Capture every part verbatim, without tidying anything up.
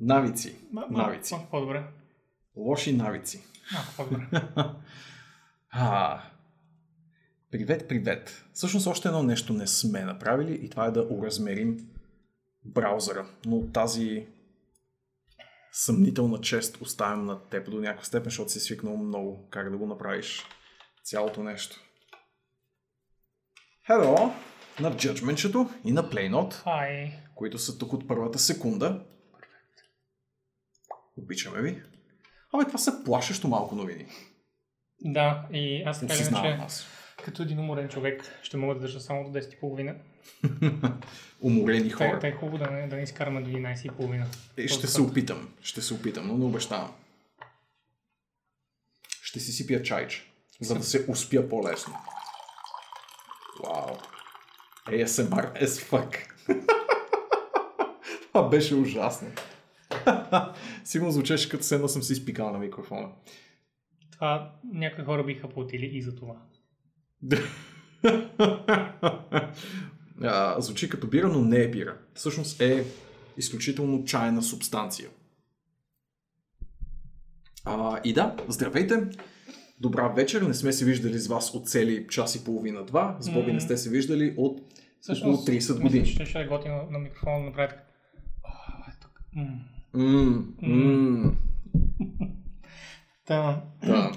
Навици. М- навици. Малко по-добре. Лоши навици. Малко по-добре. а, привет, привет. Всъщност още едно нещо не сме направили и това е да уразмерим браузъра. Но тази съмнителна чест оставям на теб до някаква степен, защото си свикнал много как да го направиш цялото нещо. Hello на Judgment-чето и на Playnot, Hi. Които са тук от първата секунда. Обичаме ви. Абе, това са плашещо малко новини. Да, и аз така ли, че аз. Като един уморен човек ще мога да държа само до десет и половина. Уморени хора. Та е хубаво да не, да не изкараме до единайсет и половина. Е, ще се опитам, ще се опитам, но не обещавам. Ще си сипя чайче, за да се успя по-лесно. Вау. ей ес ем ар as fuck. Това беше ужасно. Сигурно звучеше като седно съм си изпикал на микрофона. Това някои хора биха платили и за това. а, звучи като бира, но не е бира. Всъщност е изключително чайна субстанция. А, и да, здравейте. Добра вечер. Не сме се виждали с вас от цели час и половина два. С Боби mm-hmm. не сте се виждали от всъщност, около трийсет години. Мисля, че ще е готино на микрофона да направя така. Mm, mm. да.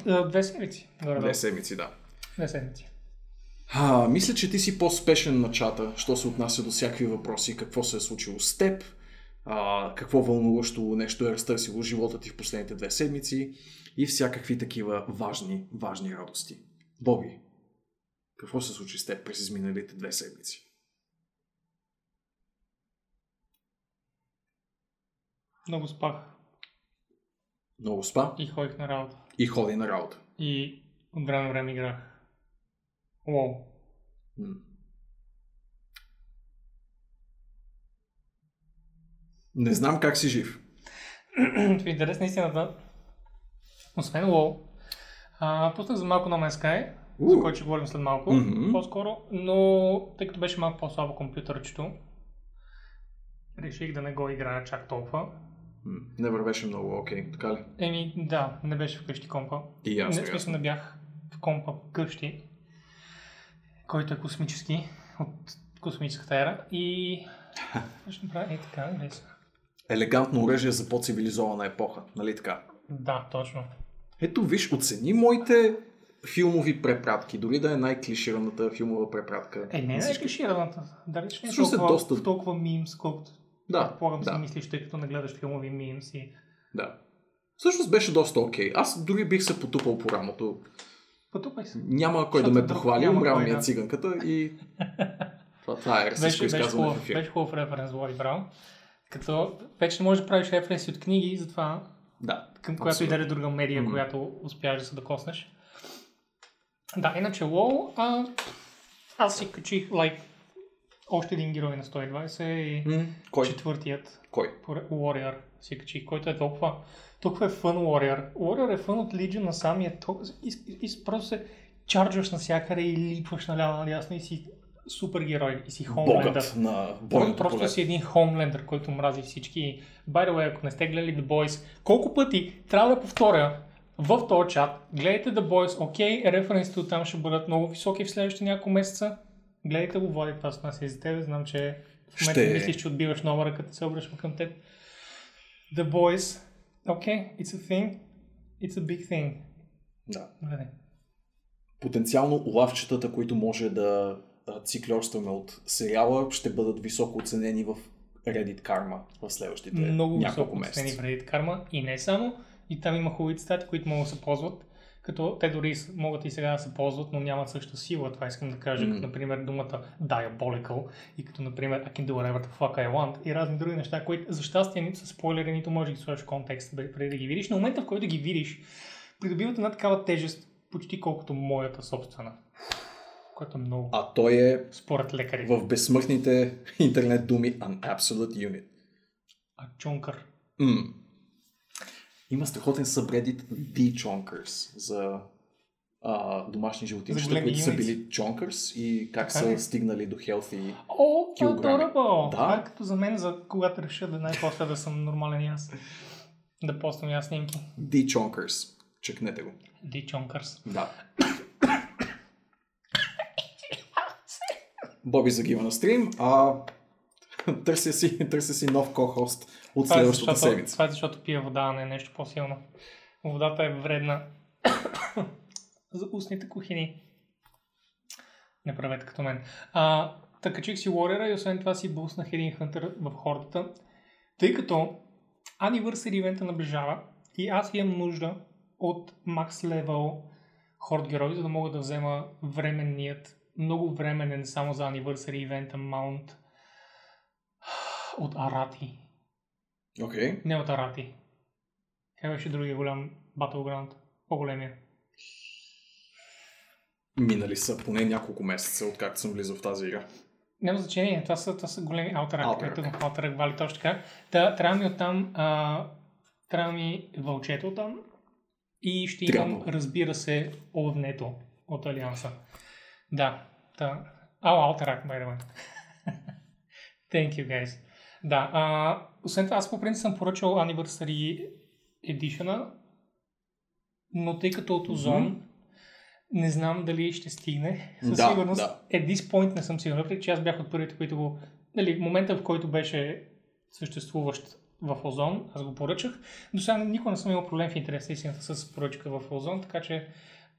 Да. Две седмици. Добре, Две седмици, да. Две седмици. А, мисля, че ти си по-спешен на чата, що се отнася до всякакви въпроси. Какво се е случило с теб? А, какво вълнуващо нещо е разтърсило живота ти в последните две седмици? И всякакви такива важни, важни радости. Боби, какво се случи с теб през изминалите две седмици? Много спах. Много спа? И ходих на работа. И ходи на работа. И от време време играх. Лол. М. Не знам как си жив. В интерес на истината, освен лол, а, пуснах за малко No Man's Sky, uh. за който ще говорим след малко, mm-hmm. по-скоро, но тъй като беше малко по-слабо компютърчето, реших да не го играя чак толкова. Не вървеше много окей, okay, така ли? Еми да, не беше вкъщи компа. И аз не, смисъл не бях в компа вкъщи, който е космически, от космическата ера и ще направя е така, не са. Елегантно оръжие за по-цивилизована епоха, нали така? Да, точно. Ето виж, оцени моите филмови препратки, дори да е най-клишираната филмова препратка. Е, не е най-клишираната, дали ще не толкова, е доста... толкова мимс, колкото... Да, полагам да. Си мислиш, тъй като не гледаш филмови мимс и... Да. Всъщност беше доста окей. Okay. Аз дори бих се потупал по рамото. Потупай се. Няма кой защото да ме похвали, умрял ми е циганката и... това, това е ресичко изказване в ефир. Беше хубав референс, Лори Браун. Като вече не можеш да правиш референси от книги, затова да, към която и да е друга медия, mm-hmm. която успяваш да се докоснеш. Да, иначе лол, а... аз си качих лайк. Още един герой на сто и двайсет и mm, кой? четвъртият кой? Warrior си качи, който е толкова, толкова е фън Warrior. Warrior е фън от Legion насам и е толкова, и, и, и просто се чарджваш навсякъде и липваш наляво надясно и си супергерой и си хомлендър. На... Просто, просто си един хомлендър, който мрази всички. By the way, ако не сте гледали The Boys, колко пъти трябва да повторя в този чат, гледайте The Boys, окей, okay, референсите от там ще бъдат много високи в следващите няколко месеца. Гледайте го, води това с нас и за тебе. Знам, че в момента ще... мислиш, че отбиваш номера, като се обръщам към теб. The Boys. Okay, it's a thing. It's a big thing. Да. Гледай. Потенциално улавчетата, които може да циклерстваме от сериала, ще бъдат високо оценени в Reddit Karma в следващите няколко месеца. Много високо оценени в Reddit Karma и не само. И там има хубави цитати, които могат да се ползват. Като те дори могат и сега да се ползват, но нямат същата сила, това искам да кажа, mm. като например думата diabolical и като например I can do whatever the fuck I want и разни други неща, които за щастие нито са спойлери, нито може да ги сложиш в контекст преди да ги видиш, но в момента в който ги видиш придобиват една такава тежест, почти колкото моята собствена, която е много... А той е според лекари. В безсмъртните интернет думи an absolute unit. А чонкър. Mm. Има страхотен събредит The Chonkers за а, домашни животинчета, които са били чонкърс и как така са ли? Стигнали до healthy О, килограми. О, да. Това е като за мен, за когато реша да най-после да съм нормален и аз. Да постам и аз снимки. The Chonkers. Чекнете го. The Chonkers. Да. Боби загива на стрим, а търся си, търся си нов ко-хост от следващата седмица. Това е защото пия вода, а не е нещо по-силно. Водата е вредна за устните кухини. Не правете като мен. А, така качих си Warrior-а и освен това си буснах един хантер в хордата, тъй като Anniversary ивента наближава и аз имам нужда от макс левел хорд герои, за да мога да взема временният, много временен само за Anniversary ивента маунт от Арати. Окей. Okay. Не от Арати. Как беше другия голям Battleground? По-големия. Минали са поне няколко месеца, откакто съм влизал в тази игра. Няма значение, това са, това са големи аутерак, където на аутерак вали точно така. Та, трябва ми оттам, а, трябва ми вълчето оттам и ще имам, трябва. разбира се, овнето от Алианса. Да, та, ау, аутерак, by the way. Thank you, guys. Да, а, освен това, аз по принцип съм поръчал Anniversary Edition-а, но тъй като от Озон, mm-hmm. не знам дали ще стигне. Със да, сигурност, да. At this point не съм сигурен, въпреки че аз бях от първите, които го... Дали, в момента, в който беше съществуващ в Озон, аз го поръчах. До сега никога не съм имал проблем в интереса истината с поръчка в Озон, така че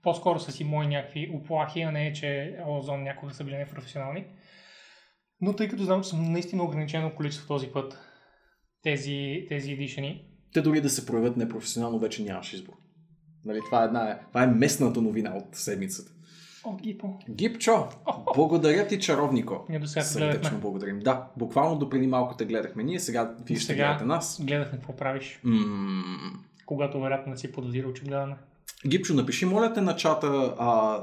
по-скоро са си мои някакви оплахи, а не е, че Озон някога са били непрофесионални. Но тъй като знам, че съм наистина ограничено количество този път, тези, тези едишени. Те дори да се проявят непрофесионално, вече нямаш избор. Нали, това е една, това е местната новина от седмицата. О, Гипо. Гипчо, благодаря ти, чаровнико. Ние до сега сърдечно благодарим. Да, буквално допреди малко те гледахме ние, сега вие ще гледате нас. Гледахме какво правиш. Mm. Когато вероятно не си подозирал, че гледаме. Гипчо, напиши, моля те, на чата а...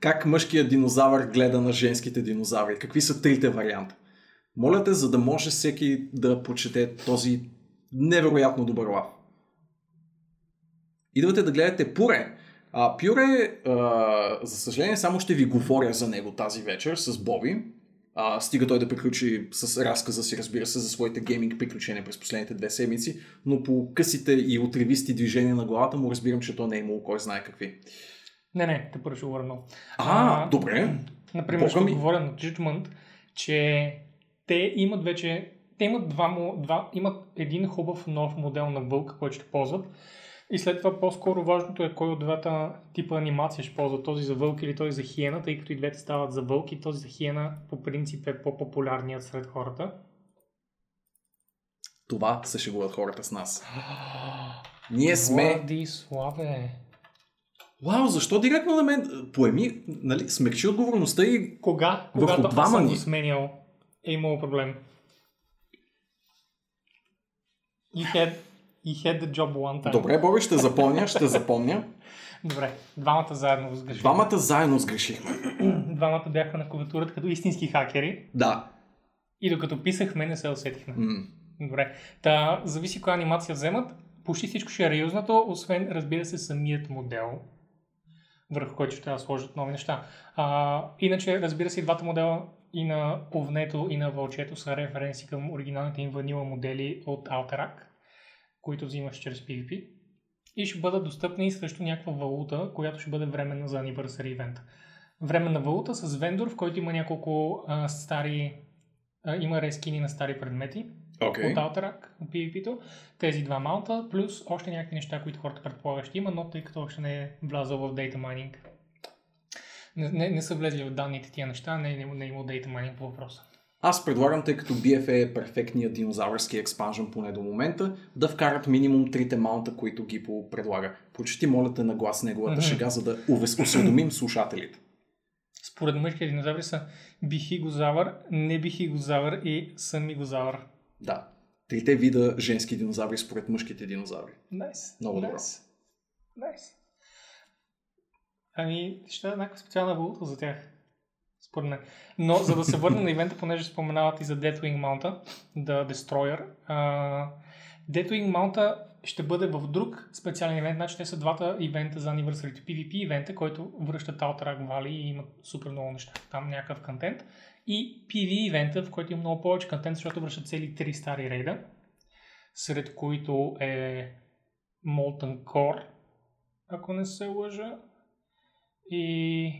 как мъжкият динозавър гледа на женските динозаври. Какви са трите варианта? Моля те, за да може всеки да прочете този невероятно добър лав. Идвате да гледате Пюре. А, Пюре, а, за съжаление, само ще ви говоря за него тази вечер с Боби. А, стига той да приключи с разказа си, разбира се, за своите гейминг приключения през последните две седмици, но по късите и отривисти движения на главата му разбирам, че то не е имало кой знае какви. Не, не, те пърши върнал. А, а, добре. Например, ще говоря на Judgment, че те имат вече Те имат, два, два, имат един хубав нов модел на вълк, който ще ползват. И след това по-скоро важното е кой от двата типа анимация ще ползва. Този за вълк или този за хиена, тъй като и двете стават за вълк и този за хиена по принцип е по-популярният сред хората. Това се шегуват хората с нас. Ние сме... Влади, славе! Вау, защо директно на мен? Поеми, нали, смекчи отговорността и... Кога? Когато двама съм го сменял, е имало проблем. You had, you had the job one time. Добре, Боби, ще запомня, ще запомня. Добре, двамата заедно сгрешихме. Двамата заедно сгрешихме. Двамата бяха на клавиатурата като истински хакери. Да. И докато писахме, не се усетихме. Mm. Добре. Та, зависи коя анимация вземат. Почти всичко ще е реюзнато, освен, разбира се, самият модел, върху който ще трябва да сложат нови неща. А, иначе, разбира се, двата модела и на овнето, и на вълчето са референси към оригиналните им ванила модели от Alterac, които взимаш чрез PvP. И ще бъдат достъпни и срещу някаква валута, която ще бъде временна за Anniversary Event. Временна валута с вендор, в който има няколко а, стари... А, има рескини на стари предмети okay. от Alterac, от PvP-то. Тези два маунта, плюс още някакви неща, които хората предполагат ще има, но тъй като още не е влязъл в Data Mining. Не, не, не са влезли от данните тия неща, не, не, не е имал data mining по въпроса. Аз предлагам, тъй като би еф е перфектният динозавърски експанжен поне до момента, да вкарат минимум трите маунта, които ги предлага. Почти моля те на глас неговата mm-hmm. шега, за да осведомим слушателите. Според мъжките динозаври са бихигозавър, небихигозавър и самигозавър. Да. Трите вида женски динозаври според мъжките динозаври. Найс. Nice. Много добро. Найс. Nice. Nice. Ами, ще е някаква специална валута за тях, според мен. Но за да се върна на ивента, понеже споменават и за Deathwing Mount-а, The Destroyer. Uh, Deathwing Mount-а ще бъде в друг специален ивент. Значи те са двата ивента за Anniversary. пи ви пи ивента, който връща Alterac Valley и има супер много неща. Там някакъв контент. И пи ви ивента, в който има много повече контент, защото връща цели три стари рейда, сред които е Molten Core, ако не се лъжа. И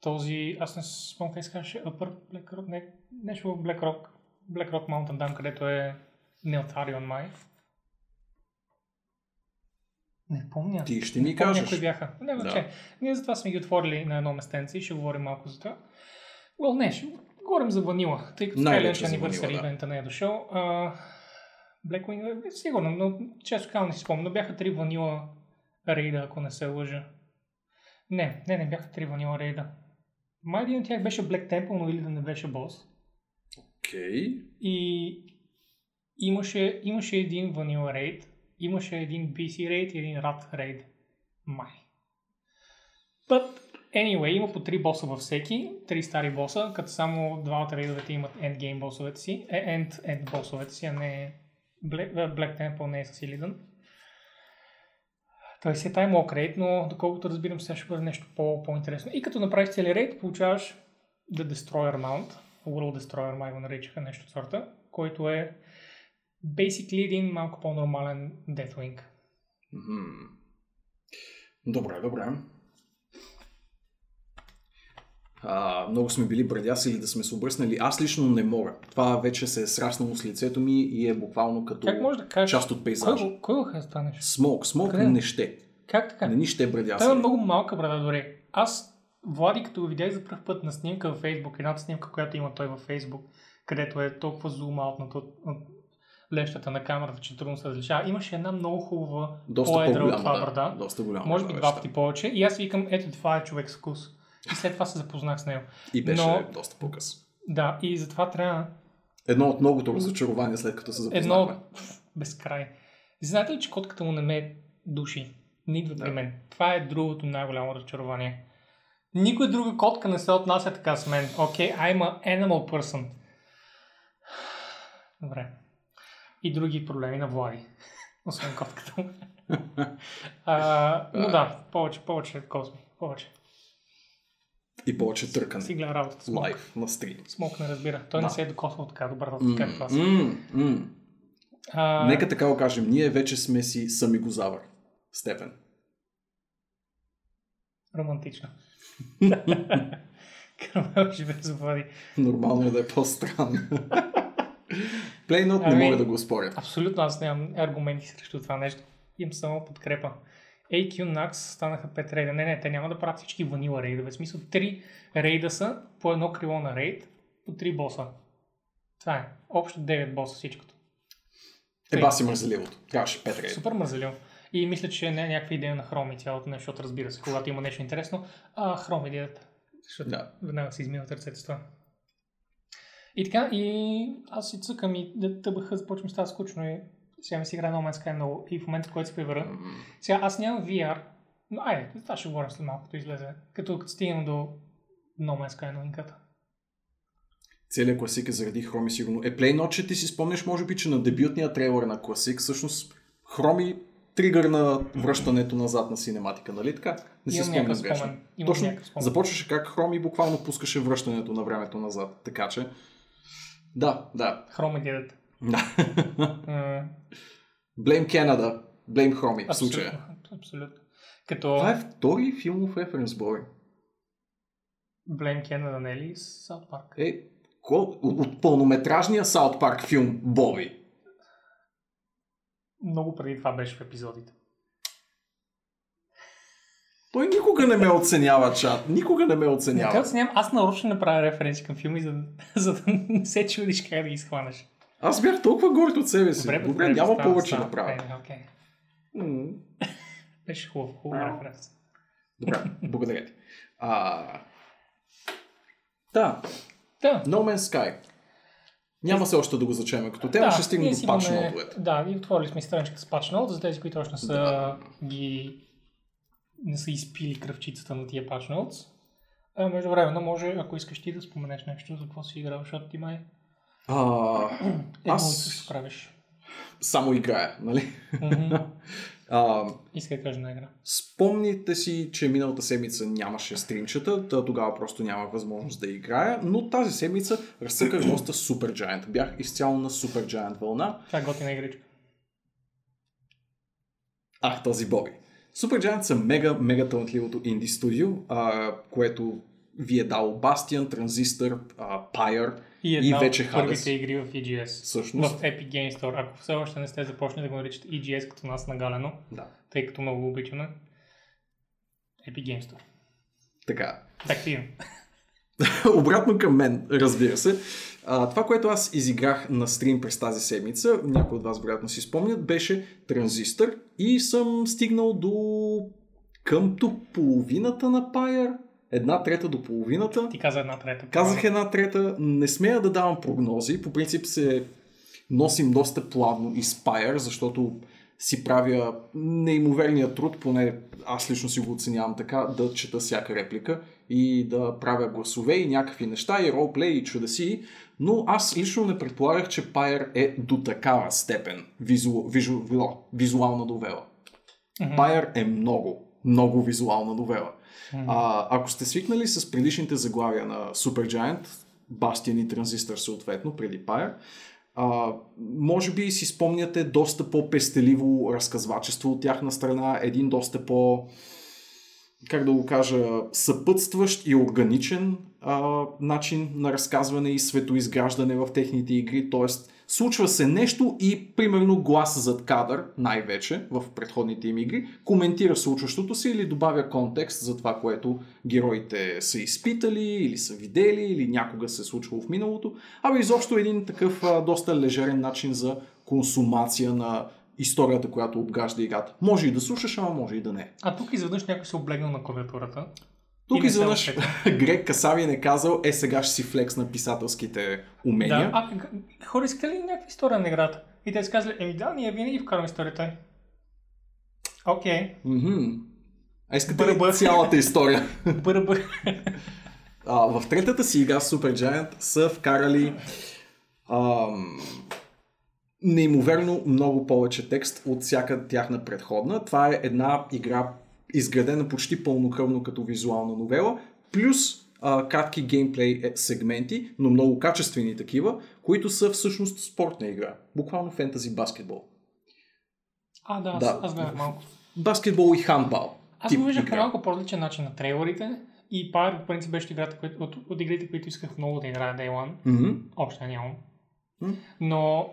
този, аз не спомням как се казваше, Upper Black Rock, не, нещо в Black Rock, Black Rock Mountain, там където е Neltharion май. Не помня. Ти ще ни кажеш. Някои бяха. Не, да. Ние затова сме ги отворили на едно местенце и ще говорим малко за това. Well, не, ще говорим за ванила, тъй като Skylunch Anniversary да. Event не е дошъл. Uh, Blackwing е сигурно, но често казвам не си спомня. Бяха три ванила рейда, ако не се лъжа. Не, не, не бяха три ванила рейда. Май един от тях беше Black Temple, но или да не беше бос. Окей. Okay. И имаше, имаше един ванила рейд, имаше един би си рейд и един Rat рейд. Май. But anyway, има по три боса във всеки, три стари боса, като само два от рейдовете имат endgame босовете си, end, end босовете си, а не Black, Black Temple не е с Illidan. Той си е таймлок рейд, но доколкото разбирам сега ще бъде нещо по- по-интересно. И като направиш цели рейд, получаваш The Destroyer Mount, World Destroyer, май го наричаха нещо от сорта, който е basically един малко по-нормален Deathwing. Mm-hmm. Добре, добре. А, много сме били брадясили да сме се обръснали. Аз лично не мога. Това вече се е сраснало с лицето ми и е буквално като да част от пейзажа. Кой, кой го хрестанеш? Смок. Смок къде? Не ще. Как така? Не ни ще брадясили. Това е много малка брада, дори. Аз, Влади, като го видях за пръв път на снимка във Facebook, едната снимка, която има той във Facebook, където е толкова зум-аутната от лещата на камерата, че трудно се различава. Имаше една много хубава по-едра от това брада. Доста голяма. Може би два пъти повече. И аз викам, ето това е човек с вкус. И след това се запознах с него. И беше Но, доста по-къс. Да, и затова трябва... Едно от многото разочарование, след като се запознахме. Едно от... Безкрай. Знаете ли, че котката му не ме души? Не идва да. При мен. Това е другото най-голямо разочарование. Никой друга котка не се отнася така с мен. Окей, okay, I'm an animal person. Добре. И други проблеми на Влади. Освен котката му. а, но да, повече, повече косми. Повече. И повече търкане. Сигла работа. Смок. Лайф на стрим. Смок не разбира. Той да. Не се е докосвал така добър работа, mm, както аз. Mm, mm. А... Нека така го кажем. Ние вече сме си сами го завър. Степен. Романтично. Кармел живе за Влади. Нормално е да е по-странно. Плейнот ами, не мога да го споря. Абсолютно аз нямам аргументи срещу това нещо. Имам само подкрепа. ей кю Nax станаха пет рейда. Не, не, те няма да правят всички ванила рейдове. В смисъл, три рейда са по едно крило на рейд, по три боса. Това е. Общо девет боса всичкото. Еба си мързеливото. Трябваше пет рейда. Супер мързелив. И мисля, че не е някаква идея на Хром и цялото нещо, защото разбира се, когато има нещо интересно, а Хром идеята. Защото да. Веднага се изминат ръцете с това. И така, и аз си цъкам и да тъбаха, започвам става скучно и сега ми си играе No Man's Sky много и в момента, в който се превърна. Mm-hmm. Сега аз нямам ви ар, но айде, това ще говорим след малко, като излезе, като стигнем до No Man's Sky новинката. Целият класик е заради Хроми сигурно. Е, Playnote, че ти си спомняш, може би, че на дебютния трейлер на класик, всъщност Хроми тригър на връщането назад на синематика, нали така? Не си спомням грешно. Точно, започваше как Хроми буквално пускаше връщането на времето назад, така че... Да, да. Хроми дедата. Blame Canada, Blame Chromie в случая. Абсолютно. Като... Това е втори филмов референс, бой. Blame Canada, не ли? South Park. Е, от, от пълнометражния South Park филм, Боби. Много преди това беше в епизодите. Той никога не ме оценява, чат. Никога не ме оценява. Не оценявам, аз нарочно не правя референси към филми, за, за да не се чудиш как да ги схванеш. Аз бях толкова горд от себе си. Добре, добре, няма става, повече става, да правя. Okay, okay. Беше хубав, хубав референс. Добре, благодаря ти. А... Да. да. No Man's Sky. Няма се още да го зачеме, като тема да, ще стигне до патч ноутовете. Да, и отворили сме страничка с патч ноут, за тези, които още не са да. ги... не са изпили кръвчицата на тия патч ноутс. Между времено може, ако искаш ти да споменеш нещо, за какво си играл, защото ти май... А, аз... Е, аз... само играе, нали? Mm-hmm. а, Иска да кажа на игра. Спомните си, че миналата седмица нямаше стримчета, тогава просто няма възможност да играя, но тази седмица разцъках доста Supergiant. Бях изцяло на Supergiant вълна. Това е готина игричка. Ах, този Боби. Supergiant са мега, мега талантливото инди студио, а, което ви е дал Bastion, Transistor, Pyre и, и вече Hades. И една от първите игри в и джи ес. Всъщност. В Epic Game Store. Ако все още не сте започнали да го наричате и джи ес като нас нагалено, да, тъй като много обичаме, Epic Game Store. Така. Так ти имам. Обратно към мен, разбира се. А, това, което аз изиграх на стрим през тази седмица, някои от вас вероятно си спомнят, беше Транзистор и съм стигнал до къмто половината на Pyre. Една трета до половината. Ти каза една трета. Казах една трета. Не смея да давам прогнози. По принцип се носим доста плавно из Pyre, защото си правя неимоверния труд, поне аз лично си го оценявам така, да чета всяка реплика и да правя гласове и някакви неща, и ролплей, и чудеси. Но аз лично не предполагах, че Pyre е до такава степен визу... визу... визуална новела. Mm-hmm. Pyre е много, много визуална новела. Mm-hmm. А, ако сте свикнали с предишните заглавия на Supergiant, Bastion и Transistor съответно, преди Pyre, а, може би си спомняте доста по-пестеливо разказвачество от тяхна страна, един доста по, как да го кажа, съпътстващ и органичен а, начин на разказване и светоизграждане в техните игри, т.е. случва се нещо и примерно глас зад кадър, най-вече в предходните им игри, коментира случващото се или добавя контекст за това, което героите са изпитали или са видели или някога се е случвало в миналото. Абе изобщо един такъв а, доста лежерен начин за консумация на историята, която обгажда играта. Може и да слушаш, ама може и да не. А тук изведнъж някой се облегнал на клавиатурата. Тук изведнъж Грег Касавин е казал, е сега ще си флекс на писателските умения. Да, а хора искали ли някаква история на играта? И те си казали, еми да, ние винаги вкарваме историята. Окей. Okay. А искате ли цялата история? Бър-бър. В третата си игра Supergiant са вкарали ам, неимоверно много повече текст от всяка тяхна предходна. Това е една игра, изградена почти пълнокръвно като визуална новела, плюс а, кратки геймплей сегменти, но много качествени такива, които са всъщност спортна игра. Буквално фентази баскетбол. А, да, да. аз гледах малко. Баскетбол и хандбал. Аз го виждах по малко по-различен начин на трейлерите и Pyre, по принцип, беше играта, които, от, от игрите, които исках много да играя Day One. Mm-hmm. Общо нямам. Mm-hmm. Но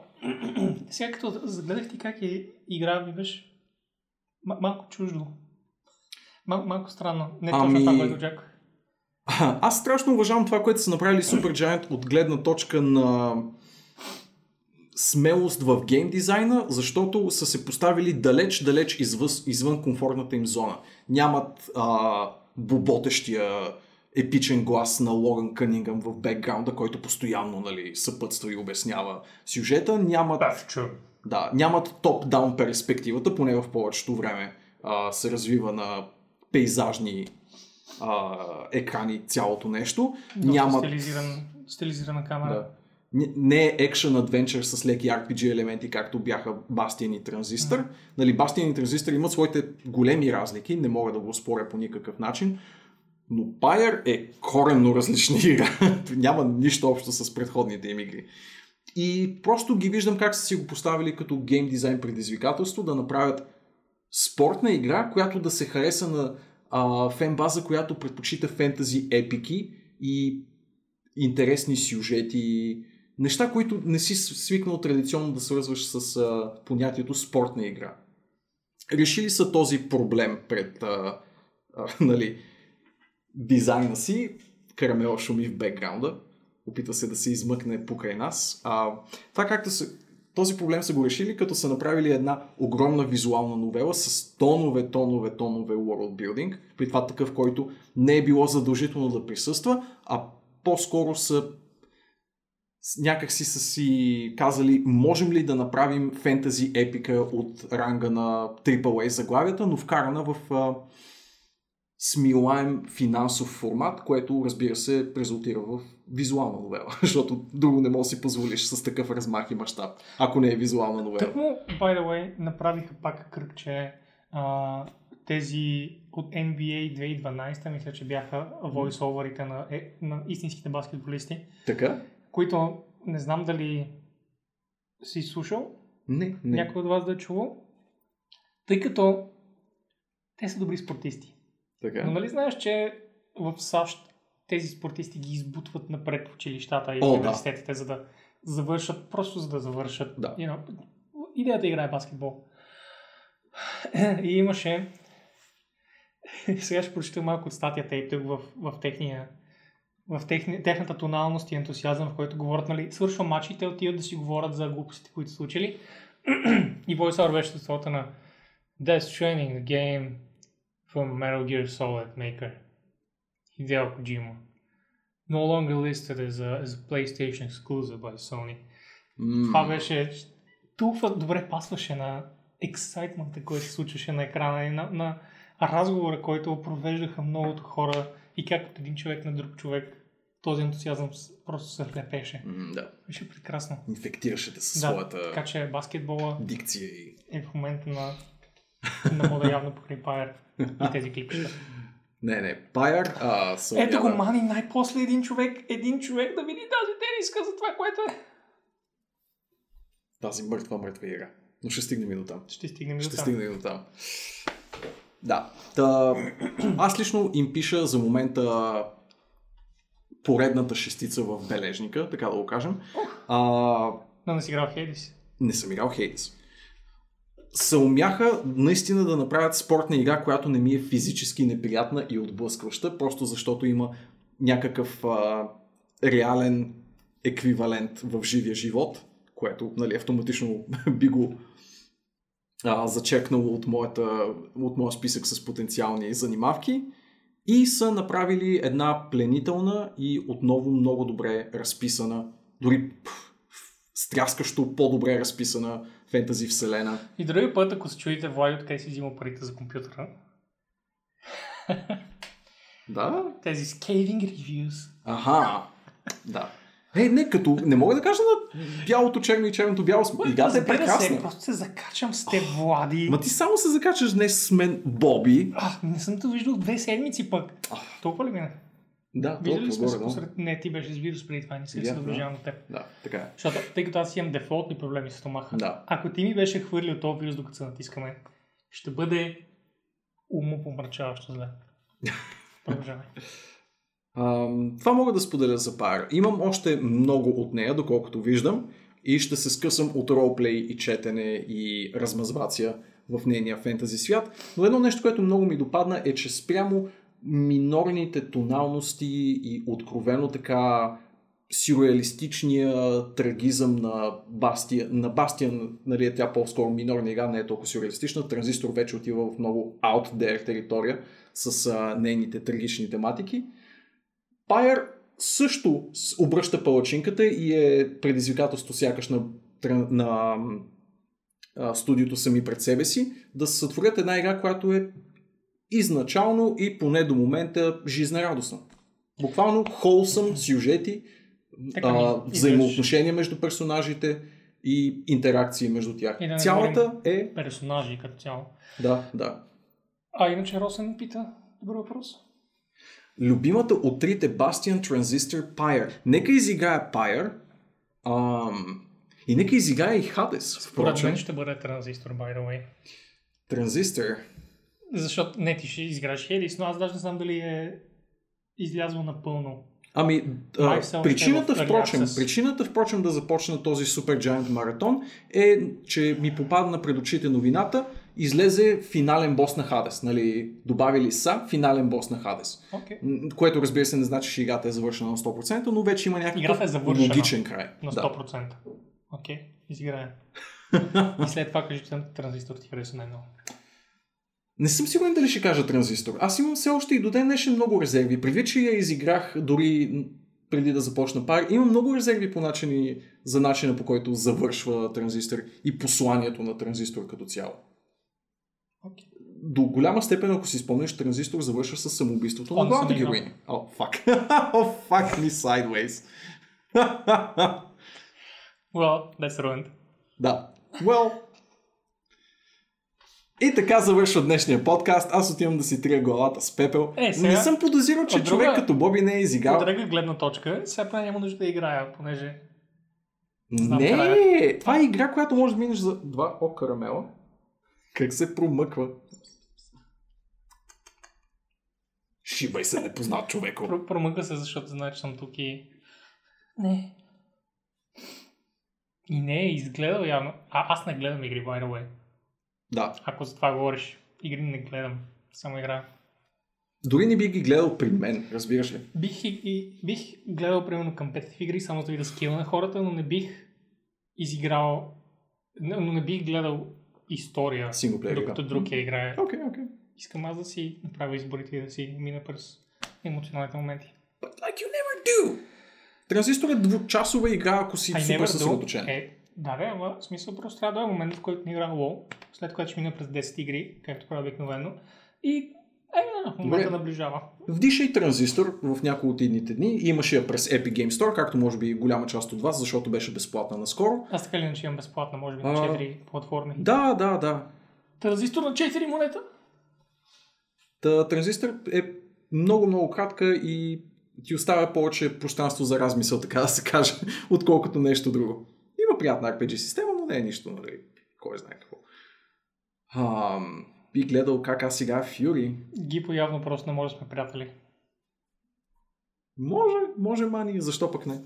сега като загледах ти как е игра, ми беше м- малко чуждо. Мал, малко странно. Не точно ами... това, което очаквах. Аз страшно уважавам това, което са направили Supergiant от гледна точка на смелост в гейм дизайна, защото са се поставили далеч-далеч извън, извън комфортната им зона. Нямат а, боботещия епичен глас на Лорен Кънингъм в бекграунда, който постоянно, нали, съпътства и обяснява сюжета. Нямат, да, нямат топ-даун перспективата, поне в повечето време а, се развива на пейзажни а, екрани цялото нещо. Доста нямат... стилизиран, стилизирана камера. Да. Не е екшън-адвенчър с леки ар пи джи елементи, както бяха Bastion и Transistor. Mm-hmm. Нали, Bastion и Transistor имат своите големи разлики, не мога да го споря по никакъв начин, но Pyre е коренно различна игра. Няма нищо общо с предходните им игри. И просто ги виждам как са си го поставили като гейм дизайн предизвикателство да направят спортна игра, която да се хареса на а, фенбаза, която предпочита фентази епики и интересни сюжети. Неща, които не си свикнал традиционно да свързваш с а, понятието спортна игра. Решили са този проблем пред а, а, нали, дизайна си. Карамела шуми в бекграунда. Опитва се да се измъкне покрай нас. А, това както се... Този проблем са го решили, като са направили една огромна визуална новела с тонове, тонове, тонове world building. При това такъв, който не е било задължително да присъства, а по-скоро са някакси са си казали, можем ли да направим фентази епика от ранга на трипъл ей заглавията, но вкарана в а, смилаем финансов формат, което, разбира се, резултира в визуална новела, защото друго не може да си позволиш с такъв размах и мащаб, ако не е визуална новела. Тъкмо, by the way, направиха пак кръгче а, тези от Н Б А две хиляди и дванадесета, мисля, че бяха войсоверите на, е, на истинските баскетболисти. Така? Които не знам дали си слушал, не, не. някой от вас да е чувал, тъй като те са добри спортисти. Така. Но нали знаеш, че в САЩ тези спортисти ги избутват напред в училищата и О, университетите, да. за да завършат, просто за да завършат. Да. You know, идеята играе баскетбол. И имаше... Сега ще прочитам малко от статията и тук в, в, техния, в техни, техната тоналност и ентусиазъм, в който говорят, нали, свършва матч и те отиват да си говорят за глупостите, които са учили. И Войсар беше от столата на That's training the game from Metal Gear Solid Maker. Hideo Kojima. No longer listed as a, as a PlayStation exclusive by Sony. Mm. Това беше... Толкова добре пасваше на ексайтмента, който се случваше на екрана и на, на разговора, който провеждаха многото хора и как от един човек на друг човек този ентусиазъм просто се хлепеше. Mm, да. Беше прекрасно. Инфектираше те със да, своята... Така че баскетбола... Дикция и... е в момента на... на мода явно покрай Пайер и тези клипчета. Не, не, Пайер... А, Ето го, мани, най-после един човек, един човек да види тази тениска за това, което е. Тази мъртва-мъртва игра. Но ще стигнем и до там. Ще стигнем и до там. Ще стигнем и до там. Да. Та, аз лично им пиша за момента поредната шестица в бележника, така да го кажем. А... Но не си играл Хейдис. Не съм играл Хейдис. Се умяха наистина да направят спортна игра, която не ми е физически неприятна и отблъскваща, просто защото има някакъв а, реален еквивалент в живия живот, което, нали, автоматично би го а, зачекнало от, моята, от моя списък с потенциални занимавки, и са направили една пленителна и отново много добре разписана, дори стряскащо по-добре разписана фентази вселена. И други път, ако се чуете Влади, откъде си взима парите за компютъра. Да. Тези scathing reviews. Аха, да. Е, не, като не мога да кажа на бялото черно и черното бяло. Играта е прекрасна. Се, просто се закачам с теб, Влади. Ма ти само се закачаш днес с мен, Боби. А, не съм те виждал две седмици пък. Толкова ли минах? Да, виждали сме се посред... Не, ти беше с вирус преди това, не си да се доближавам от теб. Да, така е. Защото, тъй като аз имам дефолтни проблеми с стомаха, да. Ако ти ми беше хвърлил този вирус, докато се натискаме, ще бъде умопомрачаващо зле. Продължавай. Um, това мога да споделя за пара. Имам още много от нея, доколкото виждам, и ще се скъсам от ролплей и четене и размазвация в нейния фентази свят. Но едно нещо, което много ми допадна, е, че спрямо минорните тоналности и откровено така сюрреалистичния трагизъм на Бастия. На Бастия, нали, тя по-скоро минорна игра, не е толкова сюрреалистична. Транзистор вече отива в много out there територия с а, нейните трагични тематики. Пайер също обръща палачинката и е предизвикателство сякаш на, на а, студиото сами пред себе си да сътворят една игра, която е изначално и поне до момента жизнерадостна. Буквално wholesome сюжети, а, взаимоотношения между персонажите и интеракции между тях. Да, цялата е... персонажи като цяло. Да, да. А иначе Росен пита добър въпрос. Любимата от трите Bastion, Transistor, Pyre. Нека изиграе Pyre ам... и нека изиграе и Hades. Според мен ще бъде Transistor, by the way. Transistor... Защото не, ти ще изграш Хейдис, но аз даже не знам дали е излязло напълно. Ами, а, причината, впрочем, причината впрочем да започна този Super Giant маратон е, че ми попадна пред очите новината, излезе финален бос на Хадес. Нали, добавили са финален бос на Хадес. Okay. Което, разбира се, не значи, че играта е завършена на сто процента, но вече има някакъв е логичен край. На сто процента. Да. Окей, okay. Изиграем. И след това кажи, че съм Транзистор ти хареса най-много. Не съм сигурен дали ще кажа Транзистор. Аз имам все още и до ден днешен много резерви. Предвид, че я изиграх дори преди да започна пар, имам много резерви по начини, за начина, по който завършва Транзистор и посланието на Транзистор като цяло. Okay. до голяма степен, ако си спомнеш, Транзистор завършва с самоубийството на главната героиня. О, фак. О, фак ми sideways. Well, that's ruined. Да. Well. И така завършва днешния подкаст. Аз отивам да си трия главата с пепел. Е, сега... Не съм подозирал, че от човек друга... като Боби не е изиграл. От друга гледна точка, сега поне няма нужда да играя, понеже... Знам не, края. Това е игра, която може да минеш за два о карамела. Как се промъква? Шибай се, непознат човеко. Про- промъква се, защото знае, че съм тук и... Не. И не е изгледал явно. А, аз не гледам игри, by the way. Да. Ако за това говориш, игри не гледам. Само игра. Дори не бих ги гледал при мен, разбираш ли? Бих, и, бих гледал примерно компетитив игри, само да видя скила на хората, но не бих изиграл... Но не бих гледал история, Синглплеер, докато да. Друг я играе. Окей, okay, окей. Okay. Искам аз да си направя изборите и да си мина през емоционалните моменти. But like you never do! Транзистор е двучасова игра, ако си I супер съсредоточен. Е, да, бе, в смисъл просто трябва да е момент, в който не играм WoW, след което ще мина през десет игри, както правя обикновено, и е, в момента наближава. Вдишай Транзистор в няколко от едните дни, имаше я през Epic Game Store, както може би голяма част от вас, защото беше безплатна наскоро. Аз така ли не, че имам безплатна, може би на четири а... платформи. Да, да, да. Транзистор на четири монета? Та, Транзистор е много-много кратка и ти оставя повече пространство за размисъл, така да се каже, отколкото нещо друго. Има приятна Ар Пи Джи система, но не е нищо, нали, кой знае какво. Ам... Би гледал как аз сега Фюри. Гипо явно просто не може да сме приятели. Може, може мани, защо пък не?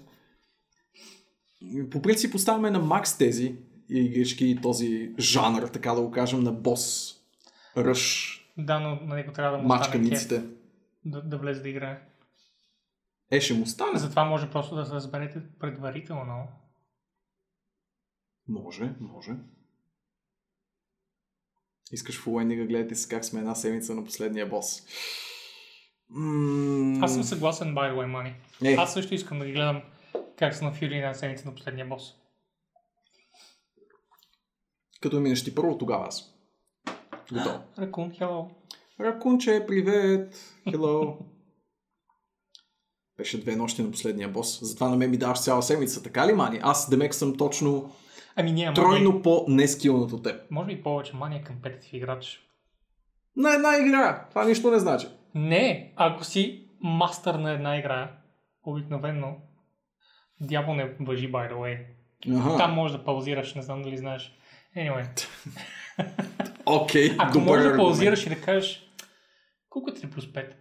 По принцип оставаме на макс тези игрички и този жанр, така да го кажем, на бос. Ръш. Да, но на него трябва да му мачканиците. Да, да влезе да играе. Е, ще му стане. Затова може просто да се разберете предварително. Може, може. Искаш в Уеннига, гледате се как сме една седмица на последния бос. Mm. Аз съм съгласен, by the way, Мани. Hey. Аз също искам да ги гледам как са на Фюри една седмица на последния бос. Като минеш ти първо, тогава аз. Готово. Ракун, хелло. Ракунче, привет. Хелло. Беше две нощи на последния бос. Затова на мен ми даваш цяла седмица, така ли, Мани? Аз демек съм точно... Ами няма. Тройно мани... по-нескилното теб. Може би повече мания към компетитив играч. На една игра. Това нищо не значи. Не. Ако си мастър на една игра, обикновено, дявол не важи, by the way. Аха. Там може да паузираш, не знам дали знаеш. Anyway. Окей, okay, добър. Ако може да паузираш и да кажеш, колко е три плюс пет?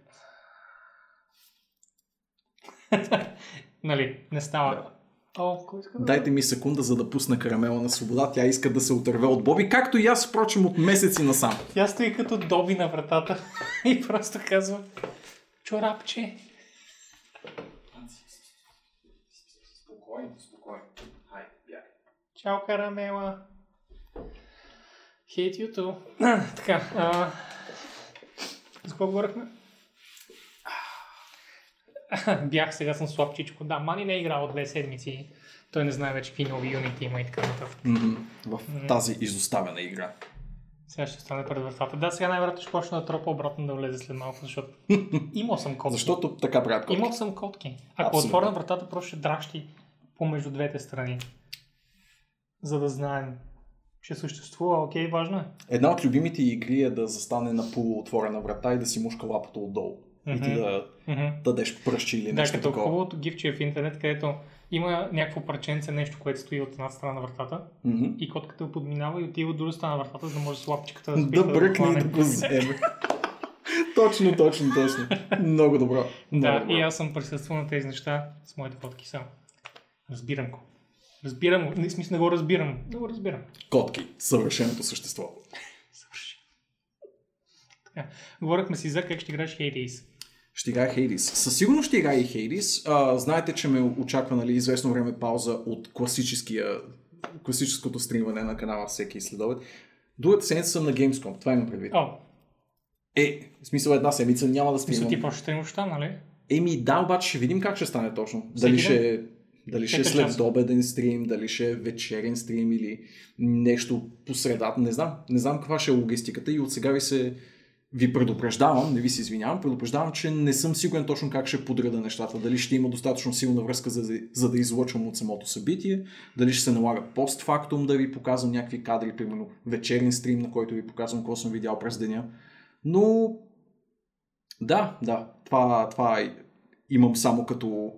Нали, не става. Да. О, да... Дайте ми секунда, за да пусна карамела на свобода. Тя иска да се отърве от Боби, както и аз, впрочем, от месеци насам. Тя стои като Доби на вратата и просто казва: чорапче. Спокойно, спокойно. Хай, бягай. Чао, карамела. Hate you too. Така. А... За какво говорихме? Бях, сега съм слабчичко. Да, Мани не е играл две седмици. Той не знае вече какви нови юнити има и така нататък. Mm-hmm. В mm-hmm. тази изоставена игра. Сега ще остане пред вратата. Да, сега най-вероятно ще почна да тропа обратно да влезе след малко, защото имал съм котки. Защото така правят котки. Имал съм котки. Ако отворя вратата, просто ще дращи помежду двете страни. За да знаем, че съществува. Окей, важно е. Една от любимите игри е да застане на полуотворена врата и да си мушка лапата отдолу. И ти да mm-hmm. дадеш пръщи или нещо такова. Да, като такова. Хубавото гифче в интернет, където има някакво парченце, нещо, което стои от една страна на вратата mm-hmm. и котката го подминава и отива от друга страна на вратата, за да може с лапчиката да спита. Да бръкне и да го вземе. Точно, точно, точно. Много добро. Много да, добро. И аз съм присъствал на тези неща с моите котки сам. Разбирам го. Разбирам го. Не, смисъл, не го разбирам. Не го разбирам. Котки. Съвършеното същество. Съвършено. Така. Говорихме си за как ще играеш Hades. Ще играя Hades. Със сигурност ще играя и Hades. А, знаете, че ме очаква, нали, известно време пауза от класическото стримване на канала всеки следобед. Другата седмица съм на Gamescom, това имам предвид. Oh. Е, в смисъл една седмица няма да стримам. Мисля, ти по-ще стримваш там, нали? Еми да, обаче ще видим как ще стане точно. Всеки дали ден? Ще... Дали ще е след обеден стрим, дали ще е вечерен стрим или нещо по средата. Не знам. Не знам каква ще е логистиката и от сега ви се ви предупреждавам, не ви се извинявам, предупреждавам, че не съм сигурен точно как ще подреда нещата. Дали ще има достатъчно силна връзка, за, за да излъчвам от самото събитие, дали ще се налага постфактум да ви показвам някакви кадри, примерно вечерен стрим, на който ви показвам какво съм видял през деня. Но да, да, това, това имам само като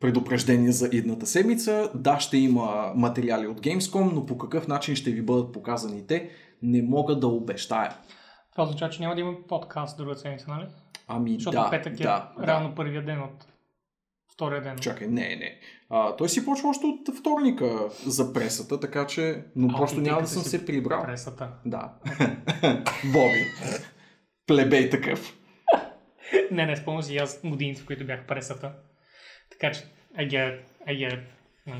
предупреждение за едната седмица. Да, ще има материали от Gamescom, но по какъв начин ще ви бъдат показани те, не мога да обещая. Това означава, че няма да има подкаст другата седмица, нали? Ами защото да, петък е да, рано да. Първия ден от втория ден. Чакай, не, не. А, той си почва още от вторника за пресата, така че... Но а, просто няма да съм се прибрал. Пресата. Да. Боби. Плебей такъв. не, не, спомням си аз годините, в които бях пресата. Така че, айгер, айгер,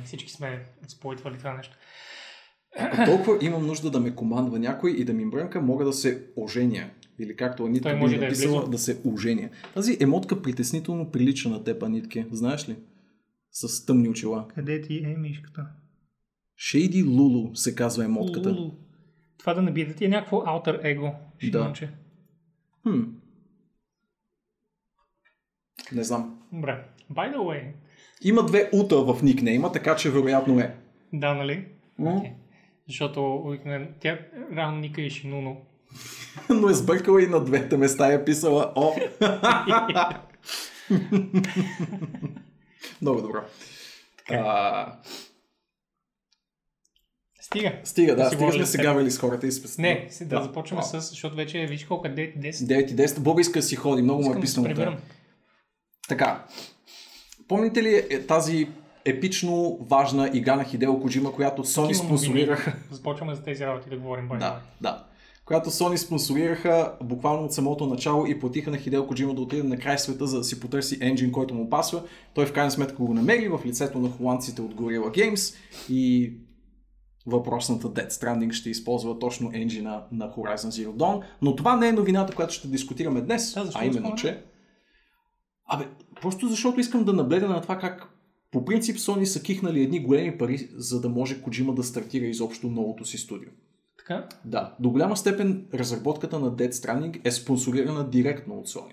всички сме сполитвали това нещо. Ако толкова имам нужда да ме командва някой и да ми мрънка, мога да се оженя. Или както Анитка той може би написала, да, е да се оженя. Тази емотка притеснително прилича на теб, Анитке. Знаеш ли? С тъмни очила. Къде ти е мишката? Шейди Лулу се казва емотката. Лулу. Това да набиде ти е някакво alter ego. Да. Хм. Не знам. Добре. By the way. Има две ута в никнейма, така че вероятно е. Да, нали? М? Okay. Защото обикновено тя рано ника е Шинуно. Но е сбъркала и на двете места е писала О. Много добро. А... Стига. Стига, да. да стига сме сега вели с хората. И с... Не, да, да започваме с, защото вече виж колко девет и десет. девет и десет. Бог иска да си ходи. Много му е писано. Да. Така. Помните ли е, тази епично важна игра на Хидео Коджима, която Sony спонсорираха. Започваме за тези работи да говорим. Бай. Да, да. Която Sony спонсорираха буквално от самото начало и платиха на Хидео Коджима да отиде на край света, за да си потърси енджин, който му пасва. Той в крайна сметка го намери в лицето на холандците от Gorilla Games и въпросната Death Stranding ще използва точно енджина на Horizon Zero Dawn. Но това не е новината, която ще дискутираме днес. Да, а именно, че... Абе, просто защото искам да наблегна на това как по принцип Sony са кихнали едни големи пари, за да може Коджима да стартира изобщо новото си студио. Така? Да. До голяма степен разработката на Death Stranding е спонсорирана директно от Sony.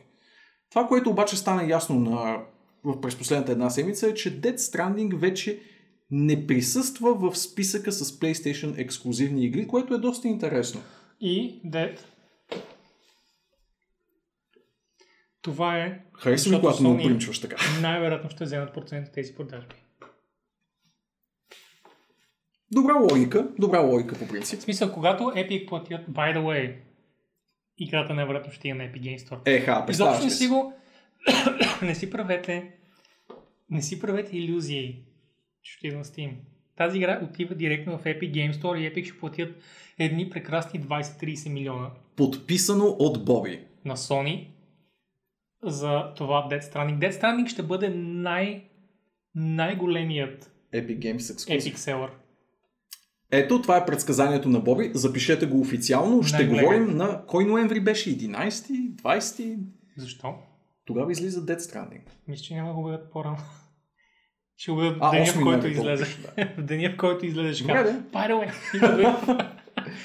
Това, което обаче стана ясно на... през последната една седмица е, че Death Stranding вече не присъства в списъка с PlayStation ексклузивни игри, което е доста интересно. И Death. Това е... Харесва ли, когато му примчваш така? Най-вероятно ще вземат процент от тези продажби. Добра логика. Добра логика по принцип. В смисъл, когато Epic платят, by the way, играта най-вероятно ще има на Epic Games Store. Еха, представаш ли си? Го... не си правете не си правете илюзии. Ще отида на Steam. Тази игра отива директно в Epic Games Store и Epic ще платят едни прекрасни двайсет до трийсет милиона. Подписано от Боби. На Sony. За това Death Stranding. Death Stranding ще бъде най- най-големият Epic Games Exclusive. Epic Seller. Ето, това е предсказанието на Боби. Запишете го официално. Ще говорим на... Кой ноември беше? единайсети? двайсети? Защо? Тогава излиза Death Stranding. Мисля, че няма го бъдат по-рано. Ще го бъдат в деня, в който излезе. В деня, в който излезеш. Добре, да. By the way.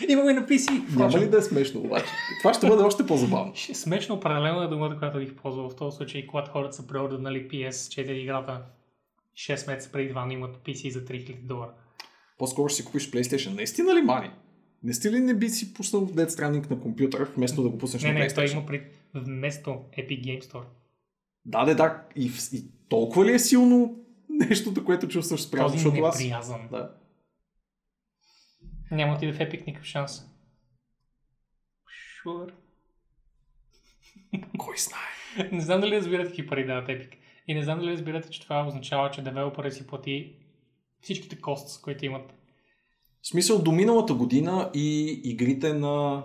Имаме написи. Няма ли да е смешно обаче? Това ще бъде още по-забавно. Смешно определено е думата, която бих ползвал в този случай, когато хората са преордърнали пи ес четири играта шест месеца преди това, но имат пи си за три хиляди долара. По-скоро ще си купиш PlayStation. Наистина ли, мани? Не сте ли не би си пуснал Death Stranding на компютър, вместо да го пуснеш не, на PlayStation? Не, не, той има пред... вместо Epic Game Store. Да, да, да. И, и толкова ли е силно нещото, което чувстваш спрямо? Този неприязан. Да. Няма ти да в Epic никакъв шанс. Sure. Кой знае? Не знам дали разбирате какви пари дават Epic. И не знам дали разбирате, че това означава, че девелопъра си плати всичките costs, които имат. В смисъл, до миналата година и игрите на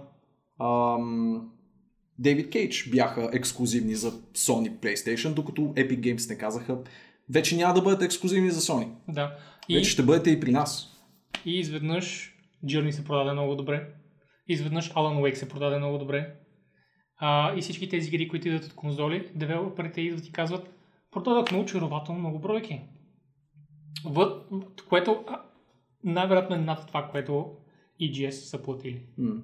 ам, David Cage бяха ексклюзивни за Sony PlayStation, докато Epic Games не казаха, вече няма да бъдете ексклюзивни за Sony. Да. И... Вече ще бъдете и при нас. И изведнъж Journey се продаде много добре. Изведнъж Alan Wake се продаде много добре. А, и всички тези игри, които идват от конзоли, девелоперите идват и казват, продадохме очарователно много бройки. Въд, което най-вероятно е над това, което и джи ес са платили. Mm.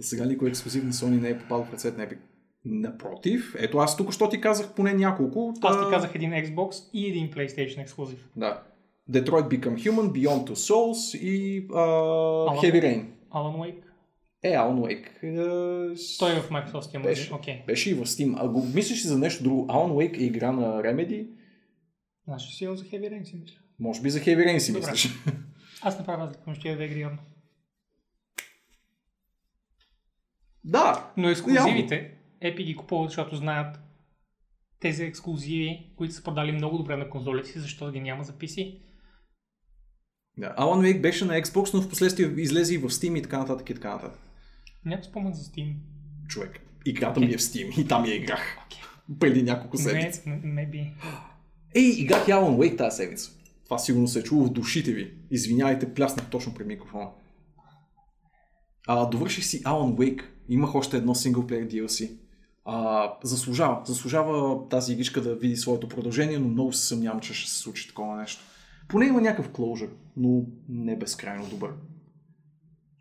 Сега никой ексклюзив на Sony не е попал в ръцете на Epic. Напротив, ето аз тук що ти казах поне няколко. Аз ти казах един Xbox и един PlayStation ексклюзив. Да. Detroit Become Human, Beyond Two Souls и uh, Heavy Rain. Alan Wake. Е, Alan Wake. Uh, Той е в Microsoft Steam. Беше, okay. беше и в Steam. А го мислиш за нещо друго? Alan Wake е игра на Remedy. Знаеш ли си за Heavy Rain си мисля? Може би за Heavy Rain си Добре. мислиш. Аз не правя разлика, но ще я две игри явно. Да. Но ексклюзивите Epic ги купуват, защото знаят тези ексклюзиви, които са продали много добре на конзолите си, защото ги няма за пи си. Да, Alan Wake беше на Xbox, но в последствие излезе и в Steam и така нататък и така нататък. Някой спомен за Steam. Човек, играта okay. ми е в Steam и там я играх. Okay. Преди няколко седмици. Не, не би. Ей, играх Alan Wake тази седмица. Това сигурно се е чуло в душите ви. Извинявайте, пляснах точно пред микрофона. А, довърших си Alan Wake. Имах още едно синглплеер ди ел си. А, заслужава. Заслужава тази игричка да види своето продължение, но много се съмнявам, че ще се случи такова нещо. Поне има някакъв closure, но не безкрайно добър.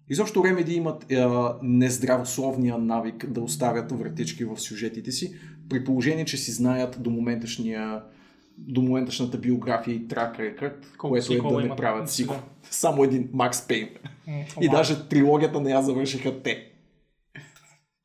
Изобщо Remedy имат е, нездравословния навик да оставят вратички в сюжетите си, при положение, че си знаят до моменташния до моменташната биография и трак рекърд, което е да не правят сикол. Само един Макс Пейн. И даже трилогията не я завършиха те.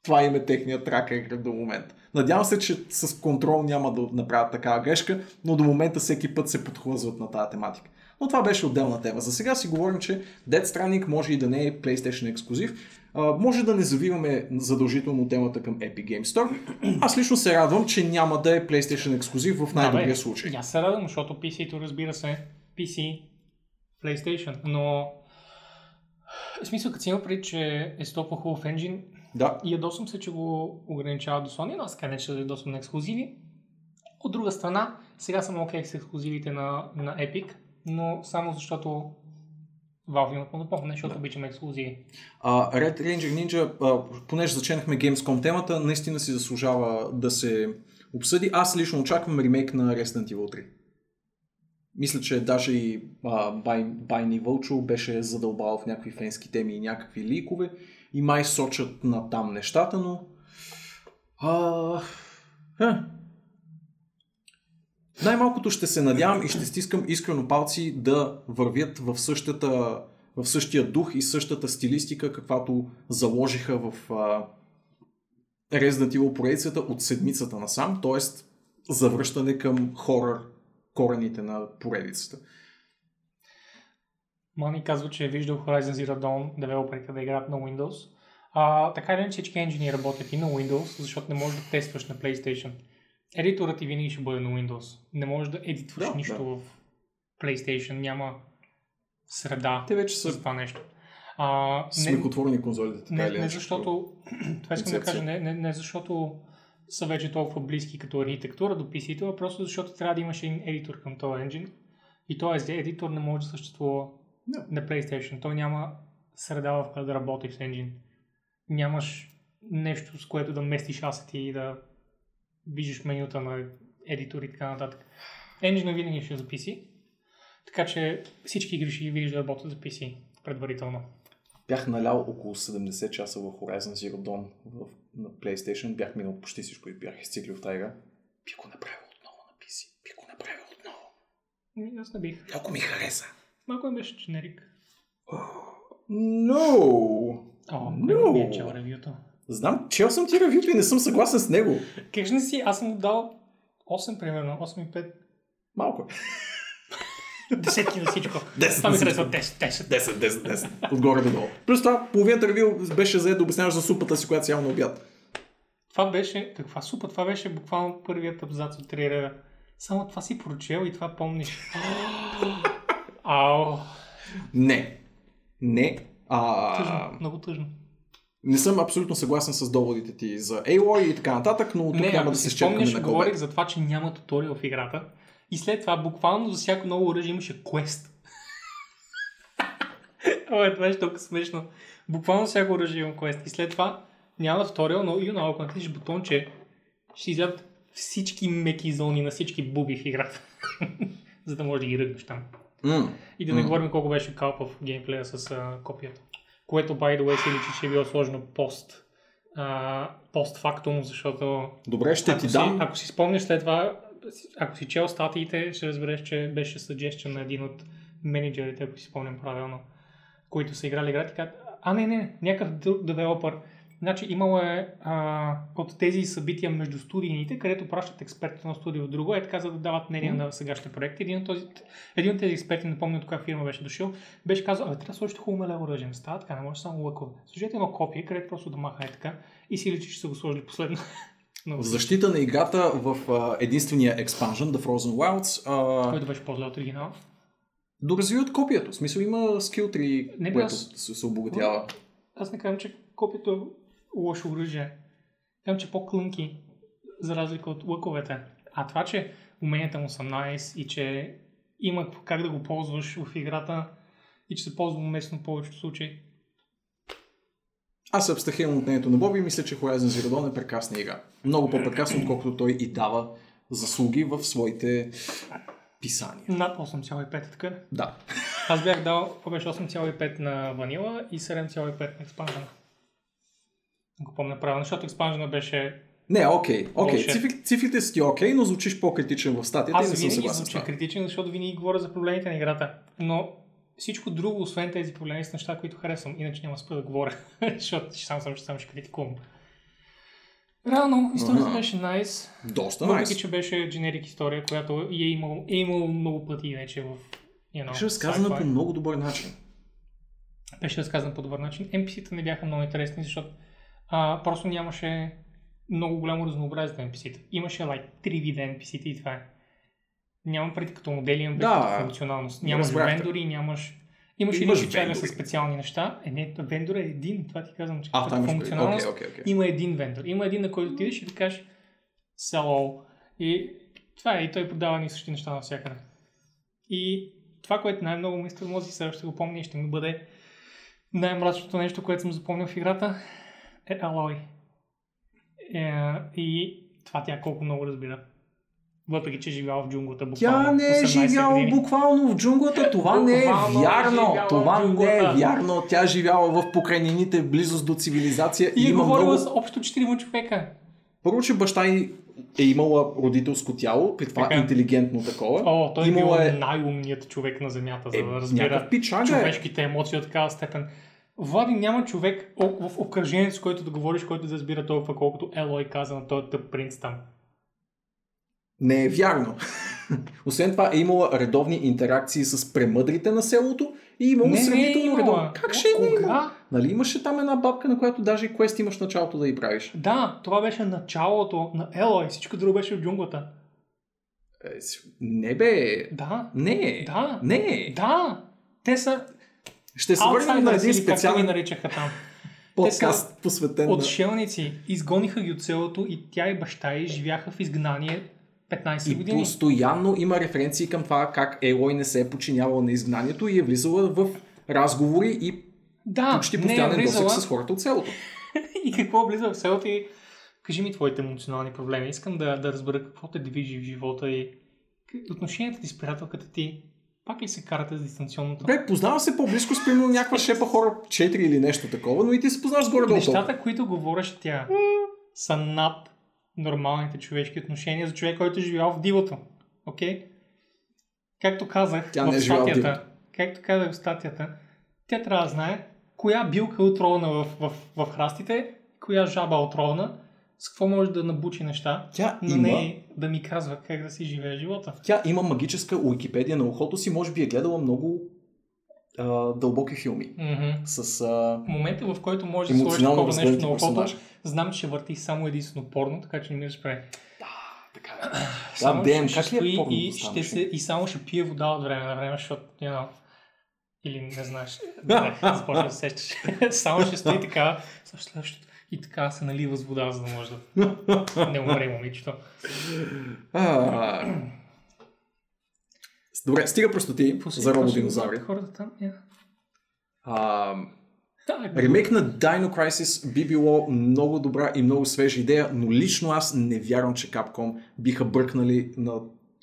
Това им е техният трак рекърд до момента. Надявам се, че с контрол няма да направят такава грешка, но до момента всеки път се подхлъзват на тази тематика. Но това беше отделна тема. За сега си говорим, че Death Stranding може и да не е PlayStation ексклюзив. Може да не завиваме задължително темата към Epic Game Store. Аз лично се радвам, че няма да е PlayStation ексклюзив в най-добрия да, случай. Аз се радвам, защото пи си-то разбира се, пи си, PlayStation, но в смисъл като си има преди, че е стопа хубав енджин, да. И ядосвам се, че го ограничава до Sony, но аз къде не ще ядосвам на ексклюзиви. От друга страна, сега съм окей с ексклюзивите на, на Epic, но само защото Valve имат монопол, защото да. обичаме ексклюзиви. Uh, Red Ranger Ninja, uh, понеже заченахме Gamescom темата, наистина си заслужава да се обсъди. Аз лично очаквам ремейк на Resident Evil три. Мисля, че даже и uh, Biny Vulture беше задълбал в някакви фенски теми и някакви ликове. И май сочат на там нещата, но... А... Е. Най-малкото ще се надявам и ще стискам искрено палци да вървят в, същата, в същия дух и същата стилистика, каквато заложиха в а... Resident Evil проекцията от седмицата насам, т.е. завръщане към хорър корените на поредицата. Мани казва, че е виждал Horizon Zero Dawn девелоперите да играят на Windows. А, така или иначе всички енджини работят и на Windows, защото не можеш да тестваш на PlayStation. Едиторът ти винаги ще бъде на Windows. Не можеш да едитваш да, нищо да. в PlayStation. Няма среда те вече са... за това нещо. А, смекотворени конзолите. Така не, или не защото, това искам да кажа, не, не, не защото са вече толкова близки като архитектура до пи си-то, а просто защото трябва да имаш един едитор към този енджин. И този едитор не може да съществува No. на PlayStation. Той няма среда, в която да работиш с енджин. Нямаш нещо, с което да местиш асети и да виждаш менюта на едитори и така нататък. Енджина винаги ще е за пи си, така че всички игри ще ги видиш да работят за пи си предварително. Бях налял около седемдесет часа в Horizon Zero Dawn в, на PlayStation. Бях минал почти всичко и бях изциклил в тази игра. Би го направил отново на пи си. Би го направил отново. Аз не бих. Много ми хареса. Малко е беше ченерик. No! О, no! Не е чел ревюто. Знам, чел съм ти ревюто и не съм съгласен с него. Как не си? Аз съм му дал осем примерно, осем и пет. Малко. Десетки на всичко. Това ми харесва десет, десет, десет, десет. Отгоре до долу. Плюс това половината ревю беше заед да обясняваш за супата си, която си ял на обяд. Това беше, каква супа? Това беше буквално първият абзац от три реда. Само това си прочел и това помниш. Ау. Не. Не. А... Тъжно. Много тъжно. Не съм абсолютно съгласен с доводите ти за Aloy и така нататък, но тук не, няма да се изчерпаме на кълбет. Говорих за това, че няма туториал в играта и след това буквално за всяко ново оръжие имаше квест. Ой, това е толкова смешно. Буквално за всяко оръжие имам квест и след това няма туториал, но и на околната тиш бутонче ще излядат всички меки зони на всички буби в играта, за да може да ги ръгнеш там. Mm. И да не mm. говорим колко беше калпав геймплея с а, копията. Което, by the way, се личи, че е било сложно пост. А, постфактум, защото... Добре, ще ти си, дам. Ако си спомняш след това, ако си чел статиите, ще разбереш, че беше съджещен на един от менеджерите, ако си спомням правилно, които са играли играта и казват, а не, не, някакъв друг девелопър. Значи имало е а, от тези събития между студийните, където пращат експерти на студио от друго, е така за да дават мнение mm. на сегашните проекти. Един от, този, един от тези експерти, не помня от коя фирма беше дошъл, беше казал, а трябва да сложите хубаво лево оръжие, става така, не може само лъко. Сложете едно копие, където просто да маха е така и си личи, че са го сложили последно. В защита на играта в а, единствения експанжен, The Frozen Wilds. А... Който беше по-зле от оригинала? Доразвива от копието. В смисъл има Skill три, не, което аз... се, се обогатява. Аз не казвам, че копието е лошо оръжие. Казвам, че по-клънки, за разлика от лъковете. А това, че уменията му са nice и че има как да го ползваш в играта и че се ползва уместно в повечето случаи. Аз се абстрахирам от нението на Боби и мисля, че Horizon Zero Dawn е прекрасна игра. Много по-прекрасна, отколкото той и дава заслуги в своите писания. Над осем цяло и пет е така? Да. Аз бях дал, побеше осем цяло и пет на Ванила и седем цяло и пет на Expansion. Го помня правилно, защото Expansion беше... Не, окей. окей. Цифри, цифрите си окей, но звучиш по-критичен в статията. Аз и не съм съгласен с това. Аз винаги звуча критичен, защото винаги говоря за проблемите на играта. Но всичко друго, освен тези проблеми, са неща, които харесвам. Иначе няма спра да говоря, защото сам съм, сам ще критикувам. Реално, историята uh-huh. беше nice. Доста nice. Въпреки, че беше дженерик история, която е имало, е имало много пъти вече в... You know, беше разказана sci-fi. По много добър начин. Беше разказана по добър начин. Ен Пи Си-та не бяха много интересни, защото а, просто нямаше много голямо разнообразие на Ен Пи Си-та. Имаше like, три вида Ен Пи Си-та и това е. Нямам преди като модели, имам преди да, като функционалност. Нямаш вендори, нямаш... Имаш един чичага с специални неща. Е, не, вендор е един, това ти казвам, че а, като функционалност okay, okay, okay. има един вендор. Има един, на който отидеш и ти кажеш Sell. И това е, и той продава ни същи неща навсякъде. И това, което най-много ме изтръмва, сега ще го помня и ще ми бъде най-мрачното нещо, което съм запомнил в играта, е Алой. Е, и това тя колко много разбира. Въпреки, че живял в джунглата буквално. Тя не е живяла години. буквално в джунглата. Това не е вярно. Това не е вярно. Тя живяла в покрайнините, в близост до цивилизация. И, и има говорила много... с общо четирима човека. Първо, че баща й е имала родителско тяло, при това интелигентно такова. О, той имала... е бил най-умният човек на земята, за е, да разбира човешките емоции от такава степен. Влади, няма човек в обкръжението, с който да говориш, който да разбира толкова, колкото Елой каза на този тъп принц там. Не е вярно. Освен това е имала редовни интеракции с премъдрите на селото и имало не, сравнително не е редовни. Как ще е не има? Нали имаше там една бабка, на която даже и квест имаш началото да й правиш? Да, това беше началото на Елой, всичко друго беше в джунглата. Е, не бе. Да. Не. Да. Не. Да. Те са... Ще се върнем на един специален... наричаха там. Подкаст посветен на... Отшелници. Изгониха ги от селото и тя и баща ѝ живяха в изгнание петнайсет и години. И постоянно има референции към това как Елой не се е подчинявала на изгнанието и е влизала в разговори и да, почти постоянен е досек с хората от селото. И какво е влизала в селото и кажи ми твоите емоционални проблеми. Искам да, да разбера какво те движи в живота и отношенията ти с приятелката ти. Пак ли се карате с дистанционното? Бе, познава се по-близко с примерно някаква шепа хора четири или нещо такова, но и ти се познаваш горе-долу. Нещата, които говориш тя, са над нормалните човешки отношения за човек, който е живял в дивото. Окей? Okay? Както казах тя в статията, е както казах в статията, тя трябва да знае коя билка е отровна в, в, в храстите, коя жаба е отровна, с какво може да набучи неща, тя на има... не да ми казва как да си живее живота. Тя има магическа Уикипедия на ухото си, може би е гледала много а, дълбоки филми. Mm-hmm. С, а... момента, в който може да сложиш такова нещо на ухото, знам, че върти само единствено порно, така че не ми разправя. Да, така е. Само да, ще стои и, ще се, и само ще пие вода от време на време, защото you know, или не знаеш, да, започва да сещаш. Само ще стои така, същото. И така се налива с вода, за да може да не умре момичето. А... Добре, стига простоти за рободинозаври. Хората там, я. Yeah. А... Ремейк на Dino Crisis би било много добра и много свежа идея, но лично аз не вярвам, че Capcom биха бъркнали на...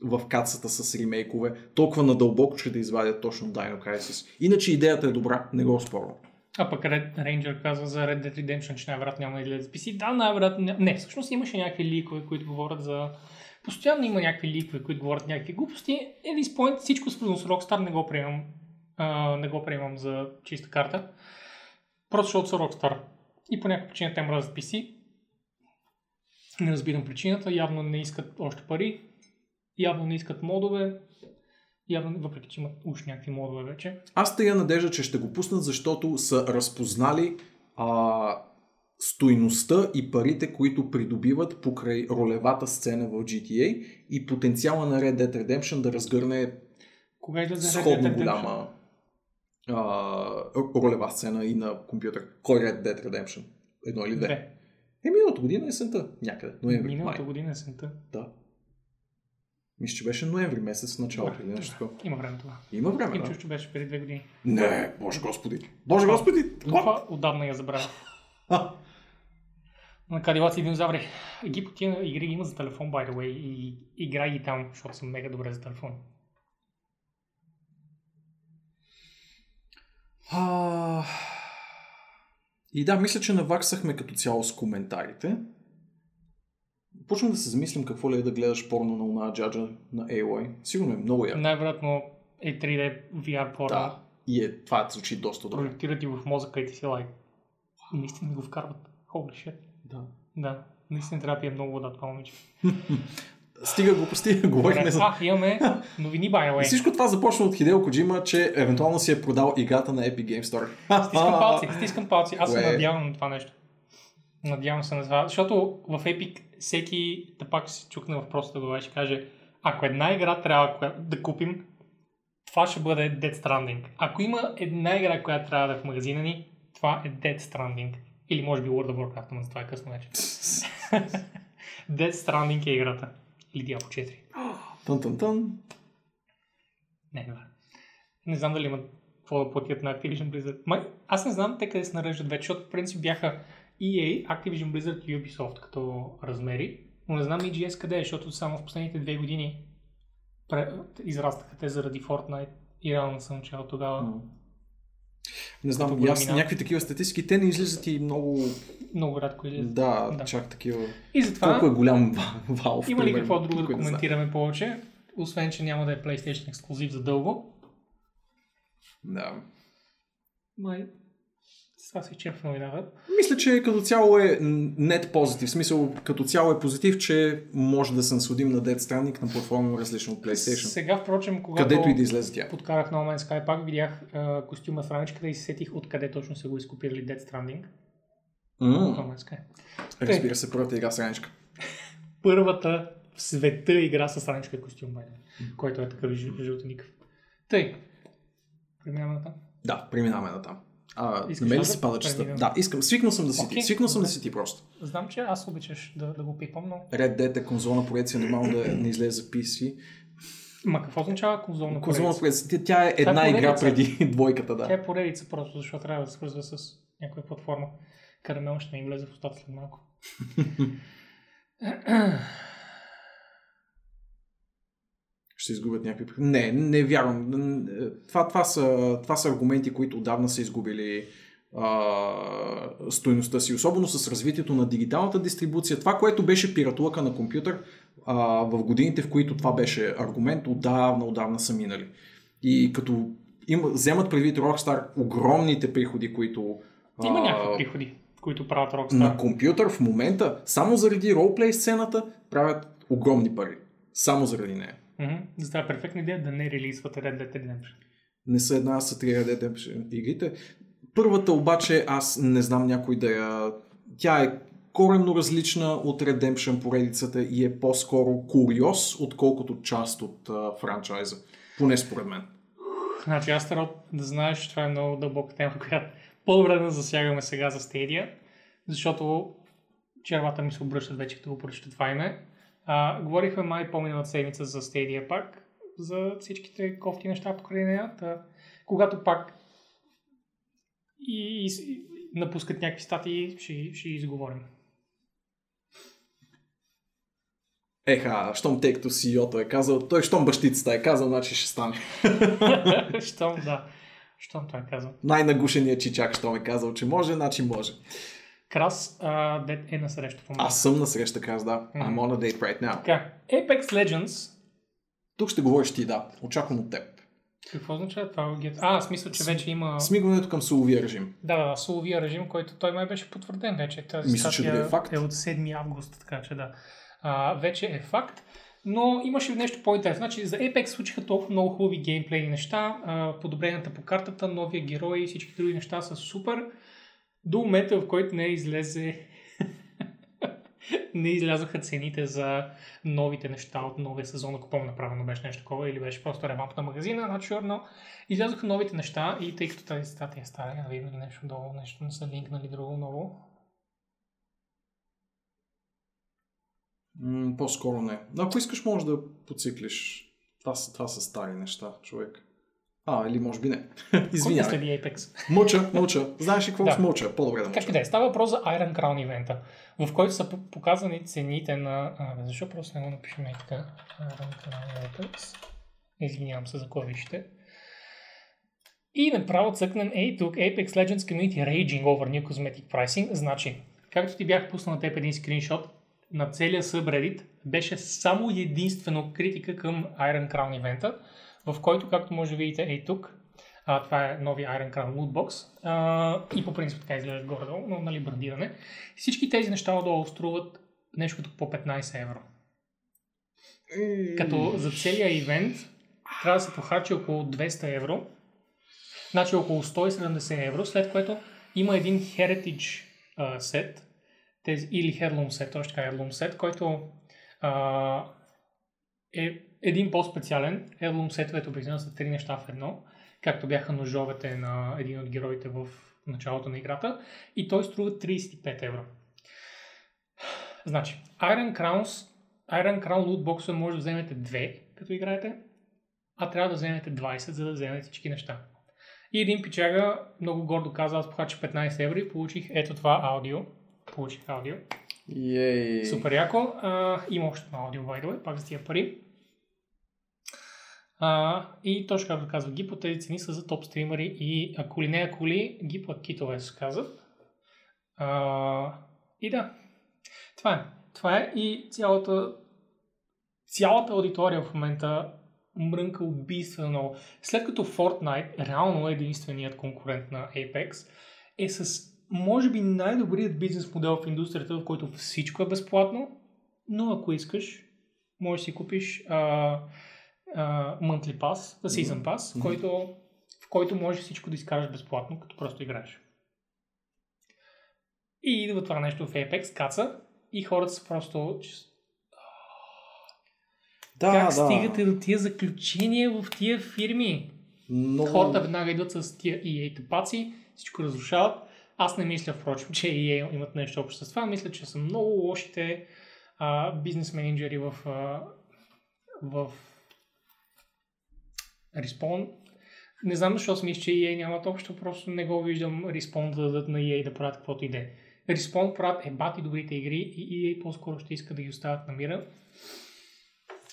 в кацата с ремейкове толкова надълбоко, че да извадят точно Dino Crisis. Иначе идеята е добра, не го спорвам. А пък Red Ranger казва за Red Dead Redemption, че най-вероятно няма да излезе за пи си. Да, най-вероятно. Не, всъщност имаше някакви ликове, които говорят за... Постоянно има някакви ликове, които говорят някакви глупости. Един споинт, всичко свързано с Rockstar не го приемам. А, не го приемам за чиста карта. Просто защото са Rockstar. И по някаква причина те мразят пи си. Не разбирам причината. Явно не искат още пари. Явно не искат модове. Явно, въпреки че имат уж някакви модове вече. Аз тая надежда, че ще го пуснат, защото са разпознали а, стойността и парите, които придобиват покрай ролевата сцена в джи ти ей и потенциала на Red Dead Redemption да разгърне сходно голяма а, ролева сцена и на компютър. Кой Red Dead Redemption? Едно или две? две. Е, миналата година есента някъде. Ноември, миналата май. година есента. Да. Мисля, че беше ноември месец в началото. Да, да. Има време това. Има време, да. Чуш, че беше преди две години. Не, Боже Господи. Боже Господи! Това отдавна я забравя. На кадилаци и динозаври. Гипотина игри има за телефон, by the way. И играй ги там, защото съм мега добре за телефон. А... И да, мисля, че наваксахме като цяло с коментарите. Почвам да се замислим какво ли е да гледаш порно на уна джаджа на Ей Уай. Сигурно е много яко. Най-вероятно е три Ди ви ар порно. Да, и е, това звучи доста добре. Проектира ти в мозъка и ти си лайк. Наистина го вкарват. Holy shit. Да. Да. Наистина трябва да пие много вода това момиче. Стига глупости, говорихме за... Ах, имаме новини, by the way. Всичко това започва от Хидео Коджима, че евентуално си е продал играта на Epic Game Store. Стискам палци, стискам палци. Аз се надявам на това нещо. Надявам се на това, защото в Epic всеки тъпак се чукне в просто глава и ще каже, ако една игра трябва да купим, това ще бъде Death Stranding. Ако има една игра, която трябва да е в магазина ни, това е Death Stranding. Или може би World of Warcraft, но това е късно вече. Death Stranding е играта. Или Diablo четири. Тън-тън-тън. Не, не. Не знам дали има какво да платят на Activision Blizzard. Май, аз не знам те къде се нареждат вече, защото в принцип бяха И Ей, Activision Blizzard и Ubisoft като размери, но не знам И Джи Ес къде е, защото само в последните две години израстаха те заради Fortnite и реално съм чел тогава. Mm. Не знам, ясно, някакви такива статистики, те не излизат и много... Много рядко излизат. Да, да, чак такива. И затова... Колко е голям Valve. Има ли какво друго да коментираме повече, освен, че няма да е PlayStation ексклузив за дълго? Да. Май... Аз си черпвам и да. Мисля, че като цяло е нет позитив. В смисъл, като цяло е позитив, че може да се насладим на Death Stranding на платформа различна от PlayStation. Сега, впрочем, когато и да излезе тя. Подкарах No Man's Sky, пак видях uh, костюма в раничката и се сетих откъде точно са го изкопирали Death Stranding. Mm. No Man's Sky. Разбира се, първата игра с раничка. Първата в света игра с раничка и костюм, mm. който е такъв жълтоникъв. Тъй, преминаваме на там? Да, преминаваме на там. А, на мен ли си пада честа? Да, искам. Свикнал съм да си okay. ти. Свикнал съм okay. да си ти просто. Знам, че аз обичаш да, да го пипам, но... Red Dead е конзолна проекция, нормално да не излезе за пи си. Ма какво означава конзолна проекция? Конзолна проекция. Тя е една е игра преди двойката, да. Тя е поредица просто, защото трябва да се свързва с някоя платформа. Карамел ще не им влезе в устата след малко. Ще изгубят някакви... Не, не вярвам. Това, това, са, това са аргументи, които отдавна са изгубили а, стойността си. Особено с развитието на дигиталната дистрибуция. Това, което беше пиратлъка на компютър а, в годините, в които това беше аргумент, отдавна, отдавна са минали. И като им, вземат предвид Rockstar огромните приходи, които... А, има някакви приходи, които правят Rockstar. На компютър в момента, само заради ролплей сцената, правят огромни пари. Само заради нея. Mm-hmm. За това е перфектна идея да не релизвате Red Dead Redemption. Не са една, са три Red Dead Redemption игрите. Първата обаче аз не знам някой да я... Тя е коренно различна от Redemption поредицата и е по-скоро куриоз, отколкото част от а, франчайза. Поне според мен. Значи аз старот да знаеш, че това е много дълбока тема, която по-добре да засягаме сега за Stadia, защото червата ми се обръщат вече като го прочета това име. А, говорихме май по-миналата седмица за Stadia пак, за всичките кофти неща покрай нея. Когато пак и, и напускат някакви статии, ще, ще изговорим. Еха, щом тъй като си и о-то е казал, той щом бащицата е казал, значи ще стане. Щом, да. Щом той е казал. Най-нагушеният чичак, щом е казал, че може, значи може. Крас а, е на среща в момента. Аз съм на среща, Крас, да. Mm-hmm. I'm on a date right now. Така, Apex Legends. Тук ще говориш ти, да. Очаквам от теб. Какво означава това? А, смисъл, че вече има... Смигването към соловия режим. Да, да, соловия режим, който той май беше потвърден вече. Тази Мисля, че да е факт. Е от седми август, така че да. А, вече е факт, но имаше нещо по-интересно. Значи за Apex случиха толкова много хубави геймплейни неща, а, подобренията по картата, новия герой и всички други неща са супер. До момента, в който не излезе не излязоха цените за новите неща от новия сезон, ако помня правилно беше нещо такова или беше просто ревамп на магазина, not sure, но излязоха новите неща и тъй като тази статия е стара, да видим нещо долу, нещо не са линкнали друго ново. М, по-скоро не. Ако искаш, можеш да подциклиш. Това са, това са стари неща, човек. А, или може би не. Извинявай. Кой следи Apex? Мълча, мълча. Знаеш ли какво да. Мълча? По-добре да мълча. Как и да е. Става въпрос за Iron Crown ивента, в който са показани цените на... А, бе, защо просто не го напишем и така? Iron Crown Apex. Извинявам се за клавишите. И направо цъкнем ей тук Apex Legends Community Raging over New Cosmetic Pricing. Значи, както ти бях пуснал на теб един скриншот, на целия събредит беше само единствено критика към Iron Crown ивента, в който, както може да видите, ей тук, а, това е новия Iron Crown Lootbox а, и по принцип така изглежда горе-долу, но нали брандиране. Всички тези неща отдолу струват нещо като по петнайсет евро. Като за целия ивент трябва да се похарчи около двеста евро, значи около сто и седемдесет евро, след което има един Heritage а, сет, тези, или Heirloom Set, точно така Heirloom Set, който а, е един по-специален. Heirloom Set-овете обикновено са три неща в едно, както бяха ножовете на един от героите в началото на играта и той струва трийсет и пет евро. Значи, Iron Crowns, Iron Crown Lootbox може да вземете две, като играете, а трябва да вземете двайсет, за да вземете всички неща. И един пичага много гордо каза, аз похарчих петнайсет евро и получих ето това аудио. Получих аудио. Йей. Супер яко. А, има още на аудио, байдове, пак за тия пари. А, и точно както казва Гипо, тези цени са за топ стримери и ако ли не, ако ли, Гипо китове се казват. А, и да, това е. Това е и цялата, цялата аудитория в момента мрънка убийствено. След като Fortnite реално е единственият конкурент на Apex, е с може би най-добрият бизнес модел в индустрията, в който всичко е безплатно, но ако искаш, можеш да си купиш а, а, monthly pass, season pass, mm-hmm. който, в който можеш всичко да изкараш безплатно, като просто играеш. И идва това нещо в Apex, каца, и хората са просто... Да, как да. Стигате до тия заключения в тия фирми? No. Хората веднага идват с тия и ей тъпаци, всичко разрушават. Аз не мисля, впрочем, че и ей имат нещо общо с това. Мисля, че са много лошите а, бизнес менеджери в, а, в Respawn. Не знам защо си мисля, че и ей нямат общо, просто не го виждам Respawn да дадат на и ей да правят каквото иде. Respawn правят ебати добрите игри и и ей по-скоро ще иска да ги оставят на мира.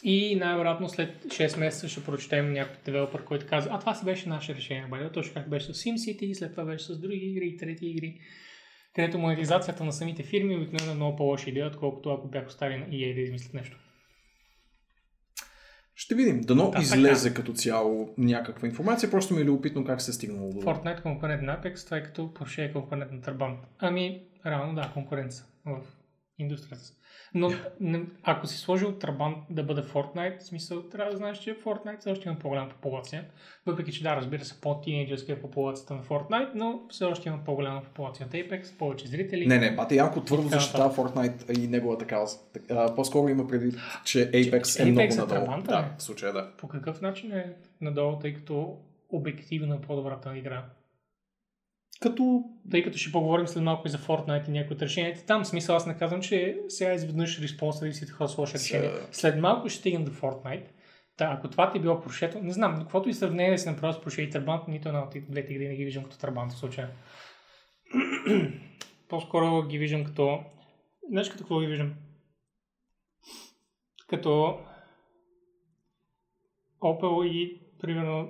И най-вероятно след шест месеца ще прочетем някой девелопър, който казва, а това си беше наше решение, бъде, точно как беше с SimCity, след това беше с други игри и трети игри, където монетизацията на самите фирми обикновено е много по-лоша идея, отколкото ако бях оставен на и ей да измислят нещо. Ще видим, дано да, излезе така. Като цяло някаква информация, просто ми е любопитно как се е стигнало до... Fortnite конкурент на Apex, това е като Porsche конкурент на Turban. Ами, реално да, конкуренция в индустрията. Но ако си сложил Трабант да бъде Fortnite, в смисъл трябва да знаеш, че Fortnite все още има по-голяма популация. Въпреки, че да, разбира се, по-тинейджерска е популацията на Fortnite, но все още има по-голяма популация от Apex, повече зрители. Не, не, бате, Янко твърдо защитава Fortnite и неговата кауза. По-скоро има предвид, че Apex, Apex е много е надолу. Трабанта, да, в случая, да. По какъв начин е надолу, тъй като обективно е по-добрата игра? Като... Тъй като ще поговорим след малко и за Fortnite и някои от решенията там, в смисъл аз не казвам, че сега изведнъж респонсорите си така слушат решения. След малко ще стигнем до Fortnite. Та, ако това ти е било прошето, не знам, каквото и сравнение да си направя с проше и търбант, нито една от двете игри не ги виждам като търбант в случая. По-скоро ги виждам като... Знаеш като какво ги виждам? Като Opel и, примерно,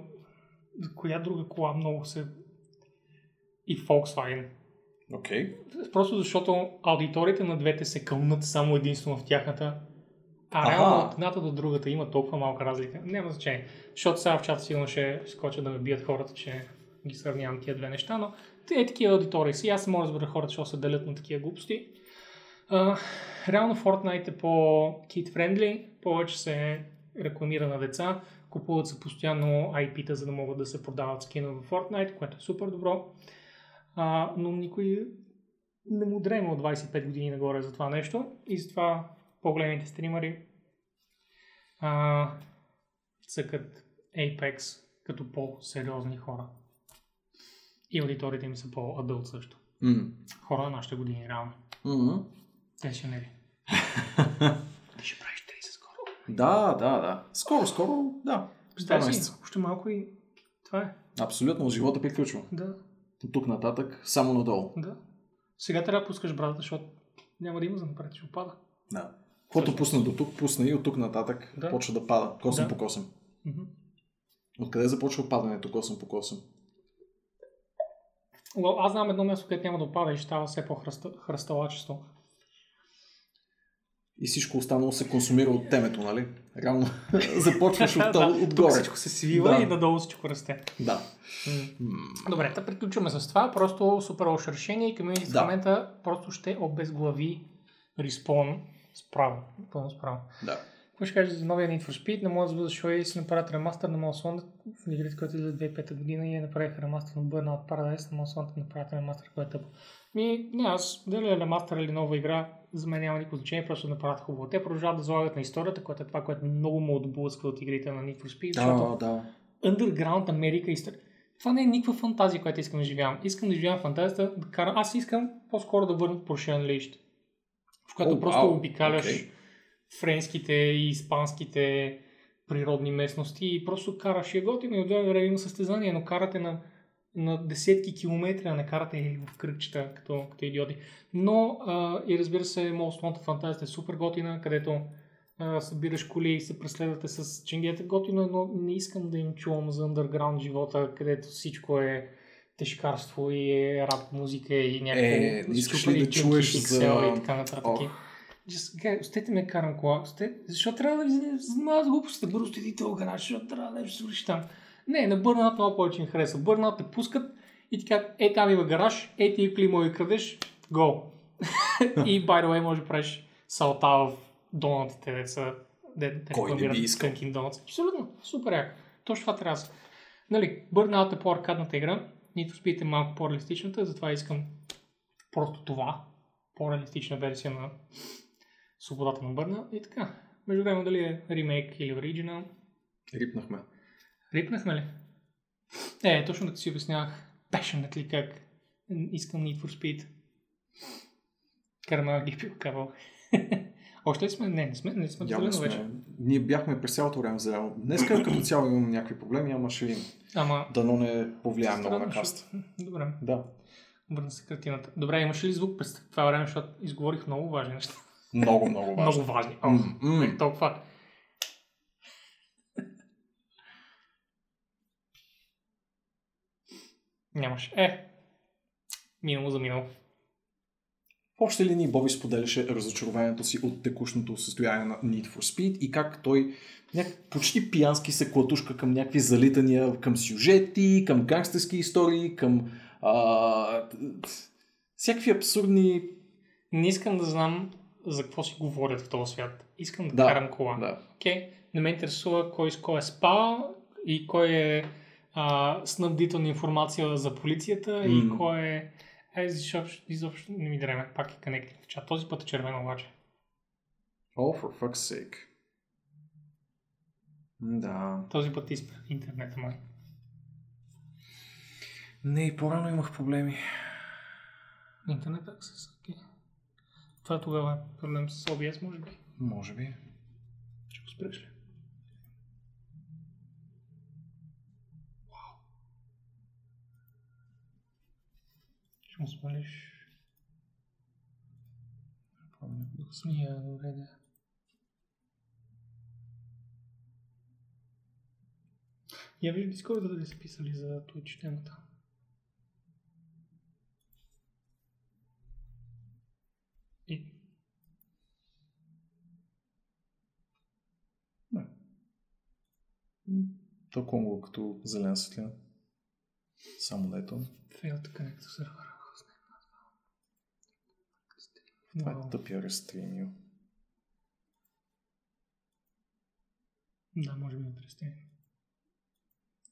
коя друга кола много се... и Volkswagen. Окей. Okay. Просто защото аудиториите на двете се кълнат само единствено в тяхната. А реално от едната до другата има толкова малка разлика. Няма значение. Защото сега в чата сигурно ще скочат да ме бият хората, че ги сравнявам тия две неща, но те е такива аудитории си. Аз мога да разбера хората, защото се делят на такива глупости. А, реално Fortnite е по-kid-friendly, повече се рекламира на деца, купуват се постоянно ай пи-та, за да могат да се продават скинове в Fortnite, което е супер добро. А, но никой не му дрема от двайсет и пет години нагоре за това нещо и затова по-големите стримари а, цъкат Apex като по-сериозни хора. И аудиторите им са по-адълт също. Mm. Хора на нашите години, реално. Mm-hmm. Пенсионери. Ти ще правиш тридесет скоро. Да, да, да. Скоро, скоро, да. Представи си, още малко и това е. Абсолютно, живота приключва. Да. Тук нататък, само надолу. Да. Сега трябва да пускаш брата, защото няма да има за напред, ще опада. Да. Каквото пусна до тук, пусна и от тук нататък да. Почва да пада. Косъм да. По косъм. Mm-hmm. Откъде започва падането косъм по косъм? Аз знам едно място, където няма да опада и ще става все по-хръсталачество. И всичко останало се консумира от темето, нали? Реално започваш от, да, отгоре. Тук всичко се свива да. И надолу всичко расте. Да. Mm. Добре, да приключваме с това. Просто супер лошо решение и към да. Момента просто ще обезглави Respawn справо. Пълно справо. Да. Какво ще кажа за новия Need for Speed? Не мога да бъда, защото и си направят ремастър на Malson в игрите, който е за две хиляди и пета година и направих ремастър на Burnout Paradise, на Malson направят ремастър, който е тъп. Ми, не, аз дали е ремастър или нова игра, за мен няма никакво значение, просто да направят хубаво. Те продължават да залагат на историята, което е това, което много му отблъсква от игрите на Need for Speed, да, защото да. Underground Америка история. Това не е никаква фантазия, която искам да живявам. Искам да живявам фантазията, да карам. Аз искам по-скоро да върна Porsche Unleashed, в която oh, просто wow. обикаляш okay. френските и испанските природни местности и просто караш е готино и отдавна време има състезание, но карате на, на десетки километри, а не карате в кръгчета като, като идиоти. Но а, и разбира се, Most Wanted е супер готина, където а, събираш коли и се преследвате с ченгета готино, но не искам да им чувам за underground живота, където всичко е тежкарство и е рап музика и някакво... Е, не искаш ли да чуеш за... И така нататък. Oh. Just, остете ме карам кола, остете... защо трябва да ви занимава с глупостта, бързо стеди това гараж, защо трябва да ви свърши там. Не, на Burnout това повече ми хареса. Burnout те пускат и ти казват, е там има гараж, е ти кли мога и крадеш, go. И by the way може да правиш салта в донатите, деца, де рекламират Dunkin' Donuts. Абсолютно, супер яко. Точно това трябва да са. Нали, Burnout е по-аркадната игра, нито спите малко по-реалистичната, затова искам просто това, по-реалистична версия на свободата на Бърна и така. Между време дали е ремейк или оригинал. Рипнахме. Рипнахме ли? Е, точно като си обяснявах passionately как искам Need for Speed. Карма ги пил кавал. Още ли сме? Не, не сме. Не сме зелено вече. Ние бяхме през цялото време зелено. Днеска като цяло имам някакви проблеми, ама ще видим. Ама... Дано не повлияем много на каста. Добре. Да. Върна се картината. Добре, имаш ли звук през това време, защото изговорих много важни неща. Много, много важни. Много важни. О, mm-hmm. Толкова. Нямаш. Е, минало за минало. В общи линии Боби споделяше разочарованието си от текущото състояние на Need for Speed и как той почти пиянски се клатушка към някакви залитания, към сюжети, към гангстерски истории, към а... всякакви абсурдни... Не искам да знам... за какво си говорят в този свят. Искам да, да карам кола. Да. Okay? Не ме интересува кой с кой е спал и кой е а, снабдителна информация за полицията mm. и кой е... Е, изобщо, изобщо не ми дреме. Пак е коннектинг в чат. Този път е червен обаче. Oh, for fuck's sake. Да. Този път изпра интернета май. Не, и по-рано имах проблеми. Интернет аксес, окей. Okay. Това тогава е проблем с о би ес, може би? Може би. Ще го спреш ли? Позволишь? Помню, дух смеян вреда. Я вижу, Discord дали списали за Twitch темата. И... Да. Толкова му като зелена светлина. Само лето. Failed to connect to server. Това е тъпия рестримил. Да, може би от рестрим.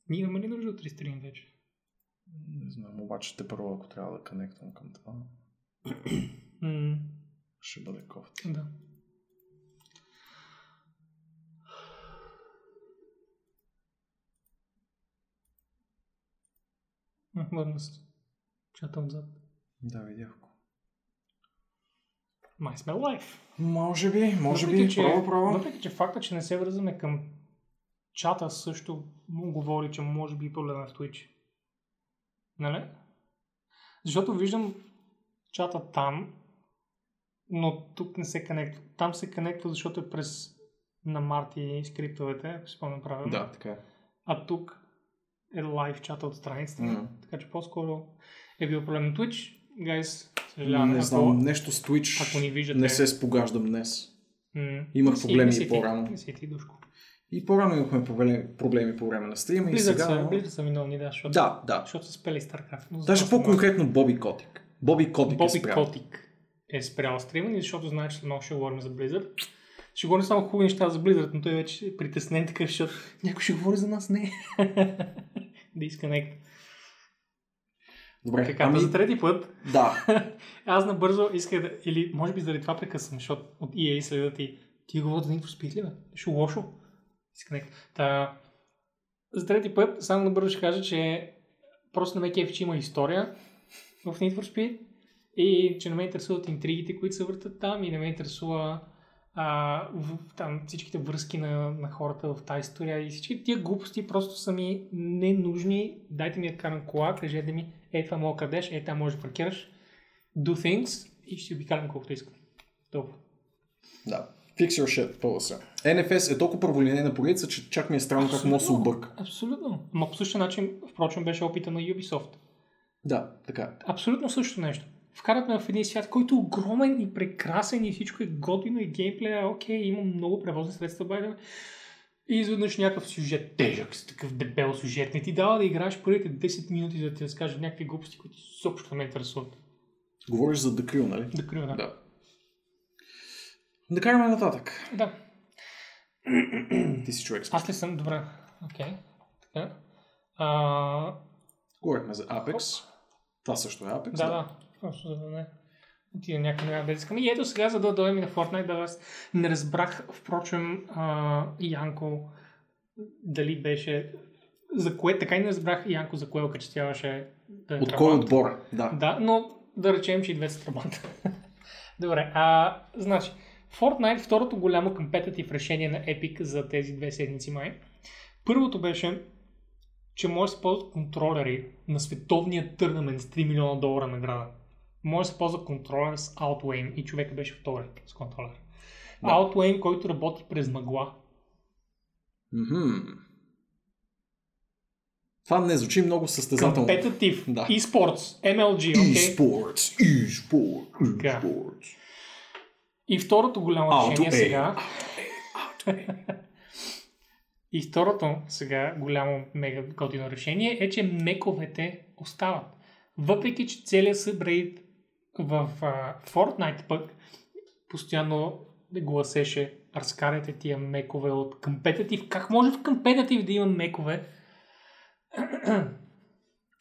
Ние имаме ли нужда от рестрим вече? Не знам, обаче те първо, ако трябва да конектвам към това, ще бъде кофти. Да. Върна се. Чата отзад. Да, видях. Май сме лайф. Може би, може въпреки, би, право, право. Въпреки, че факта, че не се връзваме към чата, също му говори, че може би проблема е в Twitch. Нали? Защото виждам чата там, но тук не се конектва. Там се конектва, защото е през на Марти скриптовете, ако си спомням правилно. Да, така е. А тук е лайв чата от страницата. Mm-hmm. Така че по-скоро е бил проблем на Twitch. Guys, съжалявам. Не знам, ако... нещо с Twitch не, виждате... не се спогаждам днес. Mm. Имах проблеми и, и по-рано. Ти, и по-рано имахме проблеми по време на стрима. Близък и сега... са, близък са виновни, да, защото, да, да. Защото са спели StarCraft. Даже по-конкретно може... Боби Котик. Боби Котик Боби е спрял. Котик е спрял стрима, защото знае, че много ще говорим за Blizzard. Ще говорим само хубави неща за Blizzard, но той вече е притеснен така, защото някой ще говори за нас, не. Disconnect. Добре, така, ами... за трети път. Да. Аз набързо исках да... Или може би заради това прекъсвам, защото от и ей следват и... Ти говорят за Нитро Спид ли, бе? Ще лошо. Та... За трети път, само набързо ще кажа, че просто на ме кеф, че има история в Нитро Спид и че не ме интересуват интригите, които се въртат там и не ме интересува а, в, там, всичките връзки на, на хората в тази история и всички тия глупости просто са ми ненужни. Дайте ми я карам кола, кажете ми е, това мога крадеш, е, там може да паркираш. Do things и ще обикалям колкото искам. Добре. Да. Fix your shit, по-въсър. Ен Еф Ес е толкова праволинейна поредица, че чак ми е странно как мога се обърка. Абсолютно. Ама по същия начин, впрочем, беше опита на Ubisoft. Да, така. Абсолютно същото нещо. Вкарат ме в един свят, който е огромен и прекрасен и всичко е готино и геймплея е окей, има много превозни средства, байдаме. И изведнъж някакъв сюжет, тежък, с такъв дебел сюжет. Не ти дава да играеш първите десет минути, за да ти разкажа някакви глупости, които съобщо ме интересуват. Говориш за The Crew, нали? The Crew, да. Да. Да караме нататък. Да. Ти си човек. Аз ли съм? Добре. Окей. Okay. Така. А... Говорихме за Apex. Та също е Apex. Да, да. да. Просто за да не... Отида някакъв няма да искам. И ето сега, за да дойдем и на Fortnite, да вас не разбрах, впрочем, а, Янко дали беше... За кое, така и не разбрах Янко за кое окачествяваше... Да е от кой отбор, да. Да, но да речем, че и две са трабанта. Добре, а, значи, Fortnite, второто голямо компетитив решение на Epic за тези две седмици май. Първото беше, че може да се ползват контролери на световния търнамент с три милиона долара награда. Може да се ползва контролер с OutWaim и човека беше втори с контролер. Да. OutWaim, който работи през мъгла. Mm-hmm. Това не звучи много състезателно. Компетитив. Да. E-sports. Ем Ел Джи. Okay? E-sports. E-sports. E-sports. И второто голямо решение сега... И второто сега голямо мега годино решение е, че мековете остават. Въпреки, че целият събрейд в uh, Fortnite пък постоянно гласеше разкарайте тия мекове от компетитив. Как може в компетитив да има мекове?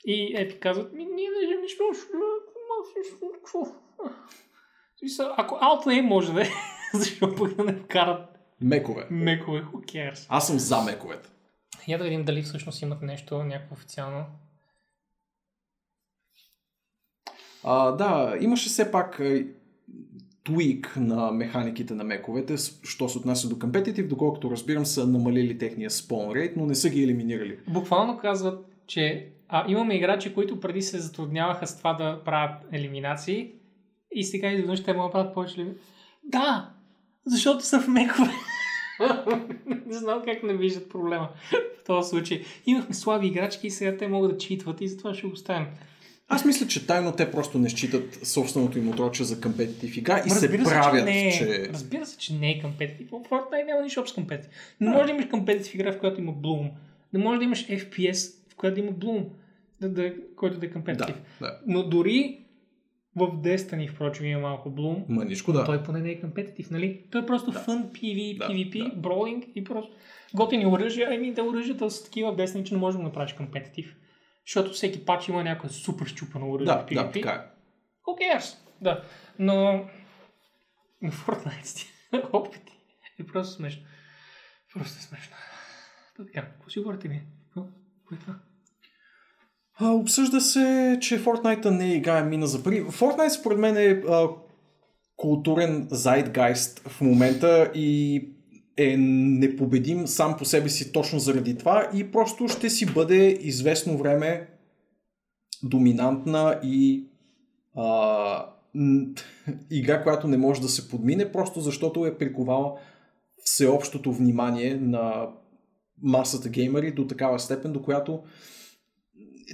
И Epic казват, ми ние виждаме нищо. Ако Outlay може да е, защо пък да не вкарат мекове? Мекове, who cares? Аз съм за мековете. Я да видим дали всъщност имат нещо, някакво официално. А, да, имаше все пак твик на механиките на мековете, що се отнася до компетитив, доколкото разбирам са намалили техния спон рейт, но не са ги елиминирали. Буквално казват, че а, имаме играчи, които преди се затрудняваха с това да правят елиминации и сега изведнъж ще могат да правят повече елиминации. Да, защото са в мекове. Не знам как не виждат проблема в този случай. Имахме слаби играчки и сега те могат да читват и затова ще го оставим. Аз мисля, че тайно те просто не считат собственото им отроче за компетитив игра и разбира се правят, че, не, че... Разбира се, че не е компетитив. Fortnite няма нищо общо с компетитив. Не може да имаш компетитив игра, в която има Bloom. Не може да имаш Еф Пи Ес, в която да има Bloom, да, да, който да е компетитив. Да, да. Но дори в Destiny, впрочем, има малко Bloom. Маничко, да. Той поне не е компетитив, нали? Той е просто да. Fun, пи ви, да, PvP, да. Brawling и просто... Готини оръжия, ами да оръжията са такива в Destiny, че не можеш да го направиш компетитив. Защото всеки пач има някаква супер щупано оръжие в PvP. Да, да, така е. Who cares? Да. Но... Но Fortnite опити е просто смешно. Просто смешно. Да, така. Какво си говорите ми? Какво е това? А, обсъжда се, че Fortnite не е игра мина за пари. Fortnite според мен е а, културен zeitgeist в момента и е непобедим сам по себе си точно заради това и просто ще си бъде известно време доминантна и а, игра, която не може да се подмине, просто защото е приковала всеобщото внимание на масата геймери до такава степен, до която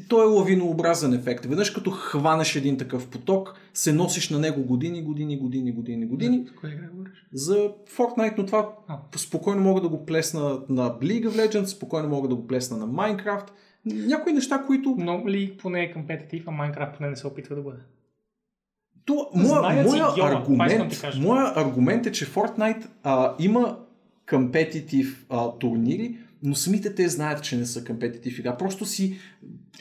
той е лавинообразен ефект. Веднъж като хванеш един такъв поток, се носиш на него години, години, години, години, години. За коя игра говориш? За Fortnite, но това а. спокойно мога да го плесна на League of Legends, спокойно мога да го плесна на Minecraft. Някои неща, които... Но League поне е компетитив, а Minecraft поне не се опитва да бъде. То, моя, моя, аргумент, моя аргумент е, че Fortnite а, има компетитив турнири, но самите те знаят, че не са компетитив игра. Просто си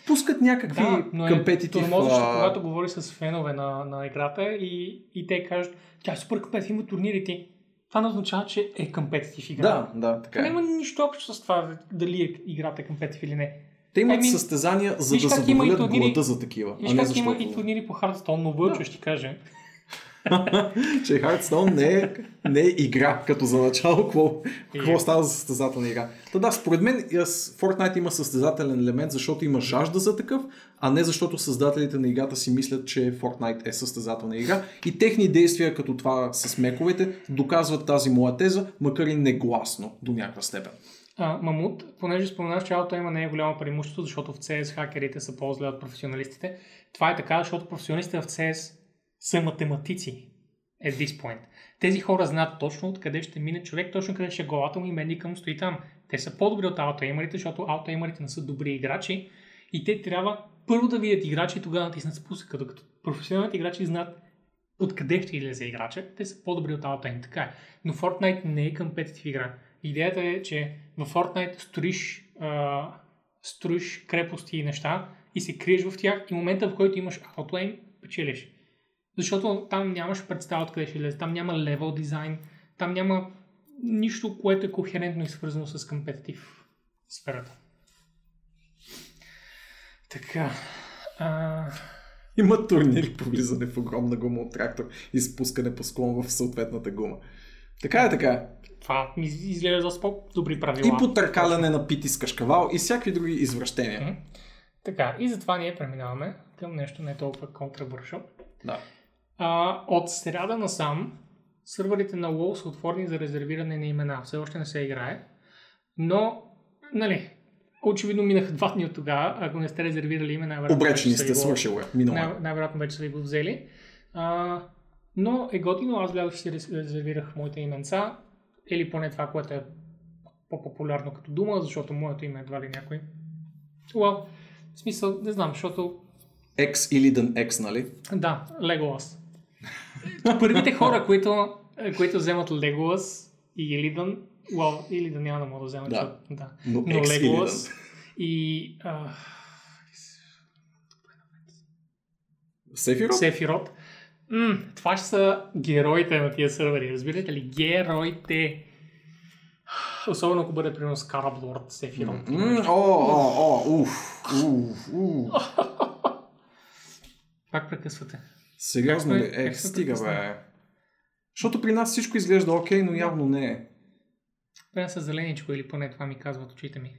пускат някакви компетитив... Да, но е тормозащо, а... когато говори с фенове на, на играта и, и те кажат, тя е супер компетитив, има турнирите. Това не означава, че е компетитив игра. Да, да, така е. Няма нищо общо с това, дали е играта компетитив или не. Те имат I mean, състезания, за да задоволят турнири... глада за такива. Виж как има и турнири по Хардстоун, но вълчо да. Ще кажа. Че Hearthstone не е, не е игра като за начало, какво, какво става за състезателна игра. Та да, според мен Fortnite има състезателен елемент, защото има жажда за такъв, а не защото създателите на играта си мислят, че Fortnite е състезателна игра и техни действия като това с мековете доказват тази моя теза, макар и негласно до някаква степен. А, Мамут, понеже споменаш, че ауто има не е голямо преимущество, защото в Си Ес хакерите са по-зле от професионалистите. Това е така, защото професионалистите в Си Ес са математици at this point. Тези хора знаят точно откъде ще мине човек, точно къде ще го атом и медика му стои там. Те са по-добри от аутоеймърите, защото аутоеймърите не са добри играчи и те трябва първо да видят играчи и тогава натиснат спусъка. Докато професионалните играчи знаят откъде ще излезе играча, те са по-добри от аутоеймърите. Така е. Но Fortnite не е компетитив игра. Идеята е, че във Fortnite строиш, а, строиш крепости и неща и се криеш в тях и момента, в който имаш аутоейм, печелиш. Защото там нямаш представа откъде ще лезе, там няма левел дизайн, там няма нищо, което е кохерентно и свързано с компетитив сферата. Така. А... Има турнири по влизане в огромна гума от трактор и спускане по склон в съответната гума. Така е, така. Това ми изглежда за по-добри правила. И потъркаляне на пити с кашкавал и всякакви други извращения. М-м. Така, и затова ние преминаваме към нещо не толкова контрабършо. Да. А, от сряда насам сървърите на WoW са отворени за резервиране на имена. Все още не се играе, но нали, очевидно минаха два дни от тогава. Ако не сте резервирали имена, обречени сте, свършило е. Най-вероятно вече са ви го взели. А, но е готино, аз гледах, че си резервирах моите именца или поне това, което е по-популярно като дума, защото моето име едва ли някой. Уау, в смисъл, не знам, защото X или Дън X, нали? Да, Legolas. Първите хора, които, които вземат Legolas и Илидан, well, Илидан няма да мога да взема, да. Защото, да. Но, но Legolas и uh, Сефирот? Сефирот. М, това ще са героите на тия сървъри, разбирате ли? Героите. Особено ако бъде примерно Скараблорд, Сефирот. О, о, о, уф, уф, уф. Пак прекъсвате. Сериозно ли? Е, стига бе. Защото при нас всичко изглежда окей, но явно не е. При нас е зеленичко или поне това ми казват очите ми.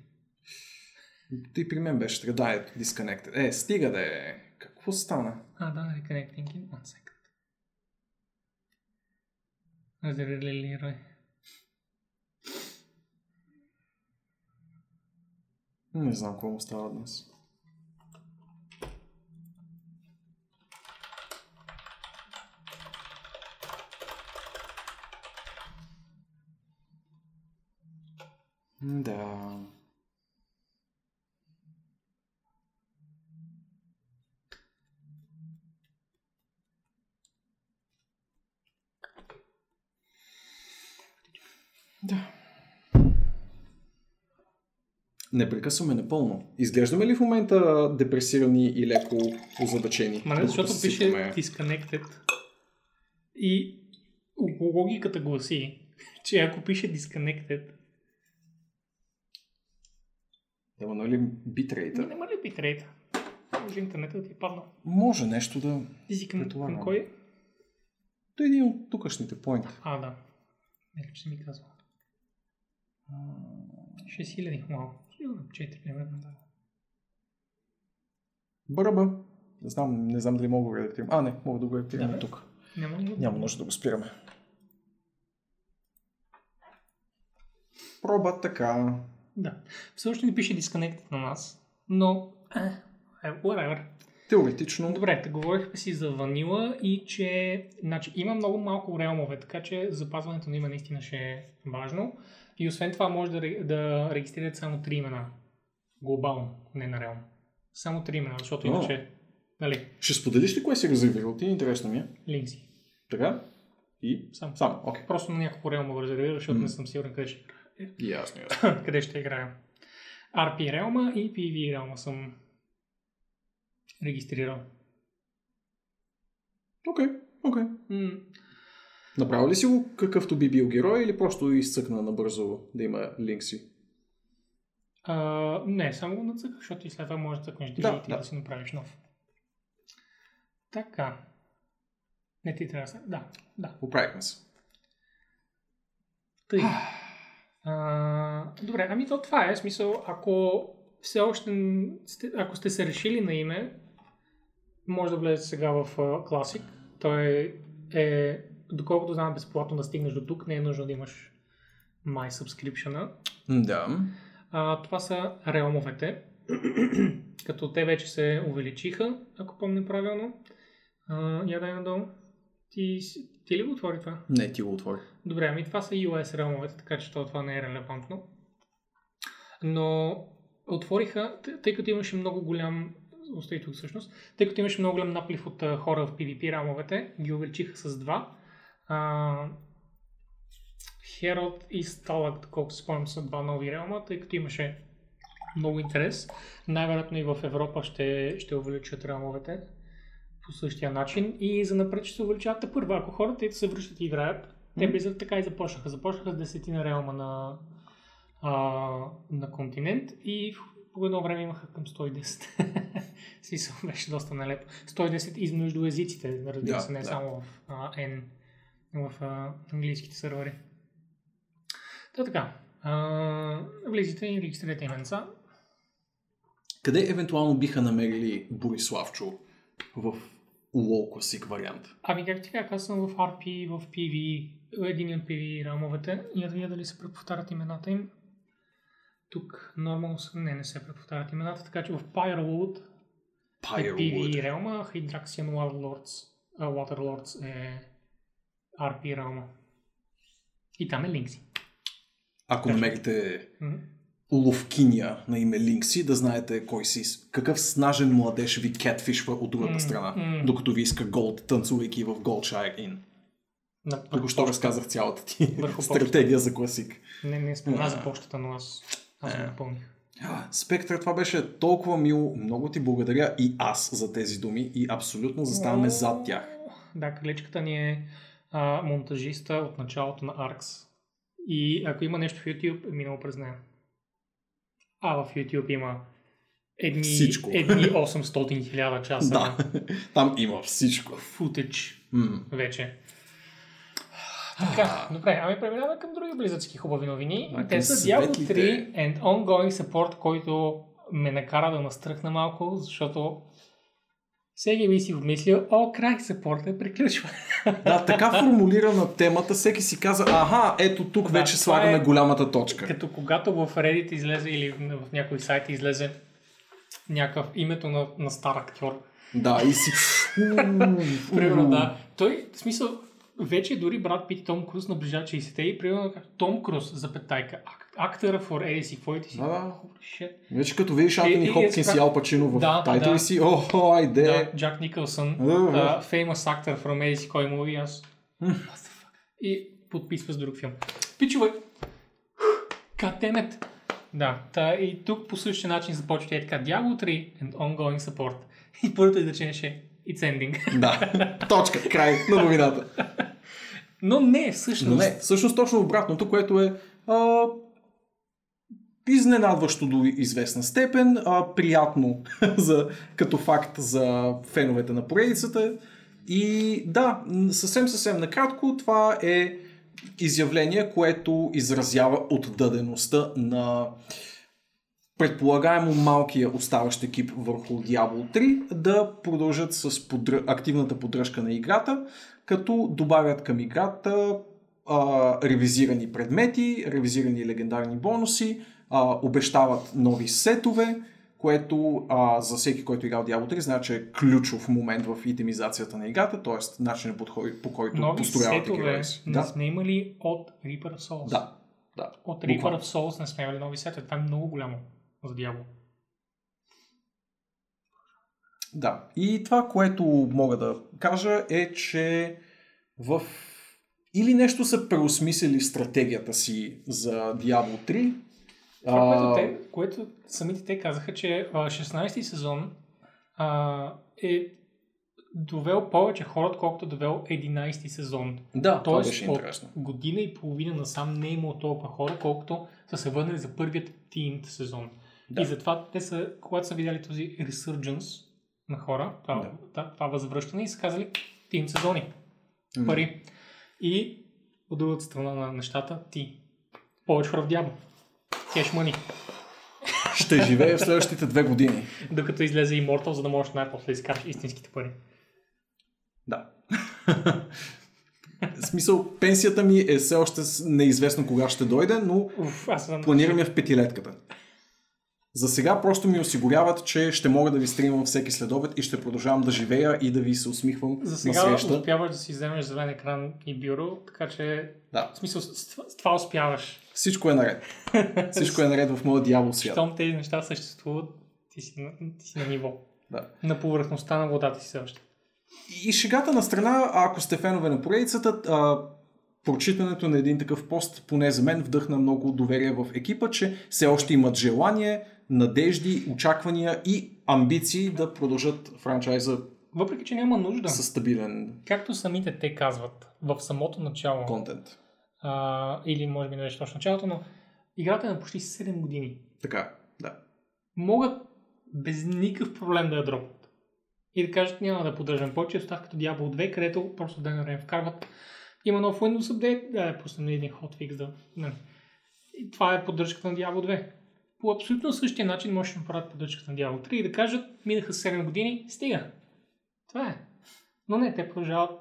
Той при мен беше така, да е disconnected. Е, стига да е. Какво стана? А, да, reconnecting in one second. Разрелилирай. Не знам какво му става днес. Да. Да. Не прекъсваме напълно. Изглеждаме ли в момента депресирани и леко озадачени? Ма не, защото пише disconnected. И логиката гласи, че ако пише disconnected... Няма нали битрейта? Няма ли битрейта? Може интернетът ти падна. Може нещо да... Изикам към кой? Той е един от тукашните поинти. А, да. Нека ще ми казва. шест хиляди, вау. четири примерно, да. Бърба. Не знам, не знам дали мога да го редактирам. А, не, мога да го редактирам да, тук. Няма, няма нужда да го спираме. Проба така. Да. Всъщност ни пише disconnected на нас, но... Eh, whatever. Теоретично. Добре, говорихме си за ванила и че значи, има много малко реалмове, така че запазването на име наистина ще е важно. И освен това може да, да регистрират само три имена. Глобално, не на реално. Само три имена, защото но. Иначе... Нали? Ще споделиш ли кое си резервирал? Ти интересно ми е. Линкси. Така? И? Само. Само. Okay. Просто на някакво реално резервираш, защото mm. не съм сигурен къде ще играя. Ясно, ясно. Къде ще играя. ар пи реалма и пи ви реалма съм... регистрирал. Окей, okay, окей. Okay. Mm. Направил ли си го какъвто би бил герой или просто изцъкна набързо да има линкси? Uh, не, само го нацъках, защото и след това може да цъкнеш да, да, да. да си направиш нов. Така. Не ти трябва да се... Да, да. Поправихме се. Тъй. Uh, добре, ами то това е смисъл, ако... Все още, ако сте се решили на име, може да влезете сега в Classic. Той е, доколкото знам, безплатно да стигнеш до тук, не е нужно да имаш My Subscription-а. Да. А, това са реалмовете, като те вече се увеличиха, ако помня правилно. А, я дай надолу. Ти, ти ли го отвори това? Не, ти го отвори. Добре, ами това са ю ес реалмовете, така че това не е релевантно. Но... Отвориха, тъй като имаше много голям, остай тук всъщност, тъй като имаше много голям наплив от а, хора в PvP рамовете, ги увеличиха с два. А, Herald и Stalag, колкото спомням, са два нови реалма, тъй като имаше много интерес. Най-вероятно и в Европа ще, ще увеличат реалмовете по същия начин и за напред ще се увеличават първа. Ако хората се връщат и играят, mm-hmm. те близат така и започнаха. Започнаха с десетина реалма на... на континент и по едно време имаха към сто и десет. Смисъл беше доста нелепо. сто и десет измежду езиците, разбира се, да, не да. Само в а, N, в а, английските сървъри. Та така, а, влизите и регистрирате именца. Къде евентуално биха намерили Бориславчо в Лол Classic вариант? Ами как ти казах, аз съм в ар пи, в пи ви, един от пи ви рамовете. Я да видя дали се преповтарят имената им. Тук нормално не, не се преповтарят имената, така че в Pyrewood е пи ви реалма, Hydraxian Waterlords, uh, Waterlords е ар пи реалма. И там е Линкси. Ако намерите mm-hmm. ловкиня на име Линкси, да знаете кой си, какъв снажен младеж ви кетфишва от другата mm-hmm. страна, mm-hmm. докато ви иска голд, танцувайки в Goldshire Inn. Току-що разказах цялата ти стратегия за класик. Не, не спомена за почтата, но аз, аз го напълних. Спектър, това беше толкова мило. Много ти благодаря и аз за тези думи и абсолютно заставаме зад тях. Да, кралечката ни е а, монтажиста от началото на Аркс. И ако има нещо в YouTube, е минало през нея. А в YouTube има едни, едни осемстотин хиляди часа. Да, там има всичко. Футеч mm. вече. Така, добре, ами преминаваме към други близъцки хубави новини. Те са Diablo три and ongoing support, който ме накара да настръхна малко, защото всеки би си вмислил, о, край, спорта приключва. Да, така формулирана темата, всеки си каза, аха, ето тук да, вече слагаме е, голямата точка. Като когато в Reddit излезе или в някои сайти излезе някакъв името на, на стар актьор. Да, и си... примерно, да. Той, в смисъл, вече дори Брат Пит и Том Круз наближават шейсетте и примерно Том Круз, запетайка, актера for Ериси, какво е ти си? Да, да. Вече като видиш Антони Хопкинс и Ал Пачино в да, тайтъл да. Си, о, о, айде. Да, Джак Никълсън, uh, famous actor from Ериси, кой му и аз. И подписва с друг филм. Пичове, катемет. Да, та, и тук по същия начин започва е така Diablo три and ongoing support. И първото изречение ще е It's ending. Да, точка, край на новината. Но не, всъщност. Но не, всъщност точно обратното, което е а, изненадващо до известна степен, а, приятно за, като факт за феновете на поредицата. И да, съвсем съвсем накратко, това е изявление, което изразява отдадеността на предполагаемо малкия оставащ екип върху Diablo три да продължат с подръ... активната поддръжка на играта, като добавят към играта а, ревизирани предмети, ревизирани легендарни бонуси, а, обещават нови сетове, което а, за всеки, който играл Diablo три, значи е ключов момент в итемизацията на играта, т.е. начинът по който построяват играта си. Нови сетове не сме имали от Reaper of Souls. Да, да. От Reaper of Souls не сме имали нови сетове. Това е много голямо за Diablo. Да, и това, което мога да кажа е, че в... или нещо са преосмислили в стратегията си за Diablo три. Това, което, те, което самите те казаха, че шестнайсети сезон а, е довел повече хора, отколкото довел единайсети сезон. Да, това беше интересно. От година и половина насам не е имало толкова хора, колкото са се върнали за първият тинт сезон. Да. И затова те са, когато са видяли този resurgence на хора, това, да. Да, това възвръщане и са казали тинт сезони. Mm. Пари. И от другата страна на нещата ти. Повече хора в Diablo. Кеш мъни. Ще живея в следващите две години. Докато излезе Immortal, за да можеш най-после да изкараш истинските пари. Да. В смисъл, пенсията ми е все още неизвестно кога ще дойде, но Уф, планирам я в петилетката. За сега просто ми осигуряват, че ще мога да ви стримам всеки следобед и ще продължавам да живея и да ви се усмихвам на среща. За сега успяваш да си вземеш зелен екран и бюро, така че да. В смисъл, с това успяваш. Всичко е наред. Всичко е наред в моя Diablo свят. Щом тези неща съществуват, ти си на, ти си на ниво. Да. На повърхността на водата си все още. И шегата на страна, ако сте фенове на поредицата, а, прочитането на един такъв пост, поне за мен, вдъхна много доверие в екипа, че все още имат желание, надежди, очаквания и амбиции да продължат франчайза. Въпреки, че няма нужда. Със стабилен. Както самите те казват в самото начало. Контент. А, или може би не беше точно началото, но играта е на почти седем години. Така, да. Могат без никакъв проблем да я дропат. И да кажат, няма да поддържам повече, остават като Diablo две, където просто ден на време вкарват. Има нов Windows Update, да я пуснем на един hotfix. Да. И това е поддръжката на Diablo две. По абсолютно същия начин можеш да направят поддръжката на Diablo три и да кажат, минаха седем години, стига. Това е. Но не, те продължават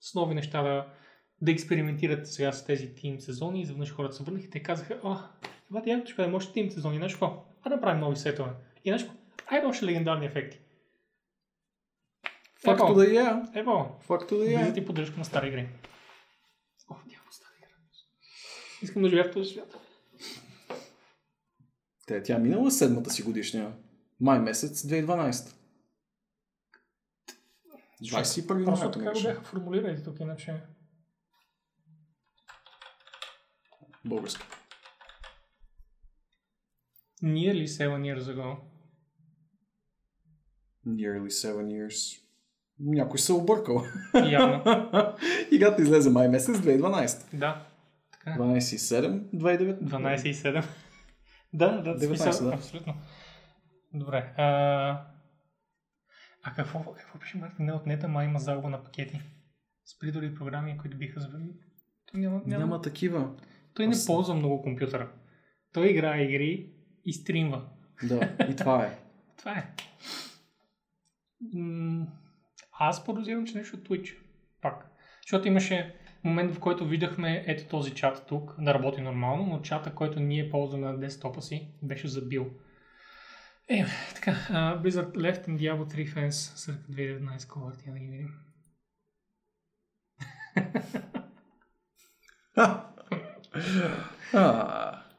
с нови неща да, да експериментират сега с тези тим сезони и завънш хората се върнаха и те казаха, о, това Diablo ще бъде може тим сезони, иначе какво? А да направим нови сетове. Иначе какво? Айде още легендарни ефекти. Факто да я. Ево. Факто да я. Ти поддръжка на стари игри. О, Diablo стара игра. Искам да живея в този свят. Те, тя минала седмата си годишния. Май месец две хиляди и дванайсета. двайсет и първи Просто така го бяха формулирали тук, иначе. Български. Nearly seven years ago. Nearly seven years. Някой се объркал. Явно. Играта излезе май месец две хиляди и дванайсета. Да. Така. дванайсет и седем, двайсет и девет. дванайсет и седем. Да, да, девет, да. Абсолютно. Добре. А, а какво, какво пише Мартин? Не отнета, май има загуба на пакети. Спри дори програми, които биха завърли. Няма, няма... няма такива. Той не Аз... ползва много компютъра. Той играе игри и стримва. Да, и това е. Това е. М- аз подозирам, че нещо от Twitch. Пак. Защото имаше момент, в който видяхме ето този чат тук да работи нормално, но чата, който ние ползваме на десктопа си, беше забил. Е, така, uh, Blizzard Left and Diablo три Fans сред две хиляди и деветнадесета колорти, да ги видим.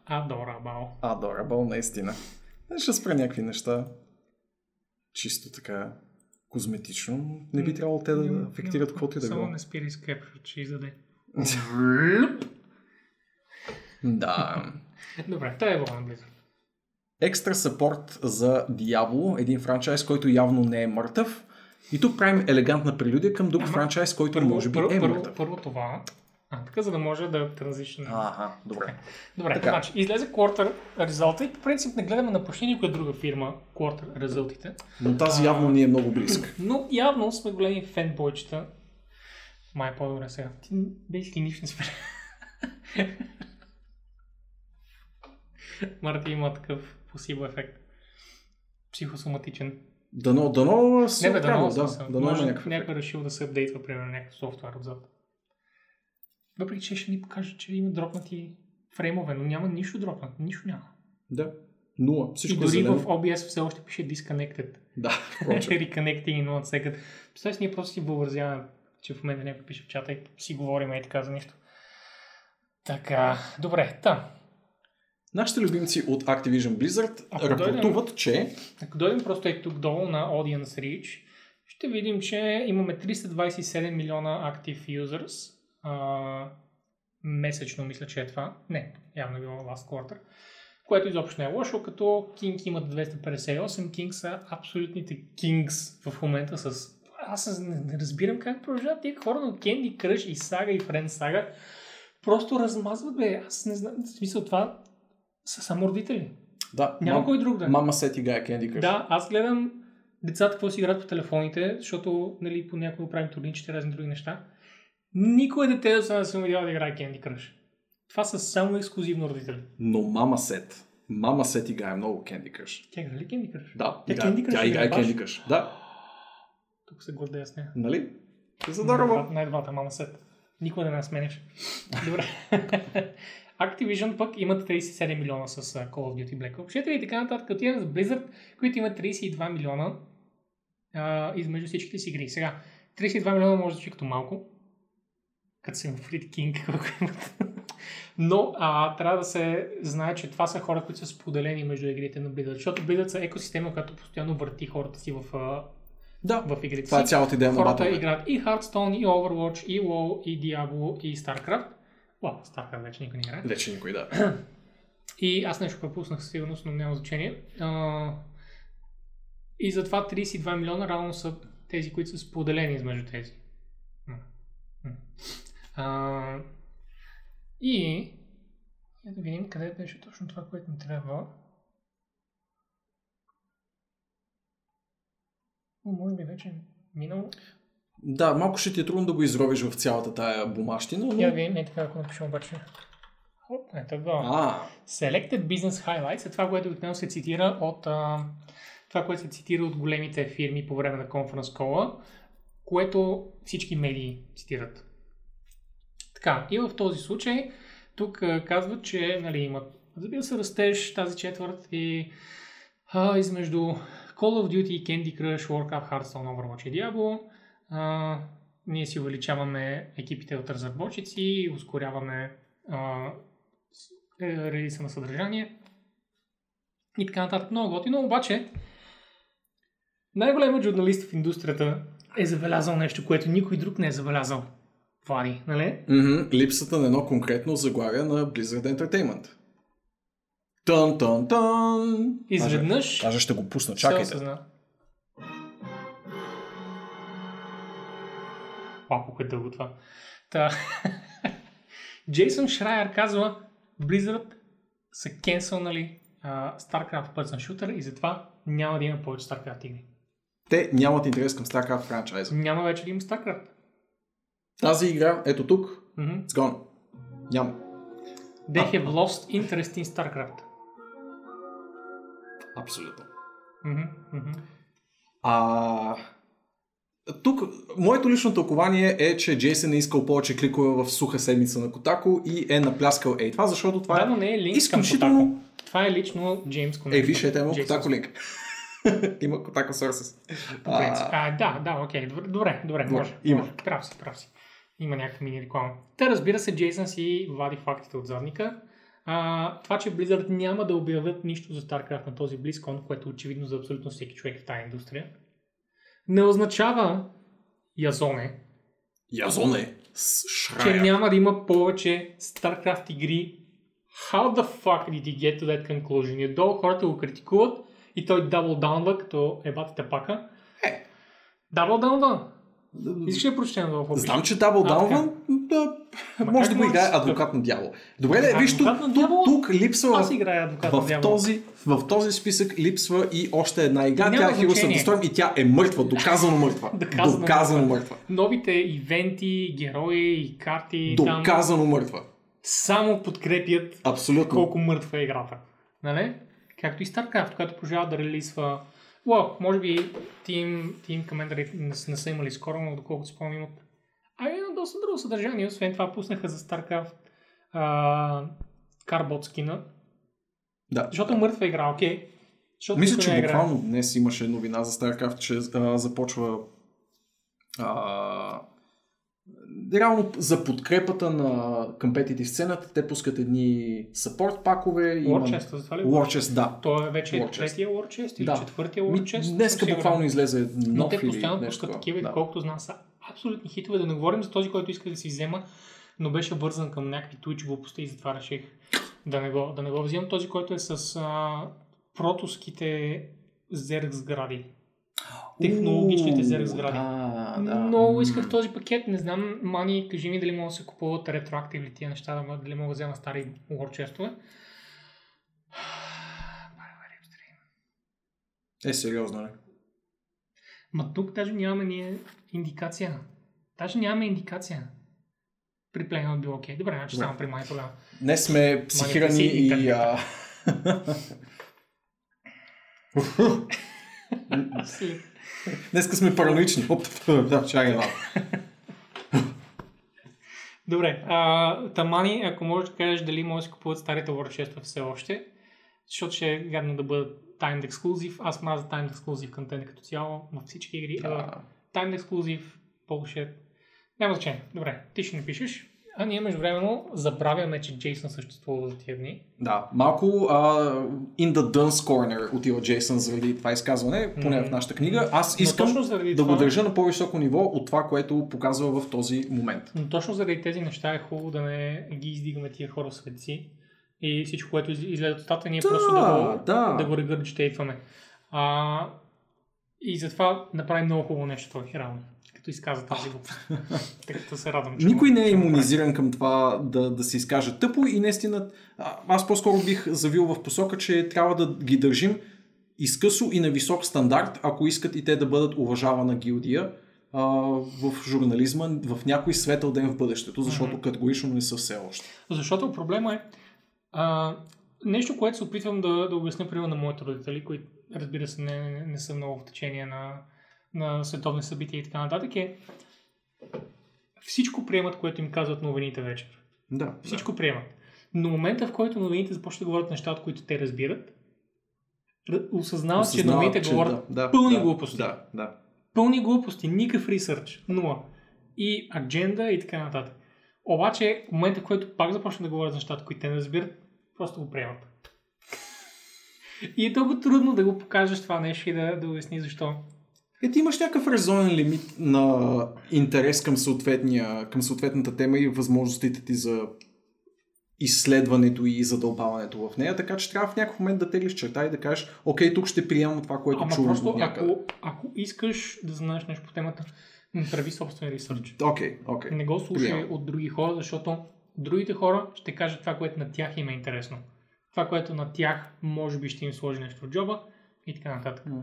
Adorable. Adorable, наистина. Ще спра някакви неща. Чисто така козметично. Не би трябвало те да афектират каквото и да било. Само не спира изкрепва, че издаде. Да. Добре, това е Вълна Blizzard. Екстра съпорт за Diablo, един франчайз, който явно не е мъртъв. И тук правим елегантна прелюдия към друг франчайз, който първо, може би първо, е мъртъв. Първо, първо това, а, така за да може да транзишне. Ага, добре. Добре, така. Значи, излезе Quarter Result и по принцип не гледаме на почти никоя друга фирма Quarter Result-ите. Но тази явно ни е много близка. Но явно сме големи фенбойчета. Май по-добре сега. Ти бейски нищо не спре. Марти има такъв посиба ефект. Психосоматичен. Дано, дано се оправя, да. Дано има някакъв. Някой решил да се апдейтва, примерно, някакъв софтуер отзад. Въпреки, че ще ни покажа, че има дропнати фреймове, но няма нищо дропнато. Нищо няма. Да. Нула. Всичко и дори зелено. В О Б С все още пише disconnected. Да. Reconnecting in one second. Представи си, ние просто си въобразяваме, че в момента някой пише в чата и си говорим и така за нищо. Така, добре, та. Нашите любимци от Activision Blizzard ако рапортуват, дойдем, че... Ако дойдем просто е тук долу на Audience Reach, ще видим, че имаме триста двадесет и седем милиона Active Users. А, месечно мисля, че е това. Не, явно е било Last Quarter. Което изобщо не е лошо, като King имат двеста петдесет и осем, King са абсолютните Kings в момента с... Аз не разбирам как продължават тия хора, но Candy Crush и Saga и Friends Saga просто размазват, бе. Аз не знам, в смисъл това... Са само родители. Да, няма мам, кой друг да. Мама сети гай Кенди Кръш. Да, аз гледам децата какво си играят по телефоните, защото нали, по някои правим турничите, разни други неща. Никой дете да се не съм видял да играе Кенди Кръш. Това са само ексклюзивно родители. Но мама сет. Мама сет играе много Кенди Кръш. Тя играе ли Кенди Кръш? Да, тя играе Кенди Кръш. Да. Тук се гордея с нея. Нали? Задорова. Най-двата мама сет. Никога да не сменеш. Добре. Activision пък имат тридесет и седем милиона с Call of Duty Black Ops четири и така нататък. Отиваме за Blizzard, които имат тридесет и два милиона а, измежду всичките си игри. Сега, тридесет и два милиона може да звучи като малко, като съм Фрид Кинг, колко имат. Но а, трябва да се знае, че това са хора, които са споделени между игрите на Blizzard, защото Blizzard са екосистема, която постоянно върти хората си в, да, в игрите си. Това е цялата идея на батъл. Хората играят и Hearthstone, и Overwatch, и WoW, и Diablo, и StarCraft. Уау, Старка вече никой не играе. Вече никой, да. И аз нещо пропуснах със сигурност, но няма значение. А, и затова тридесет и два милиона равно са тези, които са споделени измежду тези. А, и да видим къде беше точно това, което ми трябва. О, може би вече минало. Да, малко ще ти е трудно да го изровиш в цялата тая бумащина, но... Я видим, не така, ако напишем обаче. Хоп, ето го. А. Selected Business Highlights е това, което обикновено се цитира от... А, това, което се цитира от големите фирми по време на Conference Call, което всички медии цитират. Така, и в този случай, тук а, казват, че нали, имат... Забива се растеж тази четвърт и... А, измежду Call of Duty, Candy Crush, Warcraft, Hearthstone, Overwatch и Diablo... Uh, ние си увеличаваме екипите от разработчици и ускоряваме uh, релиза на съдържание и така нататък. Много готино, обаче най-големият журналист в индустрията е забелязал нещо, което никой друг не е забелязал. Вари, нали? Mm-hmm. Липсата на едно конкретно заглавие на Blizzard Entertainment. Тън-тън-тън! Изведнъж... Даже ще го пусна, чакайте. Папуха е дълго това. Та... Джейсън Шрайер казва, Blizzard са кенсълнали uh, StarCraft Person Shooter и затова няма да има повече StarCraft игри. Те нямат интерес към StarCraft франчайза. Няма вече да има StarCraft. Тази игра, ето тук, mm-hmm. It's gone. Няма. They have lost interest in StarCraft. Абсолютно. Mm-hmm. Mm-hmm. А... Тук моето лично тълкование е, че Джейсън е искал повече кликове в суха седмица на Котако и е напляскал ей това, защото това да, е, но не е линк изключително... към Котако. Това е лично Джеймс Коннект. Е, виж, ето има Котако линк. Има Котако Сърсес. Да, да, окей. Добре, добре, може. Има. Прав си, прав си. Има някаква мини реклама. Та разбира се, Джейсън си вади фактите от задника. А, това, че Blizzard няма да обявят нищо за StarCraft на този BlizzCon, което очевидно за абсолютно всеки човек в тази индустрия, не означава Язоне, Язоне че няма да има повече StarCraft игри. How the fuck did you get to that conclusion? И долу хората го критикуват и той дабл даунва, като ебатите пака. Е. Дабл даунва. Искаш ли да прочетем това в обича? Знам, че дабл даунва, да... Може да го играе адвокат на дявола. Добре, да, виж, тук, тук липсва в този, в този списък липсва и още една игра. Тя е Heroes of the Storm и тя е мъртва, доказано мъртва. доказано, доказано мъртва. Новите ивенти, герои и карти. Доказано там, мъртва. Само подкрепят абсолютно колко мъртва е играта. Нали? Както и StarCraft, която продължава да релизва. Уау, може би Team, Team Commander не са имали скоро, но доколкото спомням имат. А едно доста друго съдържание, освен това пуснаха за StarCraft Carbot скина. Да. Защото мъртва игра, окей. Okay. Мисля, че буквално игра. Днес имаше новина за StarCraft, че а, започва а, реално за подкрепата на Competitive сцената. Те пускат едни support пакове. Warchest, за това ли? Warchest, да. Той вече е третия Warchest или да. четвъртия Warchest. Днеска буквално излезе нов или те постоянно пускат такива, да. Колкото знам са. Абсолютни хитове, да не говорим за този, който иска да си взема, но беше вързан към някакви Twitch глупости и затова реших да не го, да не го взимам. Този, който е с а, протоските зерк сгради. Технологичните зерк сгради. Много исках този пакет, не знам, Мани, кажи ми дали мога да се купуват ретроактивни тия неща, дали мога да взема стари уорчестове. Е, сериозно ли? Ма тук даже нямаме ние индикация. Даже нямаме индикация. При Playnote било окей. Okay. Добре, значи само при май тогава. Днес сме психирани и... А... Днеска сме параноични. Добре. А, Тамани, ако можеш да кажеш дали може да купуват старите Warchest все още, защото ще е гадно да бъдат Timed Exclusive. Аз мразя Timed Exclusive контент като цяло на всички игри. Yeah. Timed Exclusive, bullshit. Няма значение. Добре, ти ще напишеш. А ние междувременно забравяме, че Джейсън съществува за тия дни. Да, малко uh, in the dunce corner отива Джейсън заради това изказване, поне mm-hmm. в нашата книга. Аз искам да това... го държа на по-високо ниво от това, което показва в този момент. Но точно заради тези неща е хубаво да не ги издигаме тия хора светци. И всичко, което излезе от стата, ние да, просто да го, да. Да го регърчетейфаме. А, и затова направи много хубаво нещо това херално, като изказа тази глупост. Така се радвам. Никой му, не е имунизиран към това да, да се изкаже тъпо и наистина аз по-скоро бих завил в посока, че трябва да ги държим изкъсо и на висок стандарт, ако искат и те да бъдат уважавана гилдия а, в журнализма в някой светъл ден в бъдещето, защото mm-hmm. категорично не са все още. Защото проблема е Uh, нещо, което се опитвам да, да обясня примерно на моите родители, които разбира се не, не, не са много в течение на, на световни събития и така нататък е всичко приемат, което им казват новините вечер. Да, всичко да. Приемат. Но момента, в който новините започват да говорят неща, от които те разбират, осъзнават, че новините че, говорят да, да, пълни да, глупости. Да, да. Пълни глупости, никакъв ресърч, нула. И адженда и така нататък. Обаче, в момента, в който пак започна да говорят за нещата, които те не разбират, просто го приемат. И е толкова трудно да го покажеш това нещо и да, да обясни защо. Е, ти имаш някакъв резонен лимит на интерес към, към съответната тема и възможностите ти за изследването и задълбаването в нея, така че трябва в някакъв момент да теглиш черта и да кажеш, окей, тук ще приемам това, което чувам просто, от някъде. Ако, ако искаш да знаеш нещо по темата, направи собствен ресърч. Okay, okay. Не го слушай yeah. от други хора, защото другите хора ще кажат това, което на тях им е интересно. Това, което на тях може би ще им сложи нещо в джоба и така нататък. Mm.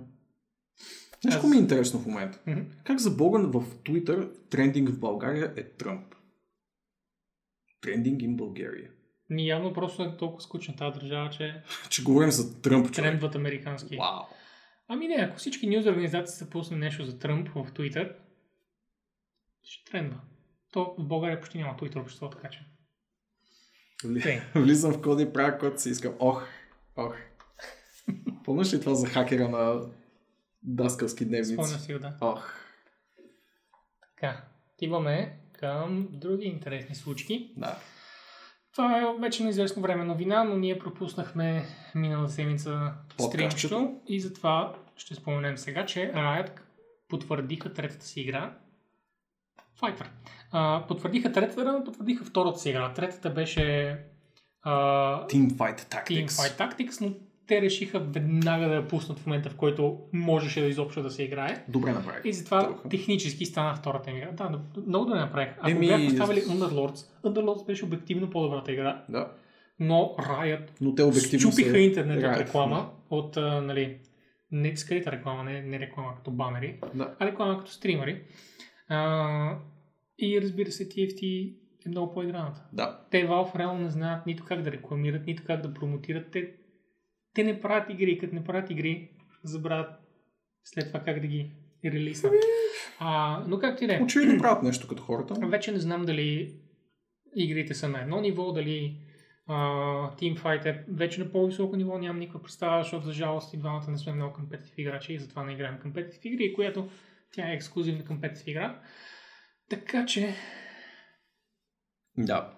Нещо Аз... ми е интересно в момента. Mm-hmm. Как за Бога в Twitter трендинг в България е Тръмп? Трендинг in България. Ни явно просто е толкова скучна тази държава, че... Че говорим за Тръмп, човек. Трендват американски. Вау! Ами не, ако всички нюз организации са пусне нещо за Тръмп в Twitter, ще трендва. То в България почти няма Twitter общество, така че... Вли... Влизам в кода и правя код си искам. Ох, ох. Помниш ли това за хакера на даскалски дневници? Спомня си, да. Ох. Така, отиваме към други интересни случки. Да. Това е вече на известно време новина, но ние пропуснахме миналата седмица стримчето и затова ще споменем сега, че Riot потвърдиха третата си игра. Fighter. А, потвърдиха третата, но потвърдиха втората си игра. Третата беше а... Team Fight Tactics. Team Fight Tactics, но те решиха веднага да я пуснат в момента, в който можеше да изобщо да се играе. Добре направих. И затова Търху. Технически стана втората игра. Да, много добре направих. Ако Еми... бяха поставили Underlords, Underlords беше обективно по-добрата игра. Да. Но Riot но те счупиха интернет от реклама, да. От, а, нали, не скрита реклама, не, не реклама като банери, да. А реклама като стримери. А, и разбира се, ти еф ти е много по-играната. Да. Те Valve реално не знаят нито как да рекламират, нито как да промотират. Те Те не правят игри, като не правят игри, забравят след това как да ги релиснат. А, но как ти да е? Очевидно правят нещо като хората. Вече не знам дали игрите са на едно ниво, дали а, Teamfight е вече на по-високо ниво, нямам никаква представа, защото за жалост и двамата не сме много компетитив играчи и затова не играем компетитив игри, която тя е ексклюзивна компетитив игра. Така че... Да.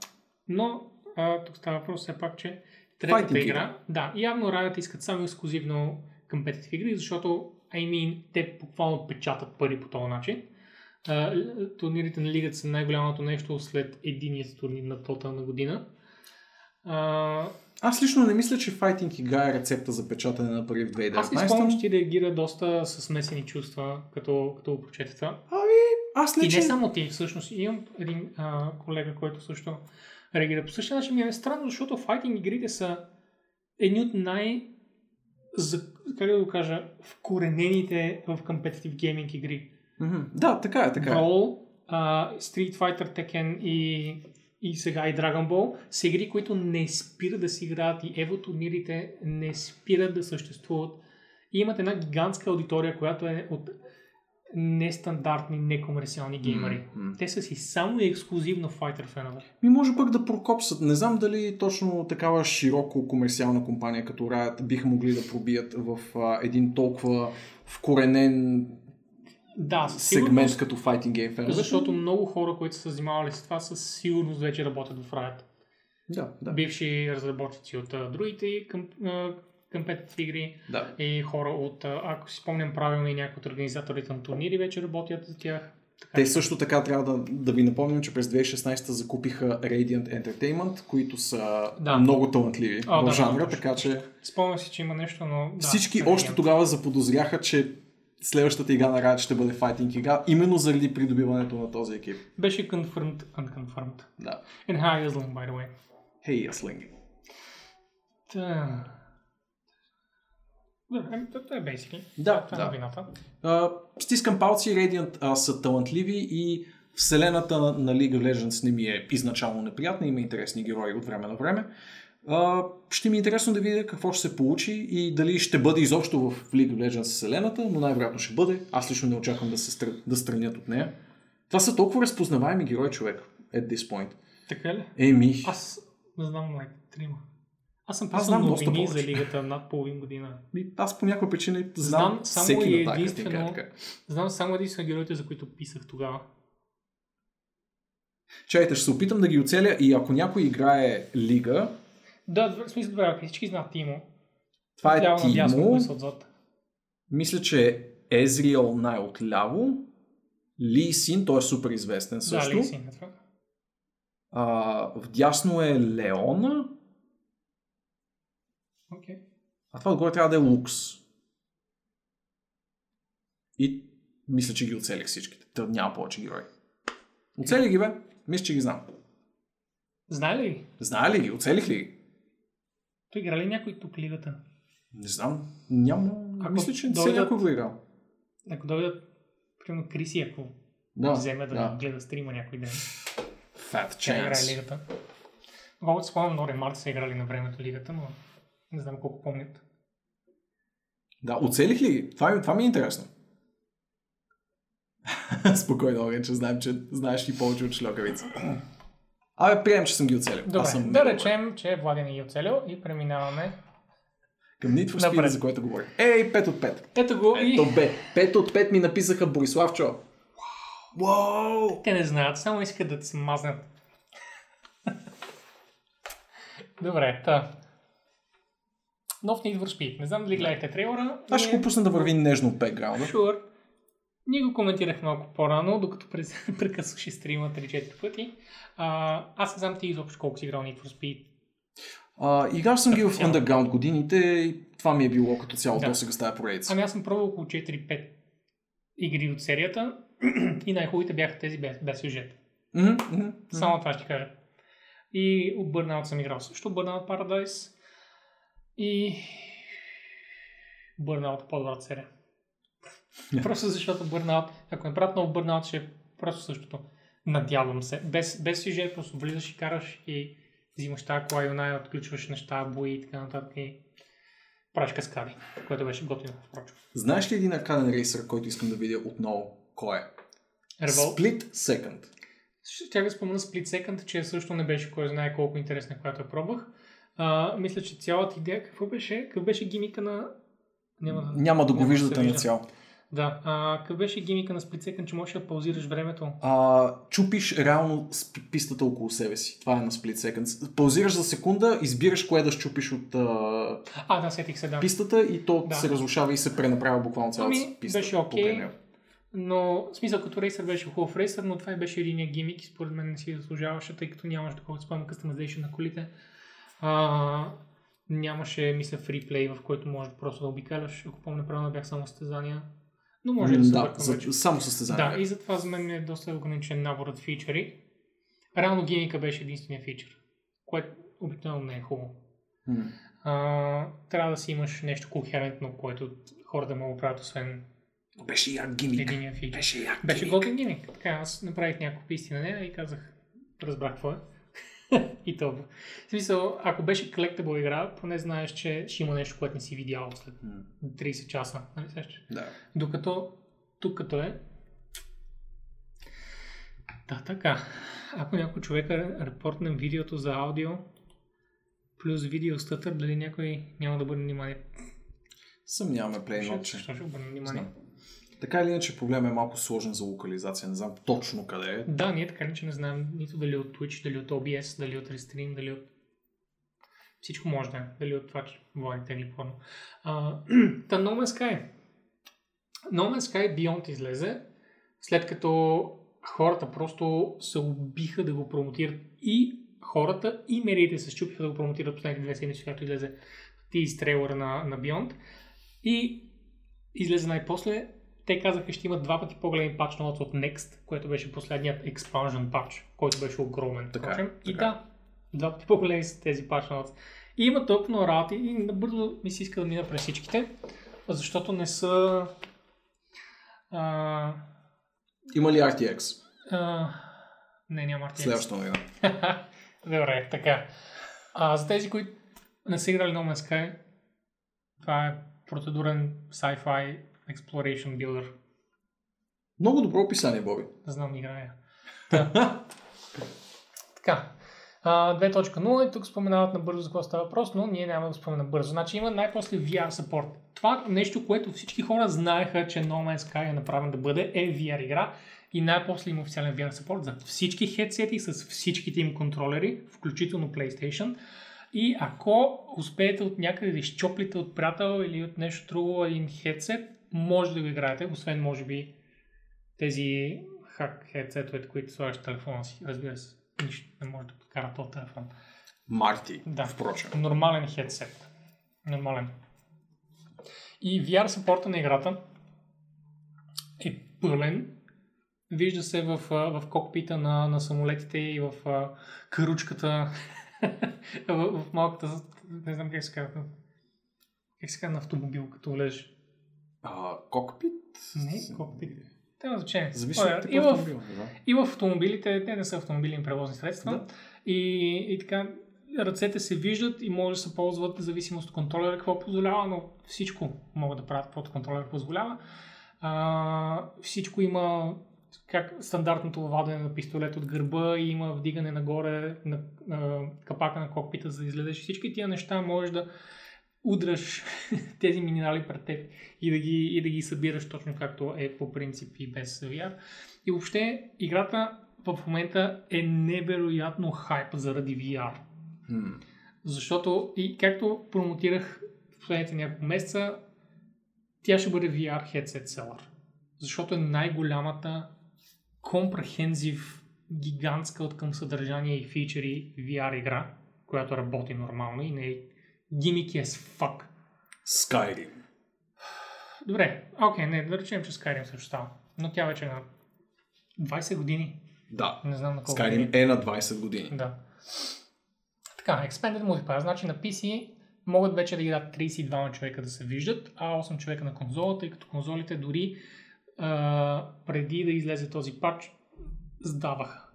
Но а, тук става въпрос все пак, че третата Fighting игра, game. Да, явно Riot искат само ексклюзивно компетитив игри, защото, I mean, те буквално печатат пари по този начин. Uh, турнирите на лигата са най-голямото нещо след единия турнир на Total на година. Uh, Аз лично не мисля, че Fighting игра е рецепта за печатане на пари в две хиляди и деветнадесета. Аз не спомням, че ти реагира доста с смесени чувства, като, като прочете това. Ами, аз лично... И не само ти, всъщност. Имам един а, колега, който също... реагира. По същия начин ми е странно, защото файтинг игрите са едни от най- как да го кажа, вкоренените в компетитив гейминг игри. Mm-hmm. Да, така е, така е. Brawl, uh, Street Fighter, Tekken и, и сега и Dragon Ball са игри, които не спират да се играят и Evo турнирите не спират да съществуват. И имат една гигантска аудитория, която е от нестандартни, некомерциални геймери. Mm-hmm. Те са си само и ексклюзивно файтер фенове. Ми може пък да прокопсат. Не знам дали точно такава широко комерциална компания като Riot биха могли да пробият в а, един толкова вкоренен да, сегмент сигурно, като fighting game фенове. Защото много хора, които са занимавали с това, със сигурност вече работят в Riot. Да, да. Бивши разработчици от а, другите към... А, компетитив игри да. И хора от, ако си спомням правилно, и някои от организаторите на турнири вече работят за тях. Така те също така трябва да, да ви напомням, че през две хиляди и шестнадесета закупиха Radiant Entertainment, които са да. Много талантливи а, в да, жанра, да, така че... Спомням си, че има нещо, но... Да, всички още тогава заподозряха, че следващата игра на Riot ще бъде файтинг игра, именно заради придобиването на този екип. Беше confirmed, unconfirmed. Да. And hi, Yasling, by the way. Hey, Yasling. Да... Това е basically. Да, това е да. Новината. А, стискам палци, Radiant а, са талантливи и вселената на, на League of Legends не ми е изначално неприятна, има интересни герои от време на време. А, ще ми е интересно да видя какво ще се получи и дали ще бъде изобщо в League of Legends вселената, но най-вероятно ще бъде. Аз лично не очаквам да се стр... да странят от нея. Това са толкова разпознаваеми герои, човек, at this point. Така ли? Еми. Аз не знам, лайк, трима. Аз съм писал новини за лигата над половин година. Аз по някаква причина знам, знам всеки на така единствено. Знам само единствено героите, за които писах тогава. Чайте, ще се опитам да ги оцеля и ако някой играе лига... Да, в смисъл добре, всички знаят Тимо. Това е отляво Тимо. Надясно, мисля, че Езриел най-отляво. Ли Син, той е супер известен също. Да, Ли Син е това. А, вдясно е Леона. Okay. А това отгоре трябва да е Лукс. И мисля, че ги оцелих всичките. Та няма повече герои. Оцелих ги, бе. Мисля, че ги знам. Знае ли ги? Знае ли ги? Оцелих ли ги? Той игра ли някой тук лигата? Не знам. Няма. Ако мисля, че не дойдат... се някой го играл. Ако дойдат, примерно Криси, ако да, вземе да, да гледа стрима някой ден. Fat chance. Играе лигата. Голд спомням, Нори Март са играли на времето лигата, но не знам колко помнят. Да, оцелих ли? Това, това ми е интересно. Спокойно, Огън, че знаем, че знаеш и повече от шлёкавица. Абе, прием, че съм ги оцелил. Добре, аз съм да речем, че Влади не ги оцелил и преминаваме към Need for Speed, напред, за което говоря. Ей, пет от пет. Ето го и... Ето бе, пет от пет ми написаха Борислав Чо. Вау! Те не знаят, само искат да те смазнат. Добре, та. Нов Need for Speed. Не знам дали гледахте трейлера. Аз ще го пусна да върви нежно от бекграунда. Sure. Ние го коментирах малко по-рано, докато прекъсваше стрима три-четири пъти. А, аз не знам ти изобщо колко си играл Need for Speed. Uh, играл съм ги в Underground годините и това ми е било като цяло да. Досега с тая поредица. Ами аз съм пробвал около четири-пет игри от серията и най-хубавите бяха тези без, без сюжет. Mm-hmm, mm-hmm. Само това ще кажа. И от Burnout съм играл също, Burnout Paradise и Burnout по-добрата серия. Yeah. Просто защото Burnout, ако не правят много Burnout, ще е просто същото. Надявам се. Без, без сюжет просто влизаш и караш и взимаш тази кола и она, отключваш неща, бои и така нататък и правиш каскади, което беше готино. Впрочем. Знаеш ли един аркаден рейсър, който искам да видя отново? Кой е? Revolt? Split Second. Тя да спомена Split Second, че също не беше кой знае колко интересна, която я пробвах. А, мисля, че цялата идея, какво беше? Какво беше гимика на... Няма, Няма да го виждате да на цяло. Да, а къв беше гимика на Split Second, че можеш да паузираш времето? А, чупиш реално пистата около себе си. Това е на Split Second. Паузираш за секунда, избираш кое да щупиш от а... А, да, сетих се, да. Пистата и то да. Се разрушава и се пренаправя буквално цялата ами, писта. Беше окей, okay, но в смисъл като рейсър беше хубав рейсър, но това беше единия гимик и според мен не си заслужаваше, тъй като нямаше такова спам къстъмизейшн на колите. А, нямаше, мисля, фриплей, в който може просто да обикаляш. Ако помня правилно, бях само състезания. Но може да се въркам вече. Само състезание. Да, и затова за мен е доста ограничен набор от фичери. Реално гимика беше единствения фичер, което обикновено не е хубаво. Mm. А, трябва да си имаш нещо кохерентно, което хората могат да правят, освен беше як гимик. Единия фичер. Беше як беше готин гимик. Така, аз направих някакво писти на нея и казах, разбрах какво е. И това. В смисъл, ако беше collectible игра, поне знаеш, че ще има нещо, което не си видял след трийсет часа. Нали сещаш? Да. Докато тук като е... Да, така. Ако някой човек репортне видеото за аудио плюс видео статър, дали някой няма да бъде внимание? Съмняваме плейнотче. Защо ще обърне внимание? Знам. Така или иначе проблем е малко сложен за локализация, не знам точно къде е. Да, ние така иначе не знаем нито дали от Twitch, дали от О Б С, дали от Restream, дали от... Всичко може да е, дали от това, че води тегли порно. Та No Man's Sky. No Man's Sky Beyond излезе, след като хората просто се убиха да го промотират и хората, и медиите се счупиха да го промотират последните две седмици, когато излезе тиз трейлъра на, на Beyond. И излезе най-после. Те казаха, ще имат два пъти по-големи патч ноутс от Next, което беше последният expansion патч, който беше огромен. Така, така. И да, два пъти по-големи са тези патч ноутс. И има толкова работи и набързо ми се иска да мина през всичките, защото не са... А... Има ли Р Т Х? А... Не, няма Р Т Х. Следващото ми да. Добре, така. А, за тези, които не са играли No Man's Sky, това е процедурен sci-fi Exploration Builder. Много добро описание, Боби. Да знам, играя. Да. Така. А, две точка нула и тук споменават набързо за какво става въпрос, но ние няма да го споменаме бързо. Значи има най-после ви ар support. Това нещо, което всички хора знаеха, че No Man's Sky е направен да бъде, е ви ар игра и най-после има официален ви ар support за всички хедсети с всичките им контролери, включително PlayStation. И ако успеете от някъде да изчоплите от приятел или от нещо друго един хедсет, може да го играете, освен може би тези хак хедсетовете, които слагаш телефона си. Разбира се, нищо не може да подкара този телефон. Марти, да, впрочем. Нормален хедсет. Нормален. И ви ар саппорта на играта е пълен. Вижда се в, в кокпита на, на самолетите и в каручката, в, в малката, не знам как се казва, как се казва на автомобил, като влезеш. А, кокпит? Не, кокпит. Тема значение. Зависи от типа автомобил. Да. И в автомобилите, те не са автомобили, им превозни средства. Да. И, и така, ръцете се виждат и може да се ползват в зависимост от контролера какво позволява, но всичко могат да правят каквото контролера позволява. А, всичко има как стандартното вадене на пистолет от гърба и има вдигане нагоре на, на капака на кокпита, за да излезеш. Всички тия неща можеш да удръш тези минерали пред теб и да ги, и да ги събираш точно както е по принцип и без ви ар. И въобще играта в момента е невероятно хайп заради ви ар. Hmm. Защото и както промотирах в последните няколко месеца, тя ще бъде ви ар headset seller. Защото е най-голямата компрехензив, гигантска от към съдържание и фичери ви ар игра, която работи нормално и не е gimmicky as fuck. Skyrim. Добре, окей, okay, не, да речем, че Skyrim също става. Но тя вече е на двайсет години. Да, не знам на колко Skyrim години. Е на двайсет години. Да. Така, Expanded Multiplayer, значи на пи си могат вече да играят трийсет и двама човека да се виждат, а осем човека на конзолата, и като конзолите дори а, преди да излезе този патч сдаваха,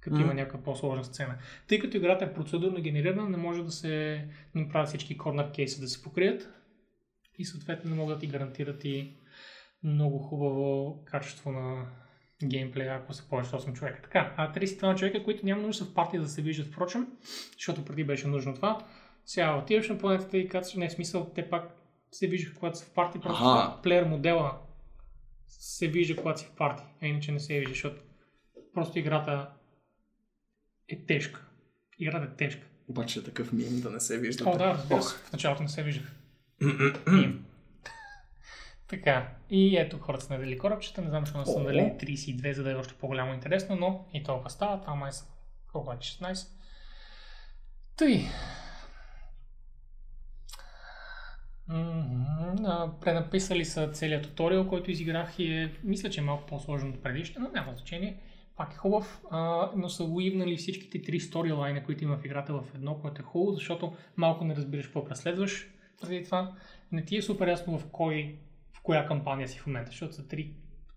като mm. има някаква по-сложна сцена. Тъй като играта е процедурно генерирана, не може да се направят всички корнер кейси да се покрият и съответно не могат да ти гарантират и много хубаво качество на геймплей, ако са повече осем човека. Така, а трийсет и двама човека, които няма нужда в партия да се виждат, впрочем, защото преди беше нужно това. Сега отиваш на планетата и кацаш, не е смисъл, те пак се виждат, когато са в партия, просто ага. Плеер модела се вижда, когато си в партия, а иначе не се вижда, защото просто играта е тежка. Играта е тежка. Обаче е такъв мим да не се вижда. О, да, разбира се, в началото не се виждах. Мим. Така, и ето хората са надели корабчета, не знам, че не са надели трийсет и две, за да е още по-голямо интересно, но и толкова става, там май са колко е шестнайсет. Тъй. Mm-hmm. Пренаписали са целият туториал, който изиграх и е, мисля, че е малко по-сложен от предишния, но няма значение. Пак е хубав, а, но са уивнали всичките три сторилайна, които има в играта в едно, което е хубаво, защото малко не разбираш какво преследваш преди това. Не ти е супер ясно в кой в коя кампания си в момента, защото са три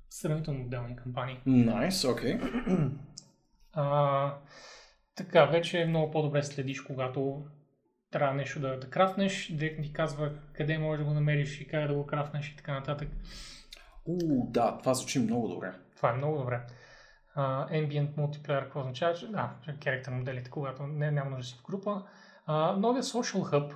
сравнително отделни кампании. Найс, nice, окей. Okay. А, така, вече е много по-добре следиш, когато трябва нещо да, да крафтнеш, директно ти казва къде можеш да го намериш и как да го крафтнеш и така нататък. У, да, това звучи много добре. Това е много добре. Uh, ambient Multiplayer, какво означава, че да, character моделите, когато не, няма нужда си в група. Uh, новия Social Hub.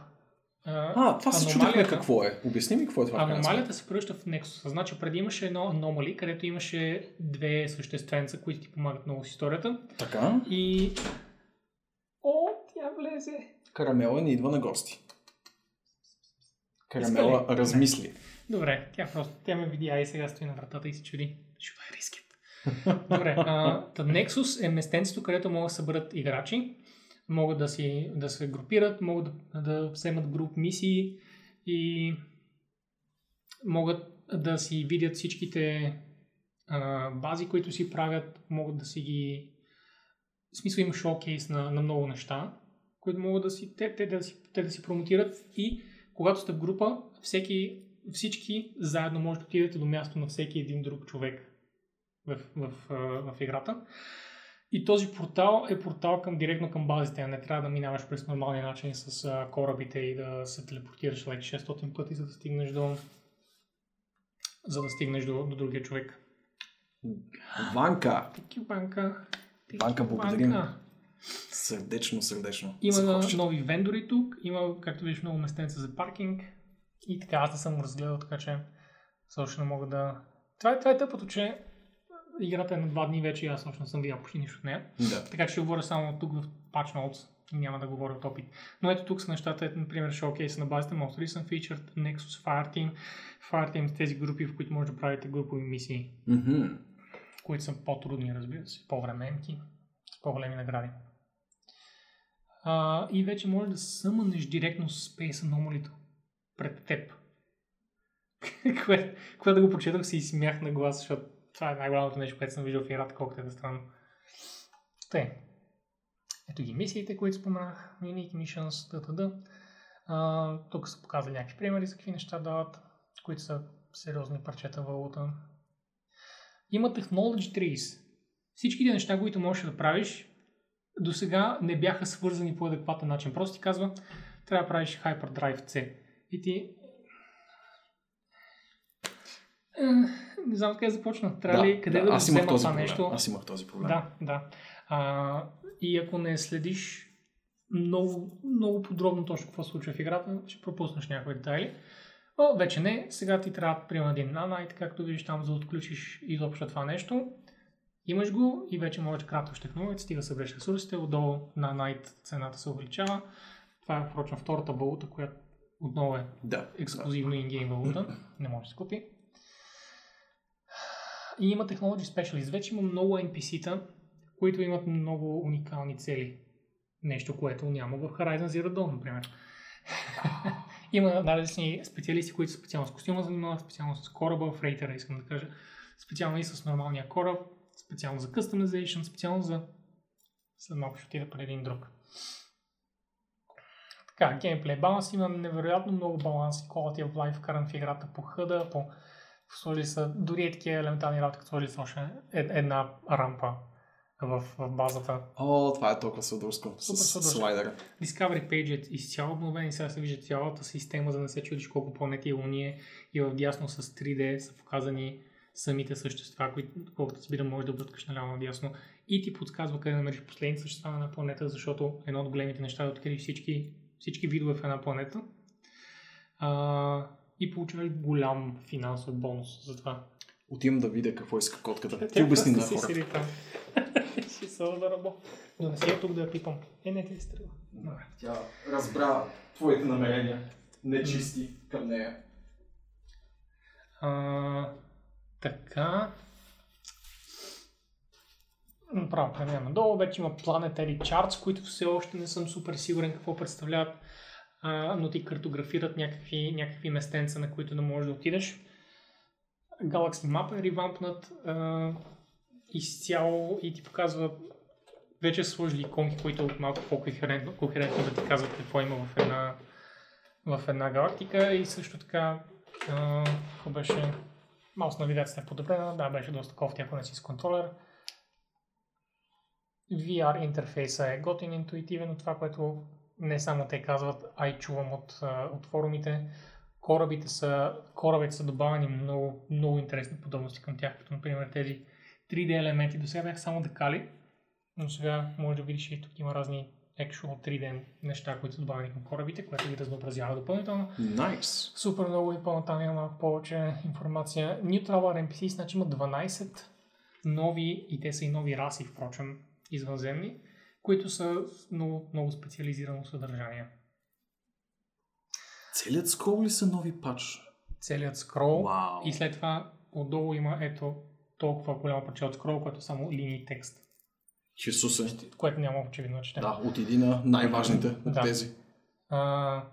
Uh, а, това се чудихме какво е. Обясни ми какво е това. Аномалията се превръща в Nexus. Значи преди имаше едно аномали, където имаше две същественца, които ти помагат много с историята. Така. И... О, тя влезе. Карамела не идва на гости. Карамела Искали? Размисли. Не. Добре, тя просто, тя ме видя и сега стои на вратата и се чуди. Шува е рискет. Добре, uh, Nexus е местенцето, където могат да съберат играчи, могат да, си, да се групират, могат да, да вземат груп мисии и могат да си видят всичките uh, бази, които си правят, могат да си ги... В смисъл има шоукейс на, на много неща, които могат да си, те, те, да си, те да си промотират и когато сте в група, всеки, всички заедно може да отидете до място на всеки един друг човек в, в, в, в играта. И този портал е портал към, директно към базите, а не трябва да минаваш през нормалния начин с а, корабите и да се телепортираш лек шестстотин пъти, за да стигнеш до за да стигнеш до, до другия човек. Ванка! Таки Ванка! Банка, благодарим. Сърдечно, сърдечно. Има захочете. Нови вендори тук, има, както виж, много местенца за паркинг и така, аз не съм разгледал, така че също не мога да... Това е, това е тъпото, че играта е на два дни вече и аз също не съм видял почти нищо от нея. Да. Така че ще говоря само тук в Patch Notes и няма да говоря от опит. Но ето тук са нещата, ето, например, шоукейса на базата, Most Recent Featured, Nexus, Fireteam. Fireteam са тези групи, в които може да правите групови мисии. Mm-hmm. Които са по-трудни, разбира се, по-временки, с по-големи награди. А, и вече може да съмънеш директно с Space Anomaly пред теб. Когато го прочетах, си смях на глас, защото това е най-главното нещо, което съм виждал в играта, колкото е да странно. Те. Ето ги мисиите, които споменах, Unique Missions, т.д. Тук са показали някакви примери за какви неща дават, които са сериозни парчета валута. Има Technology Trees. Всичките неща, които можеш да правиш, до сега не бяха свързани по адекватен начин. Просто ти казва, трябва да правиш HyperDrive C. И ти... Не знам къде започна. Трябва да, ли къде да, да, да взема това проблем. Нещо? Аз имах този проблем. Да, да. А, и ако не следиш много, много подробно точно какво случва в играта, ще пропуснеш някои детайли. Но вече не. Сега ти трябва да приема един нанайт, както видиш там, за да отключиш изобщо това нещо. Имаш го и вече можеш кратко щекнуват, стига събереш ресурсите, отдолу на найт цената се увеличава. Това е впрочем втората валута, която отново е да, ексклюзивно ингейм валута. Не може да се купи. И има Technology Specialist. Вече има много Ен Пи Си-та, които имат много уникални цели. Нещо, което няма в Horizon Zero Dawn, например. Има различни специалисти, които са специално с костюма занимават, специално с кораба, фрейтера, искам да кажа. Специално и с нормалния кораб, специално за customization, специално за... След малко ще отида пред един друг. Така, геймплей баланс. Има невероятно много баланс. Quality of Life, каран в играта по хъда, по... Сложили са дори е такива елементарни работи, като сложили са още една рампа в, в базата. О, това е толкова съдърско. С слайдера. Discovery Page е изцяло обновен и сега се вижда цялата система, за да не се чудиш колко планети и луни, и в дясно с три Д са показани самите същества, които колкото ти биде можеш да бъдкаш наляво надясно. И ти подсказва къде намериш последните същества на планета, защото едно от големите неща е да откриеш всички, всички видове в една планета. А... И получаваш голям финансов бонус за това. Отивам да видя какво иска котката. Ти обясни на хората. Ще се ударам. Донеси я тук да я пипам. Е, не, ти се тръгва. Тя разбра твоите намерения. Нечисти към нея. А, така. Направо премия надолу. Вече има Planetary Charts, които все още не съм супер сигурен какво представляват. Uh, но ти картографират някакви, някакви местенца, на които да можеш да отидеш. Galaxy Map е ревампнат uh, изцяло и ти показва, вече сложили иконки, които малко по-кохерентно кохерентно да ти казват какво има в една, в една галактика, и също така uh, беше маус навигацията е подобрена, да, беше доста кофти, ако не си с контролер. ви ар интерфейса е готин, интуитивен от това, което не само те казват, а и чувам от, от форумите. Корабите са, корабите са добавени много, много интересни подробности към тях, като например тези три Д елементи. До сега бяха само декали, но сега може да видиш, и тук има разни actual три Д неща, които са добавени към корабите, което ги разнообразява допълнително. Nice. Супер много и по-натам има малко повече информация. Neutral Ен Пи Си, значи има дванайсет нови, и те са и нови раси, впрочем, извънземни, които са много, много специализирано съдържание. Целият скрол ли са нови патч? Целият скрол. Wow. И след това отдолу има ето толкова голяма парче от скрол, което само линии текст. Исусе. Което няма очевидно четене. Да, от един на най-важните от да. тези. А,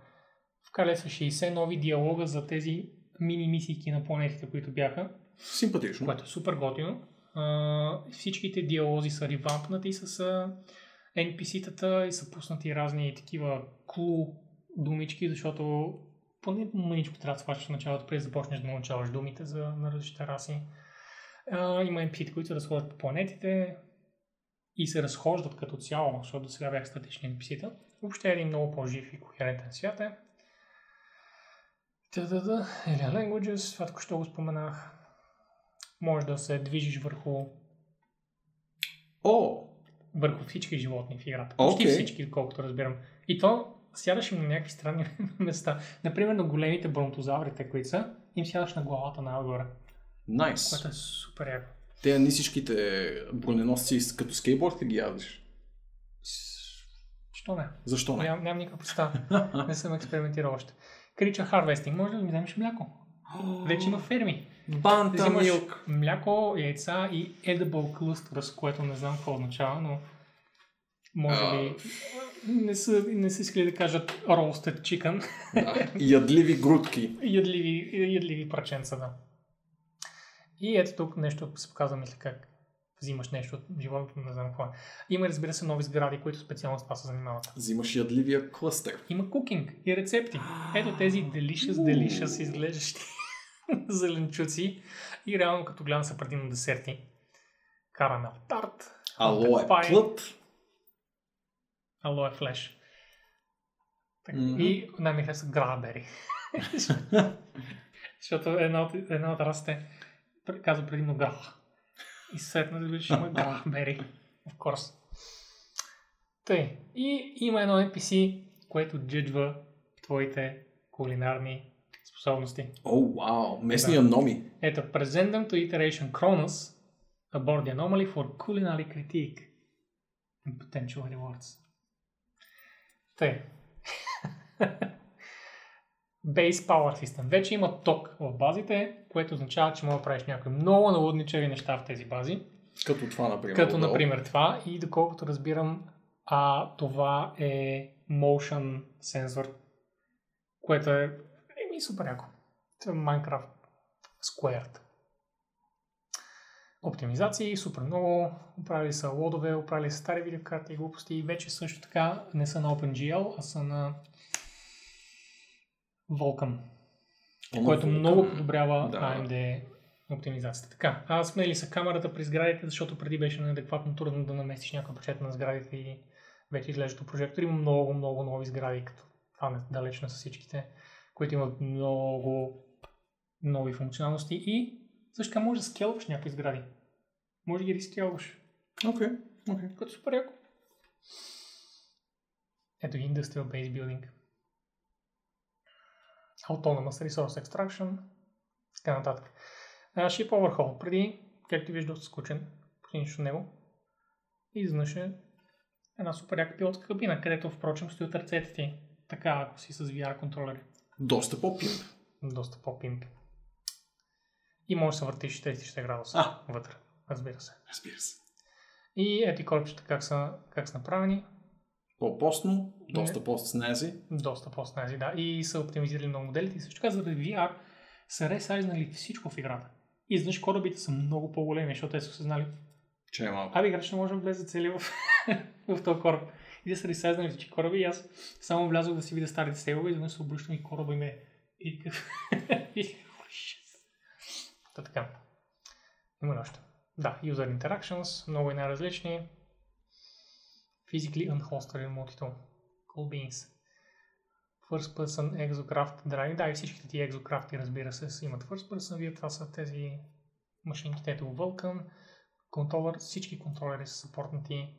вкаля са шейсет нови диалога за тези мини мисийки на планетите, които бяха. Симпатично. Което е супер готино. А, всичките диалози са ревампнати и са Ен Пи Си-тата, и са пуснати разни такива клу думички, защото поне мъничко трябва да свачаш в началото, преди да започнеш да научаваш думите за на различните раси. А, има Ен Пи Си-та, които се разхождат по планетите и се разхождат като цяло, защото до сега бях статични Ен Пи Си-та. Въобще е един много по-жив и кохерентен свят е. Та-да-да, Alien Languages, това току-що го споменах. Може да се движиш върху... О! Върху всички животни в играта. Почти okay. всички, колкото разбирам. И то сядаш им на някакви странни места. Например, на големите бронтозаврите, които са, им сядаш на главата най-отгоре. Найс. Nice. Което е супер яко. Те не всичките броненосци като скейтборд ли ги ядеш? Защо не? Защо не? Ням, нямам никаква представа. Не съм експериментирал още. Creature Harvesting. Може да ми вземеш мляко? Вече има ферми. Банта милк. Мляко, яйца и edible clusters, което не знам какво означава, но може би uh. не са искали да кажат roasted chicken. Да. Ядливи грудки. Ядливи, ядливи праченца, да. И ето тук нещо се показва, мисля, как взимаш нещо от живота, не знам какво. Има, разбира се, нови сгради, които специално с това се занимават. Взимаш ядливия клъстер. Има кукинг и рецепти. Ето тези delicious, delicious изглеждащи зеленчуци. И реално като гледам са предимно десерти. Карамел тарт. Алоэ плът. Алоэ Флеш. Так, mm-hmm. И най-ми харесва Грабери. Защото една от, една от расите казва предимно гра. И сетна да видиш има Грабери. Of course. Тъй. И има едно ен пи си, което джиджва твоите кулинарни способности. О, oh, вау! Wow. Местни номи. Да. Ето, present them to iteration Cronus aboard the anomaly for culinary critique and potential rewards. Тъй. Base Power System. Вече има ток в базите, което означава, че може да правиш някои много налудничеви неща в тези бази. Като това, например. Като, например, това. И доколкото разбирам, а, това е motion сензор, което е еми супер яко. Това е Minecraft Squared. Оптимизации, супер много. Оправили са лодове, оправили са стари видеокарти и глупости. И вече също така не са на OpenGL, а са на Vulkan, Vulkan. Което много подобрява да. ей ем ди оптимизацията. Така, а сменили са камерата при сградите, защото преди беше неадекватно трудно да наместиш някаква прочета на сградите и вече изглеждато прожектор. Има много, много нови сгради, като това далечно са всичките, които имат много нови функционалности и също така може да скелваш някакви сгради. Може да ги рискелваш. Окей, okay. окей. Okay. Като супер яко. Ето Industrial Base Building. Autonomous Resource Extraction. Така нататък. Uh, Ship Overhaul. Преди, както виждал, скучен. Почти нищо него. И изнъж е една супер яка пилотска кабина, където впрочем стои от ръцете ти. Така, ако си с ви ар контролери. Доста по-пимп. Доста по-пимп. И може да се въртиш четирийсет градуса а. вътре. Разбира се. Разбира се. И ети корпчета как са, как са направени. По-постно, доста по-снези. Доста по-снези, да. И са оптимизирали много моделите. И също така, заради ви ар са ресайзнали всичко в играта. И знаеш, корабите са много по-големи, защото те са осъзнали. Че е малко. Абе, играч не можем да влезе цели в, в този кораб. И да са ресайзнали всички кораби. И аз само влязох да си видя старите сейлове и да се обръщам и кораба и ме... И такъв... Та така. Има нещо. Да, User Interactions, много и най-различни. Physically unholstered remote tool. Cool beans. First person exocraft drive. Да, и всичките ти exocrafti, разбира се, имат first person view. Това са тези машинките. Ето Vulkan. Controller. Всички контролери са съпортнати.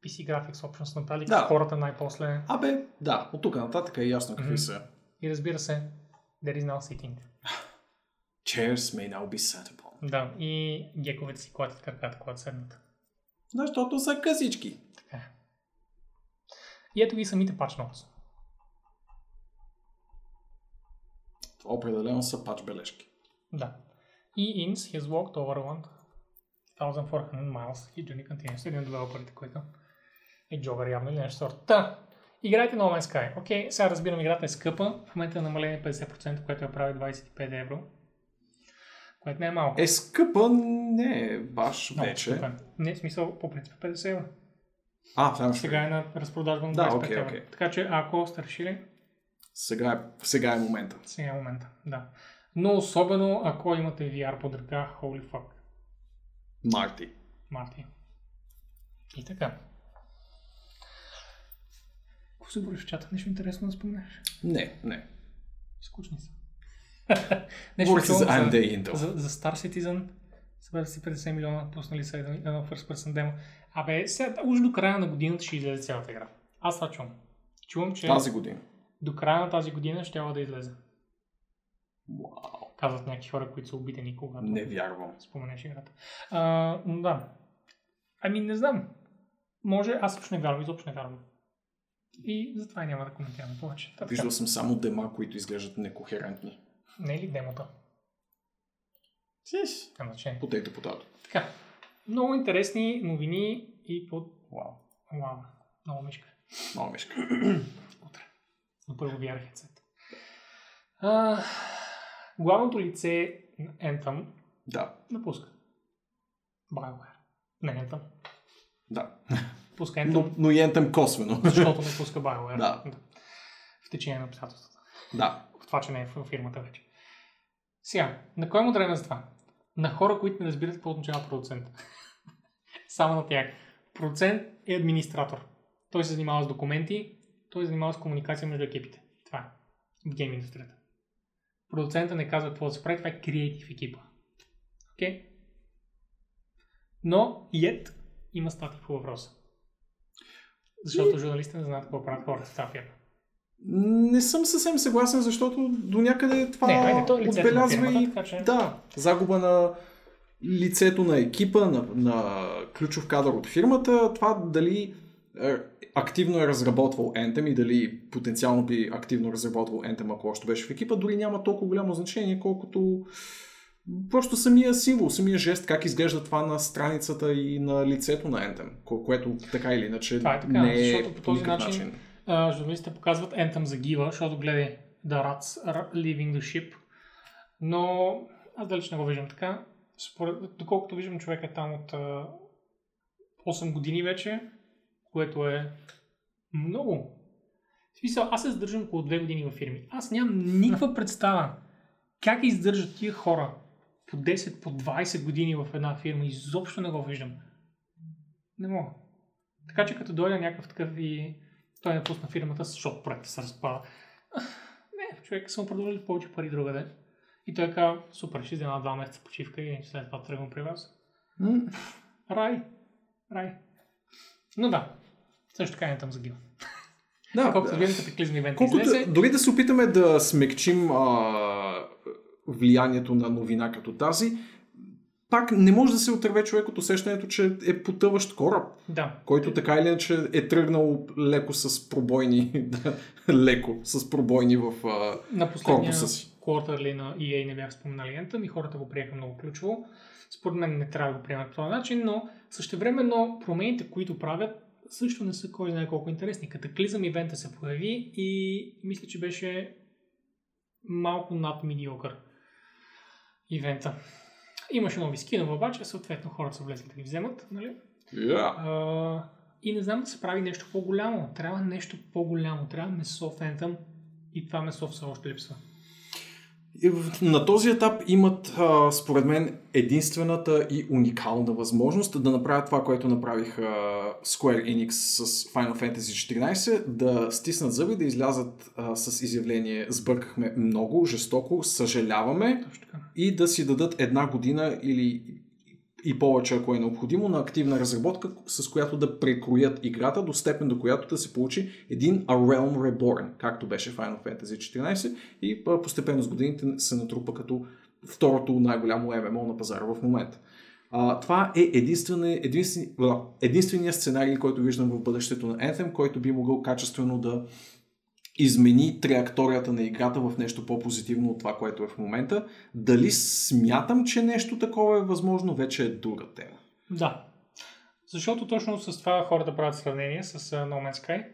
пи си Graphics Options направили. Да. Хората най-после. Абе, да. От тук нататък е ясно какви mm-hmm. са. И разбира се, there is now sitting. Chairs may now be sat upon. Да, и гековете си клатят краката, когато седнат. Защото са късички. Така. И ето ги самите патч ноутс. Това определено са патч бележки. Да. И Inns has walked over one thousand four hundred miles. He journey continues. Един от девелоперите, които е джогър явно или нещо сорт. Та! Играйте No Man's Sky. Окей, сега разбирам, играта е скъпа. В момента е намаление петдесет процента, което я прави двайсет и пет евро. Което не е малко. Е скъпа, не е баш no, вече. Скъпа. Не е смисъл по принцип петдесет евро. А, сега е на разпродажба на двайсет и пет евро. Да, окей, окей. Така че ако сте решили... Сега е, сега е момента. Сега е момента, да. Но особено ако имате ви ар под ръка, holy fuck. Марти. Марти. И така. Какво се бориш в чата? Нещо интересно да спомнеш? Не, не. Скучни са. Бориш се за ей ем ди Intel. За, за Star Citizen. Събира си петдесет милиона, пуснали са едно first person demo. Абе, сега, уж до края на годината ще излезе цялата игра. Аз това чувам. Чувам, че... Тази година. До края на тази година ще трябва да излезе. Вау. Казват някакви хора, които са обидени, когато... Не вярвам. Споменеш играта. А, но да. Ами не знам. Може, аз също не вярвам, изобщо не вярвам. И затова няма да коментираме повече. Виждал съм само дема, които изглеждат некохерентни. Не е ли демото? Сиш. Потейто потато. Така. Много интересни новини и под... Вау. Вау. Много мишка. Много мишка. Утре. Но първо ви архицет. А, главното лице на Anthem да. напуска. BioWare. Не Anthem. Да. Пуска Anthem. Но, но и Anthem косвено. Защото не пуска BioWare. Да. Да. В течение на обстоятелствата. Да. От това, че не е в фирмата вече. Сега, на кой му древна за това? На хора, които не разбират какво означава продуцент. Само на тях. Продуцент е администратор. Той се занимава с документи, той се занимава с комуникация между екипите. Това е в гейм индустрията. Продуцента не казва какво да се прави, това е креатив екипа. Окей? Okay? Но, yet, има статии по въпроса. Защото и... журналистите не знаят какво правят хората в тази фирма. Не съм съвсем съгласен, защото до някъде това не, хайде, то отбелязва фирмата, и така, че... да, загуба на лицето на екипа, на, на ключов кадър от фирмата. Това дали активно е разработвал Anthem и дали потенциално би активно разработвал Anthem, ако още беше в екипа, дори няма толкова голямо значение, колкото просто самия символ, самия жест, как изглежда това на страницата и на лицето на Anthem, което така или иначе това е така, не е по този начин. начин. Uh, журналистите показват Anthem загива, защото гледай The Rats are leaving the ship, но аз далеч не го виждам така. Според, доколкото виждам, човек е там от uh, осем години вече, което е много. В смисъл, аз се задържам около две години във фирми. Аз нямам никаква представа как издържат тия хора по десет, по двайсет години в една фирма. Изобщо не го виждам. Не мога. Така че като дойде някакъв такъв и той не пусна фирмата, защото проектът се разпада. Не, човек съм продължил повече пари другаде. И той казва, супер, ще взема два месеца почивка и след това тръгвам при вас. Mm. Рай. Рай. Но да, също така не там загива. Да, колкото да. Гледам катаклизми ивент излезе. Дори да се опитаме да смекчим а, влиянието на новина като тази, пак не може да се отърве човек от усещането, че е потъващ кораб, да. Който така или иначе е тръгнал леко с пробойни, леко с пробойни в а, на корпуса си. Quarterly на и ей не бях споменали Anthem и хората го приеха много ключово. Според мен не трябва да го приемат по този начин, но същевременно промените, които правят, също не са кой знае колко интересни. Катаклизъм ивента се появи и мисля, че беше малко над медиокър ивента. Имаше нови скинове, обаче съответно хората са влезли да ги вземат, нали? Yeah. А, и не знам да се прави нещо по-голямо. Трябва нещо по-голямо. Трябва месо в Anthem и това месо все още липсва. На този етап имат, според мен, единствената и уникална възможност да направят това, което направих Square Enix с Final Fantasy четиринайсет, да стиснат зъби, да излязат с изявление сбъркахме много, жестоко, съжаляваме и да си дадат една година или и повече, ако е необходимо, на активна разработка, с която да прекроят играта до степен, до която да се получи един A Realm Reborn, както беше Final Fantasy четиринайсет и постепенно с годините се натрупа като второто най-голямо ем ем о на пазара в момента. А, това е единствения, единствен, единствения сценарий, който виждам в бъдещето на Anthem, който би могъл качествено да измени траекторията на играта в нещо по-позитивно от това, което е в момента. Дали смятам, че нещо такова е възможно, вече е друга тема. Да. Защото точно с това хората правят сравнение с No Man's Sky,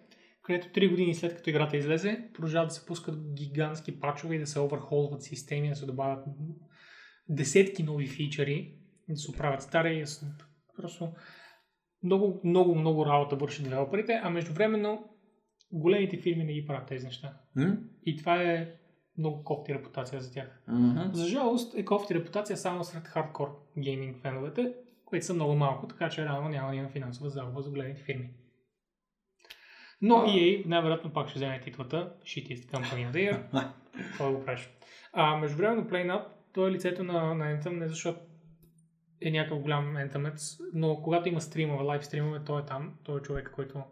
където три години след като играта излезе, продължават да се пускат гигантски пачове и да се овърхолват системи, да се добавят десетки нови фичъри, да се оправят стари. Просто много, много, много работа върши девелоперите, а междувременно големите фирми не ги правят тези неща. Mm? И това е много кофти репутация за тях. Mm-hmm. За жалост е кофти репутация само сред хардкор гейминг феновете, които са много малко, така че реално няма да има финансова загуба за големите фирми. Но uh... и ей най-вероятно пак ще вземе титлата Shittiest Company of the Year. Това го правиш. А междувременно PlayNap, то е лицето на, на Anthem, не защото е някакъв голям Anthemец, но когато има стримове, лайв стримове, той е там, той е човек, който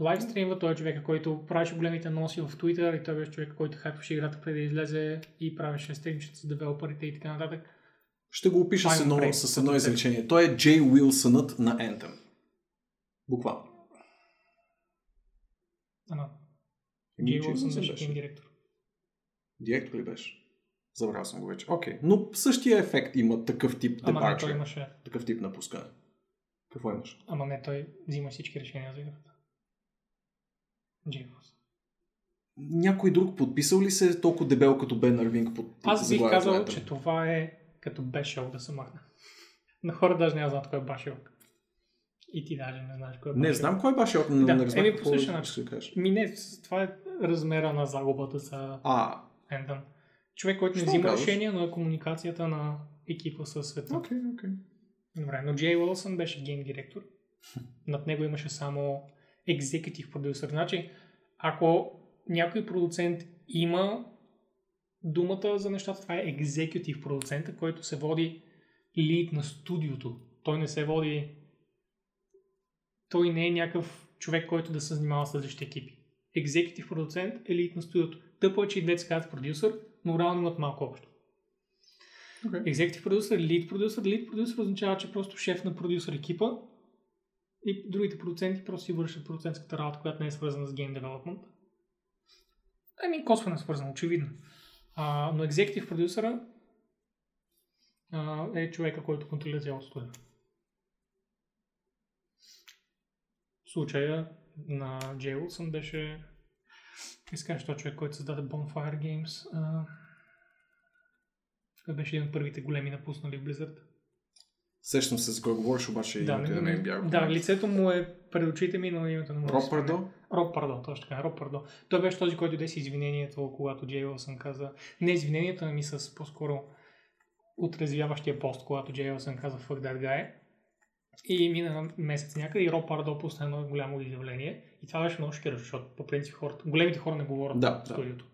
лайвстримва, той е човека, който правеше големите анонси в Twitter и той беше човека, който хайпваше играта преди да излезе и правеше стримчета с девелоперите и така нататък. Ще го опиша с едно, с едно изречение. Той е Джей Уилсънът на Anthem. Буквално. Ана. Джей Уилсън беше директор. Директор ли беше? Забравял съм го вече. Окей. Okay. Но същия ефект има такъв тип депарчер. Ама не, той имаше. Такъв тип напускане. Какво имаш? Ама не, той взима всички решения за играта. Джеймс. Някой друг подписал ли се толкова дебел като Бен Ирвинг под заглавието? Аз бих казал, че това е като Бешел да се махне. Но хора даже не знаят кой е Бешел. И ти даже не знаеш кой е Бешел. Не знам кой е Бешел, но да, не разбрах е, какво ще кажеш. Ми не, това е размера на загубата за а. Anthem. Човек, който не взима решение, но е комуникацията на екипа със света. Окей, okay, окей. Okay. Добре, но Джей Уилсън беше гейм директор. Над него имаше само executive producer. Значи, ако някой продуцент има думата за нещата, това е executive продуцента, който се води лид на студиото. Той не се води... Той не е някакъв човек, който да се занимава с следващите екипи. Executive продуцент е лид на студиото. Тъпо е, че и двете се казват продюсър, но реално имат малко общо. Okay. Executive продюсър, лид продюсър. Лид продюсър означава, че просто шеф на продюсър екипа и другите продуценти просто си вършат продуцентската работа, която не е свързана с Game Development. Ами, косвено е свързана, очевидно. А, но Executive продюсъра а, е човека, който контролира цялото студио. В случая на Джей Уилсън беше изкажеш този човек, който създаде Bonfire Games. А... Той беше един от първите големи напуснали в Blizzard. Сещам се с кой говориш, обаче и да, не, не бях. Да, лицето му е пред очите ми, но името не му е. Роб Пардо? Роб Пардо, точно така, Роб Пардо. Той беше този, който десе извинението, когато Джей Уилсън каза... Не извинението, ами с по-скоро отрезвяващия пост, когато Джей Уилсън каза Fuck that guy. И мина месец някъде и Роб Пардо пусна едно голямо изявление. И това беше много шокиращо, защото по принцип хората, големите хора не говорят да, в студиото. Да.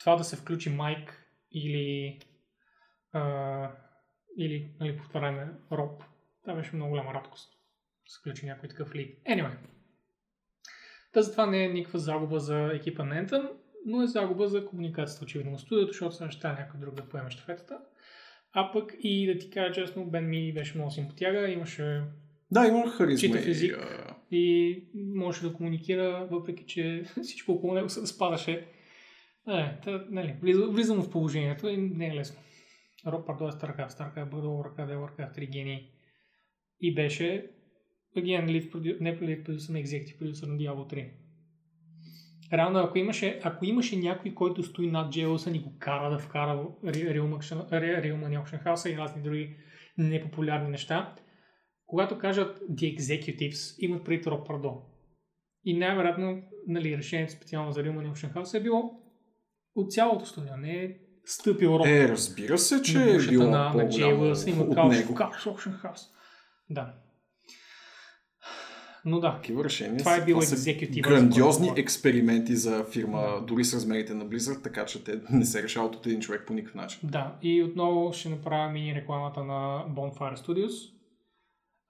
Това да се включи Майк или... А, или, нали, повторяме Роб. Това беше много голяма радост. Се включи някой такъв лид. Anyway. Та затова не е никаква загуба за екипа на Anthem, но е загуба за комуникацията, очевидно на студиото, защото сега ще трябва някой друг да поеме щафетата. А пък и да ти кажа честно, Бен ми беше много симпатяга, имаше... Да, имаше харизма и... Език, и можеше да комуникира, въпреки че всичко около него се разпадаше. Е, та, нали, влизам в положението и не е лесно. Роб Пардо е Старкав, Старкав, Бърдо, Ръка, Девърка, Три гени. И беше, again, lead producer, не lead producer, на executive producer на Diablo три. Реално, ако имаше, ако имаше някой, който стои над Джейлсън и го кара да вкара Real Money Auction House и разни други непопулярни неща, когато кажат The Executives, имат пред Роб Пардо. И най-вероятно, нали, решението специално за Real Money Auction House е било от цялото студио, не е стъпил Роб. Е, разбира се, че е било на, по-голямо на Джей Уилсън, от него. Да. Но да, решения, това е било екзекютива. Грандиозни експерименти за фирма, да. Дори с размерите на Blizzard, така че те не се решават от един човек по никакъв начин. Да, и отново ще направя мини рекламата на Bonfire Studios,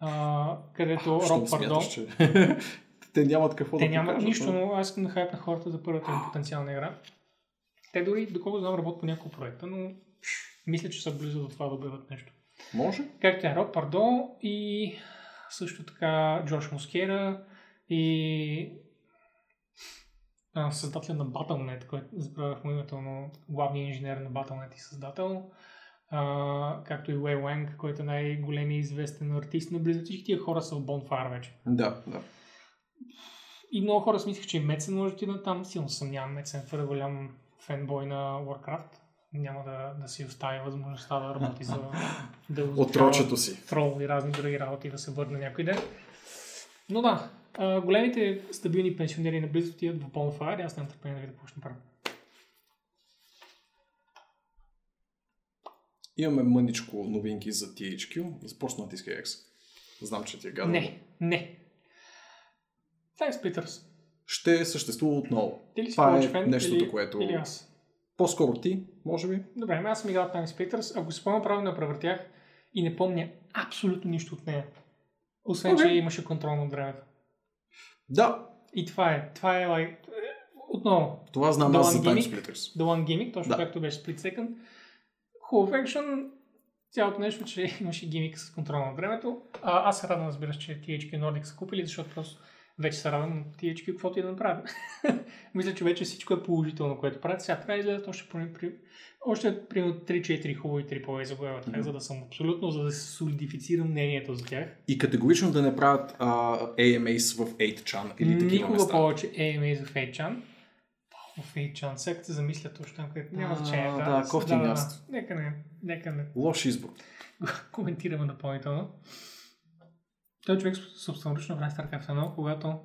а, където а, Роб Пардо... Че... те нямат какво те да покажат. Те нямат нищо, но аз искам да хайп на хората за първата им потенциална игра. Те дори, доколко знам, работят по няколко проекта, но мисля, че са близо до това да бъдат нещо. Може. Както е Роб Пардо и също така Джош Мускера и а, създателя на Battle.net, който забравях му името, но главният инженер на Battle.net и създател, а, както и Уей Уанг, който е най-големият известен артист на Blizzard. Всички тия хора са в Bonfire вече. Да, да. И много хора смислиха, че и Мецен може да отидна там. Силно съмнявам, Мецен е твърде голям фенбой на Warcraft. Няма да, да си остави възможността да работи за да отрочето си. Трол и разни други работи да се върне някой ден. Но да, а, големите стабилни пенсионери на Blizzard отидат в Bonfire. Аз нямам търпение да ви да почна първо. Имаме мъничко новинки за Ти Ейч Кю. Започна на Ти Ес Кей Екс. Знам, че ти е гадно. Не, не. Time Splitters. Ще съществува отново. Това е фен, нещото, или, което... Или аз. По-скоро ти, може би. Добре, аз съм играл Time Splitters. Ако си спомня правилно, я превъртях и не помня абсолютно нищо от нея. Освен, okay. че имаше контрол над времето. Да. И това е. Това е like... Отново. Това знам аз за Time Splitters. The One Gimmick, точно да. Както беше Split Second. Хубав екшън. Цялото нещо, че имаше гимик с контрол над времето. А, аз се радвам, разбираш, че Ти Ейч Кю Nordic са купили, защото просто вече се радвам на Ти Ейч Кю, каквото и да направим. Мисля, че вече всичко е положително, което правят. Сега трябва да изгледат още при... още примерно три-четири хубави трипове за главата, mm-hmm. за да съм абсолютно, за да се солидифицира мнението за тях. И категорично да не правят а, Ей Ем Ейс в осем чан или такива никога места. Никога повече Ей Ем Ейс в осем чан. В осем чан, сега като се замисля точно там, където няма значение. Да, да кофти място. Да, нека не, нека не. Лош избор. Коментираме допълнително. Той човек собственоръчно прави StarCraft едно, когато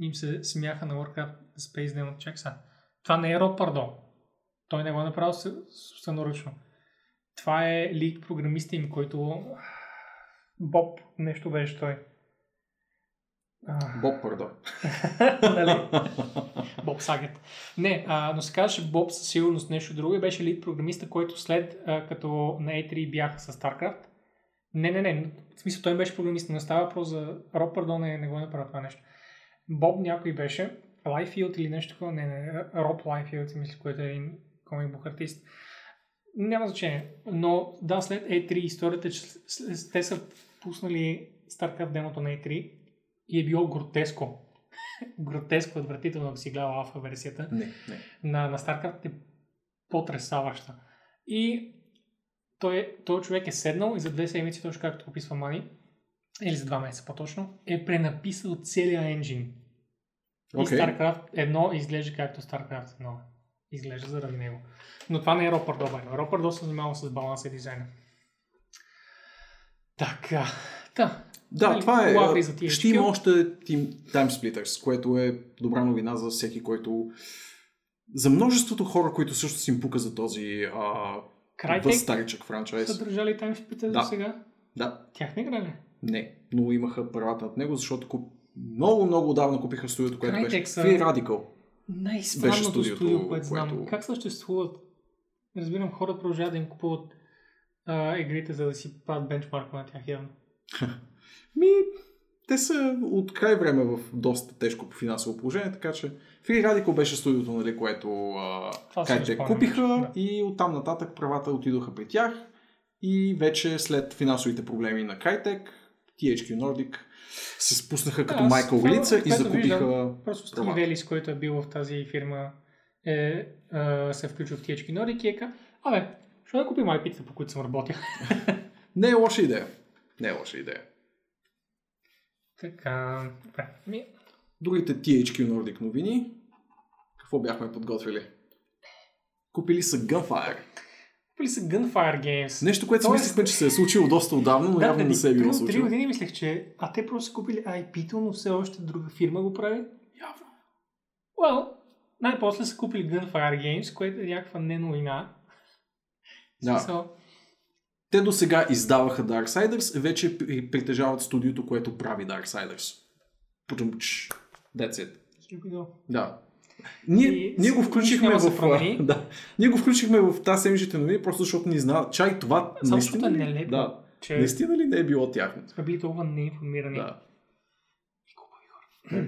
им се смяха на Warcraft Space Demon Check. Това не е Роб Пардо. Той не го е направил собственоръчно. Това е лид програмиста им, който Боб нещо беше той. Боб, пардон. Нали? Боб Сагет. Не, а, но се казваше Боб със сигурност нещо друго и беше лид програмиста, който след а, като на и три бяха с StarCraft. Не, не, не. В смисъл, той беше програмист. Не става въпрос за Роб, пардон, не, не го направя това нещо. Боб някой беше. Лайфилд или нещо такова. Не, не. Роб Лайфилд, си мисля, който е един комик-бук артист. Няма значение. Но да, след и три историята, че те са пуснали StarCraft демото на и три. И е било гротеско. Гротеско, отвратително, ако си гледала алфа версията не, не. На, на StarCraft е потресаваща. И той, той човек е седнал и за две седмици, точно както описва Мани, или за два месеца по-точно, е пренаписал целия енджин. Okay. И StarCraft едно изглежда както StarCraft едно. Изглежда заради него. Но това не е Ропърд Добайно. Ропърд Добайно се занимава с баланса и дизайна. Така. Та. Да, нали, това е. Ще има още Team Time Splitters, което е добра новина за всеки, който... За множеството хора, които също си им пука за този възстаричък франчайз. Са държали Time Splitters да. До сега? Да. Тях не играли? Не, но имаха правата над него, защото куп... много-много отдавна купиха студиото, което Crytek беше. Free Radical. Най-странното студио, което, което знам. Как съществуват? Разбирам, хората продължават да им купуват а, игрите, за да си правят бенчмарка на тях явно. Ми, те са от край време в доста тежко финансово положение, така че Free Radical беше студиото, нали, което Crytek купиха да. И оттам нататък правата отидоха при тях и вече след финансовите проблеми на Crytek, Ти Ейч Кю Nordic се спуснаха като майка улица и закупиха правата. Просто Стив Велис, който е бил в тази фирма, е, е, се включил в Ти Ейч Кю Nordic и е ка, абе, ще да купим ай пи-та, по които съм работил. Не е лоша идея. Не е лоша идея. Така, добре. Другите Ти Ейч Кю Nordic новини. Какво бяхме подготвили? Купили са Gunfire. Купили са Gunfire Games. Нещо, което си Тоест... мислихме, че се е случило доста отдавна, но да, явно не се е било случило. Три години мислех, че а те просто са купили ай пи-то, но все още друга фирма го прави. Явно. Well, най-после са купили Gunfire Games, което е някаква не новина. Да. So, те до сега издаваха Darksiders, вече притежават студиото, което прави Darksiders. Пучумч. That's it. Да. Ние, и... ние, го включихме в, да. ние го включихме в тази седмичните новини, просто защото ни знаят. Чай, това само наистина ли? Нелепо, да. Че... Наистина ли не е било тяхното? Сме били толкова неинформирани. Да. И глупави хора.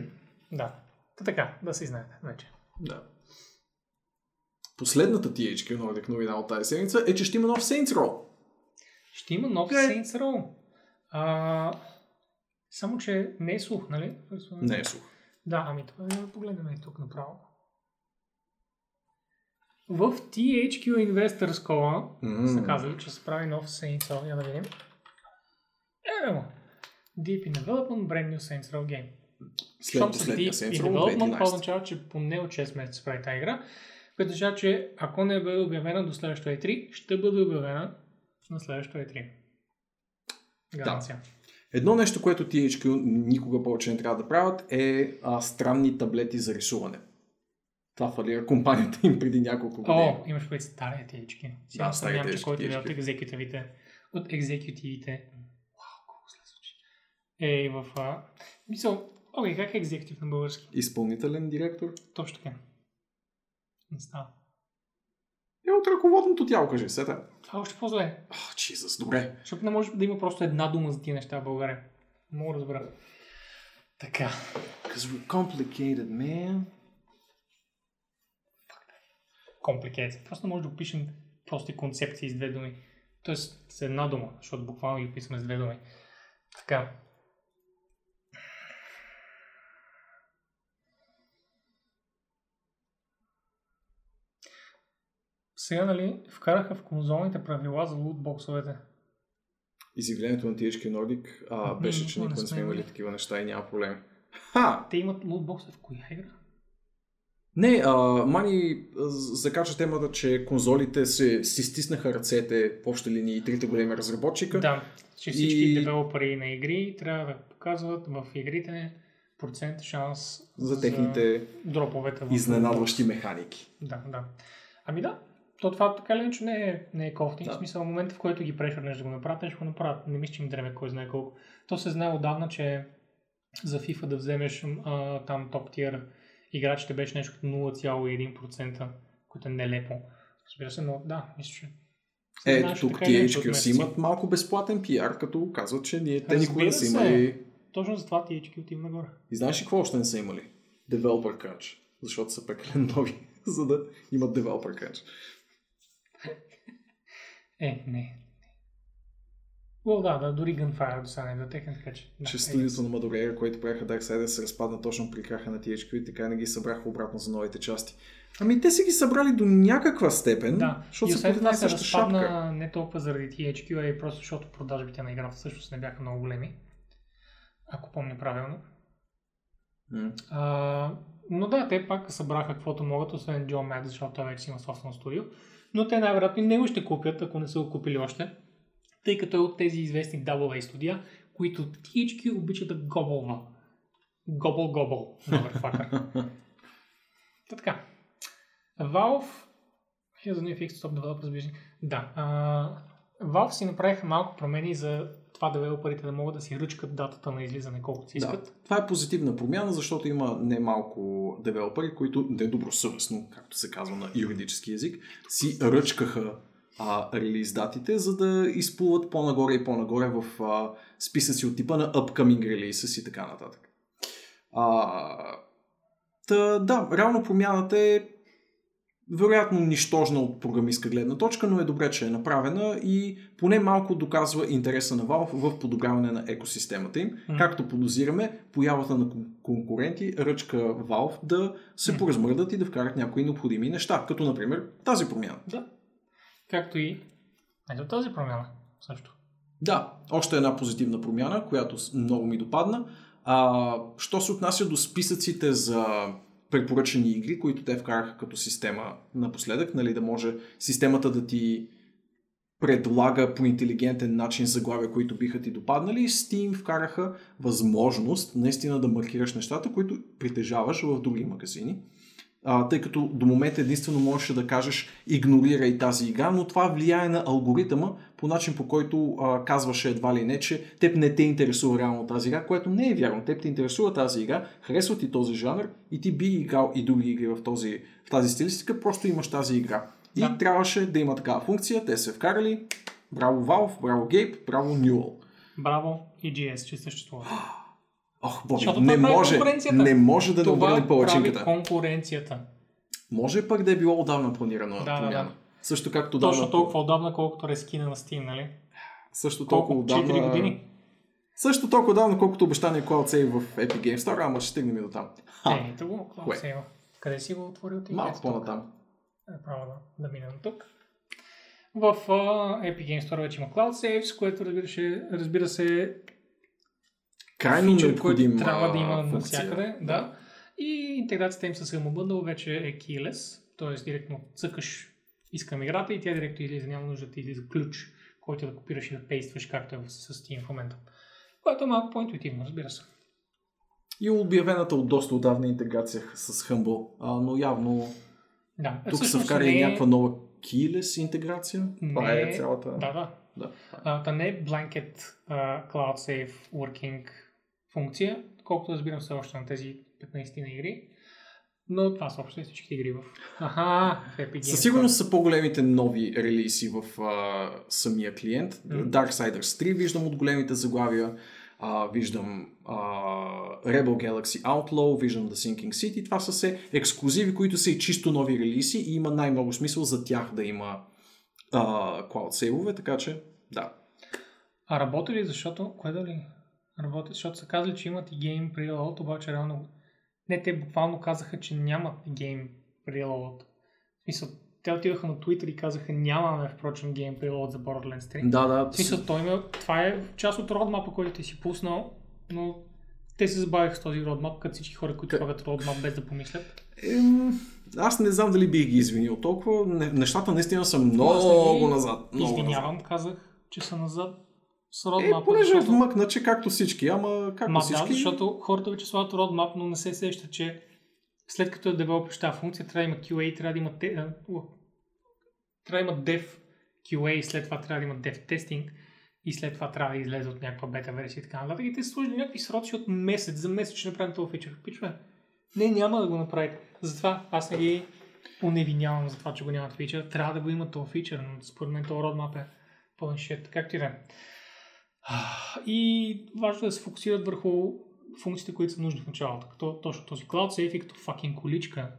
Да. Та така, да се знаете вече. Да. Последната Ти Ейч Кю Nordic новина от тази седмица е, че ще има нов Saints Row. Ще има нов okay. Saints Row. А, само, че не е слух, нали? Не е слух. Да, ами това да погледнем и тук направо. В Ти Ейч Кю Investors Call mm. са казали, че се прави нов Saints Row. Я да видим. Ево. Deep in Development, Brand New Saints Row Game. След последния Saints Row Development, това означава, че поне от шест месеца прави тази игра. Което означава, че ако не е бъде обявена до следващото и три, ще бъде обявена на следващото и три. Гаранция. Да. Едно нещо, което Ти Ейч Кю никога повече не трябва да правят е а, странни таблети за рисуване. Това фалира компанията им преди няколко години. О, имаш преди стария Ти Ейч Кю. Сега да, стария Ти Ейч Кю. Който е от екзекютивите. От екзекютивите. Вау, колко се случи. Ей, в... А... Мисъл, окей, как е екзекютив на български? Изпълнителен директор? Точно така. Не става. Е, от ръководното тяло, кажи, сета. Това още по-зле. О, oh, Исус, добре. Защото не може да има просто една дума за тия неща в България. Мога да разбера. Така. Because we're complicated, man. Complicated. Просто не може да опишем прости концепции с две думи. Тоест с една дума, защото буквално ги описваме с две думи. Така. Сега, нали, вкараха в конзолните правила за лутбоксовете. Изявлението на Ти Ейч Кю Nordic а, беше, че никога не сме имали такива неща и няма проблеми. Ха! Те имат лутбокса в коя игра? Не, а, Мани закача темата, че конзолите се, си стиснаха ръцете в общи линии и трите големи разработчика. Да, че всички и... девелопери на игри трябва да показват в игрите процент шанс за техните за дроповете в изненадващи механики. Да, да. Ами да. То това така ли, че не е, не е кофтинг, да. В смисъл в момента, в който ги прешърнеш да го направят, нещо го направят. Не мисля, че им дреме кой знае колко. То се знае отдавна, че за FIFA да вземеш а, там топ тир играчите беше нещо като нула цяло и едно процента, което е нелепо. Разбира се, но да, мисля, че... Ето тук тия Ейч Кю имат малко безплатен пиар, като казват, че ние те никога не са имали... Точно за това тия Ейч Кю отива нагоре. И знаеш ли какво още не са имали? Developer Crunch, защото са прекалено нови, за да имат Developer Crunch. Е, не. О, да, да, дори Gunfire до сега не да техен скачи. Да, че студиото е. На Madureira, което правяха Darksiders, се разпадна точно при краха на Т Х Q и така не ги събраха обратно за новите части. Ами те са ги събрали до някаква степен, да. Защото са под една и съща шапка. Разпадна не толкова заради Т Х Q, а и просто защото продажбите на играта всъщност не бяха много големи. Ако помня правилно. Mm. А, но да, те пак събраха каквото могат, освен Джо Мед, защото той вече има собствено студио. Но те най-вероятно и него ще купят, ако не са го купили още. Тъй като е от тези известни дабъл ей студия, които Т Х Q обича да гобълва. Гобъл-гобъл, мазърфакър. Та така. Valve... Е, за New Fix Top Developer Division. Да. А, Valve си направиха малко промени за това девелоперите да могат да си ръчкат датата на излизане колкото си искат. Да, това е позитивна промяна, защото има немалко девелопери, които недобросъвестно, както се казва на юридически език, си ръчкаха а, релиз датите, за да изплуват по-нагоре и по-нагоре в а, списъци от типа на upcoming releases и така нататък. А, та, да, реално промяната е вероятно нищожна от програмистка гледна точка, но е добре, че е направена и поне малко доказва интереса на Valve в подобряване на екосистемата им. Mm. Както подозираме, появата на конкуренти ръчка Valve да се mm. поразмърдат и да вкарат някои необходими неща, като например тази промяна. Да. Както и ето тази промяна също. Да, още една позитивна промяна, която много ми допадна. А, що се отнася до списъците за препоръчени игри, които те вкараха като система напоследък, нали, да може системата да ти предлага по интелигентен начин заглавия, които биха ти допаднали, и Steam вкараха възможност наистина да маркираш нещата, които притежаваш в други магазини. А, тъй като до момента единствено можеш да кажеш игнорирай тази игра, но това влияе на алгоритъма по начин, по който а, казваше едва ли не, че теб не те интересува реално тази игра, което не е вярно. Теб те интересува тази игра, харесва ти този жанр и ти би играл и други игри в, този, в тази стилистика, просто имаш тази игра. И да. Трябваше да има такава функция, те се вкарали. Браво Valve, браво Gabe, браво Newell. Браво И Джи Ес, че съществува. Ох, Боби, не може, не може да добърне палачинката. Това прави конкуренцията. Може пък да е било отдавна планирано. Да, да, да. Също както точно давна... толкова отдавна, колкото рескина на Steam, нали? Също колко? Толкова отдавна... четири години? Също толкова отдавна, колкото обещание Cloud Save в Epic Games Store, ама ще стигнем и до там. Е, ето го, Cloud Save. Къде си го отворил ти? Малко по-натам. Право да, да минем тук. В uh, Epic Games Store вече има Cloud Saves, което разбира се... Разбира се крайно необходим трябва да има навсякъде. Да. Да. И интеграцията им с Humble Bundle вече е keyless, т.е. директно цъкаш искам играта и тя директно излиза, няма нужда да ти излиза ключ, който да копираш и да пействаш, както е с Steam в момента. Което е малко по-интуитивно, разбира се. И обявената от доста отдавна интеграция с Humble, а, но явно да. Тук всъщност са вкарали не... някаква нова keyless интеграция. Не... Това е цялата... Да, да. Да. А, та не е blanket uh, Cloud Safe Working функция, колкото разбирам се още на тези петнайсет на игри, но това са общо всичките игри в Epic Games. Със сигурност са по-големите нови релиси в а, самия клиент. Mm-hmm. Darksiders три виждам от големите заглавия, а, виждам а, Rebel Galaxy Outlaw, виждам The Sinking City. Това са се ексклузиви, които са и чисто нови релиси и има най-много смисъл за тях да има а, Cloud Save-ове, така че да. А работи ли, защото кое да ли? Работят, защото са казали, че имат и Game Preload, обаче реално... Не, те буквално казаха, че нямат Game Preload. В смисъл, те отиваха на Twitter и казаха, нямаме, впрочем, Game Preload за Borderlands три. Да, да. В смисъл, той има... Това е част от roadmap-а, който ти си пуснал, но те се забавиха с този roadmap, като всички хора, които правят roadmap без да помислят. Ем, аз не знам дали бих ги извинил толкова. Не, нещата наистина са много назад. Много извинявам, назад. Казах, че са назад. Roadmap, е, понеже защото... вмъкна, че както всички, ама както ма, всички... Да, защото хората вече слагат roadmap, но не се сеща, че след като е девелопиш тази функция, трябва да има Кю Ей, трябва да има, те... трябва да има Dev Кю Ей, след това трябва да има Dev Testing и след това трябва да излезе от някаква бета версия и така нататък. И те са сложили някакви срочи от месец, за месец ще направим този фичър. Пичове, не, няма да го направите. Затова аз не ги уневинявам за това, че го нямат фичър. Трябва да го има този фичър, но според мен този roadmap е пълен шет. Както и да. И важно да се фокусират върху функциите, които са нужни в началото. Като точно този Cloud Safe и като fucking количка.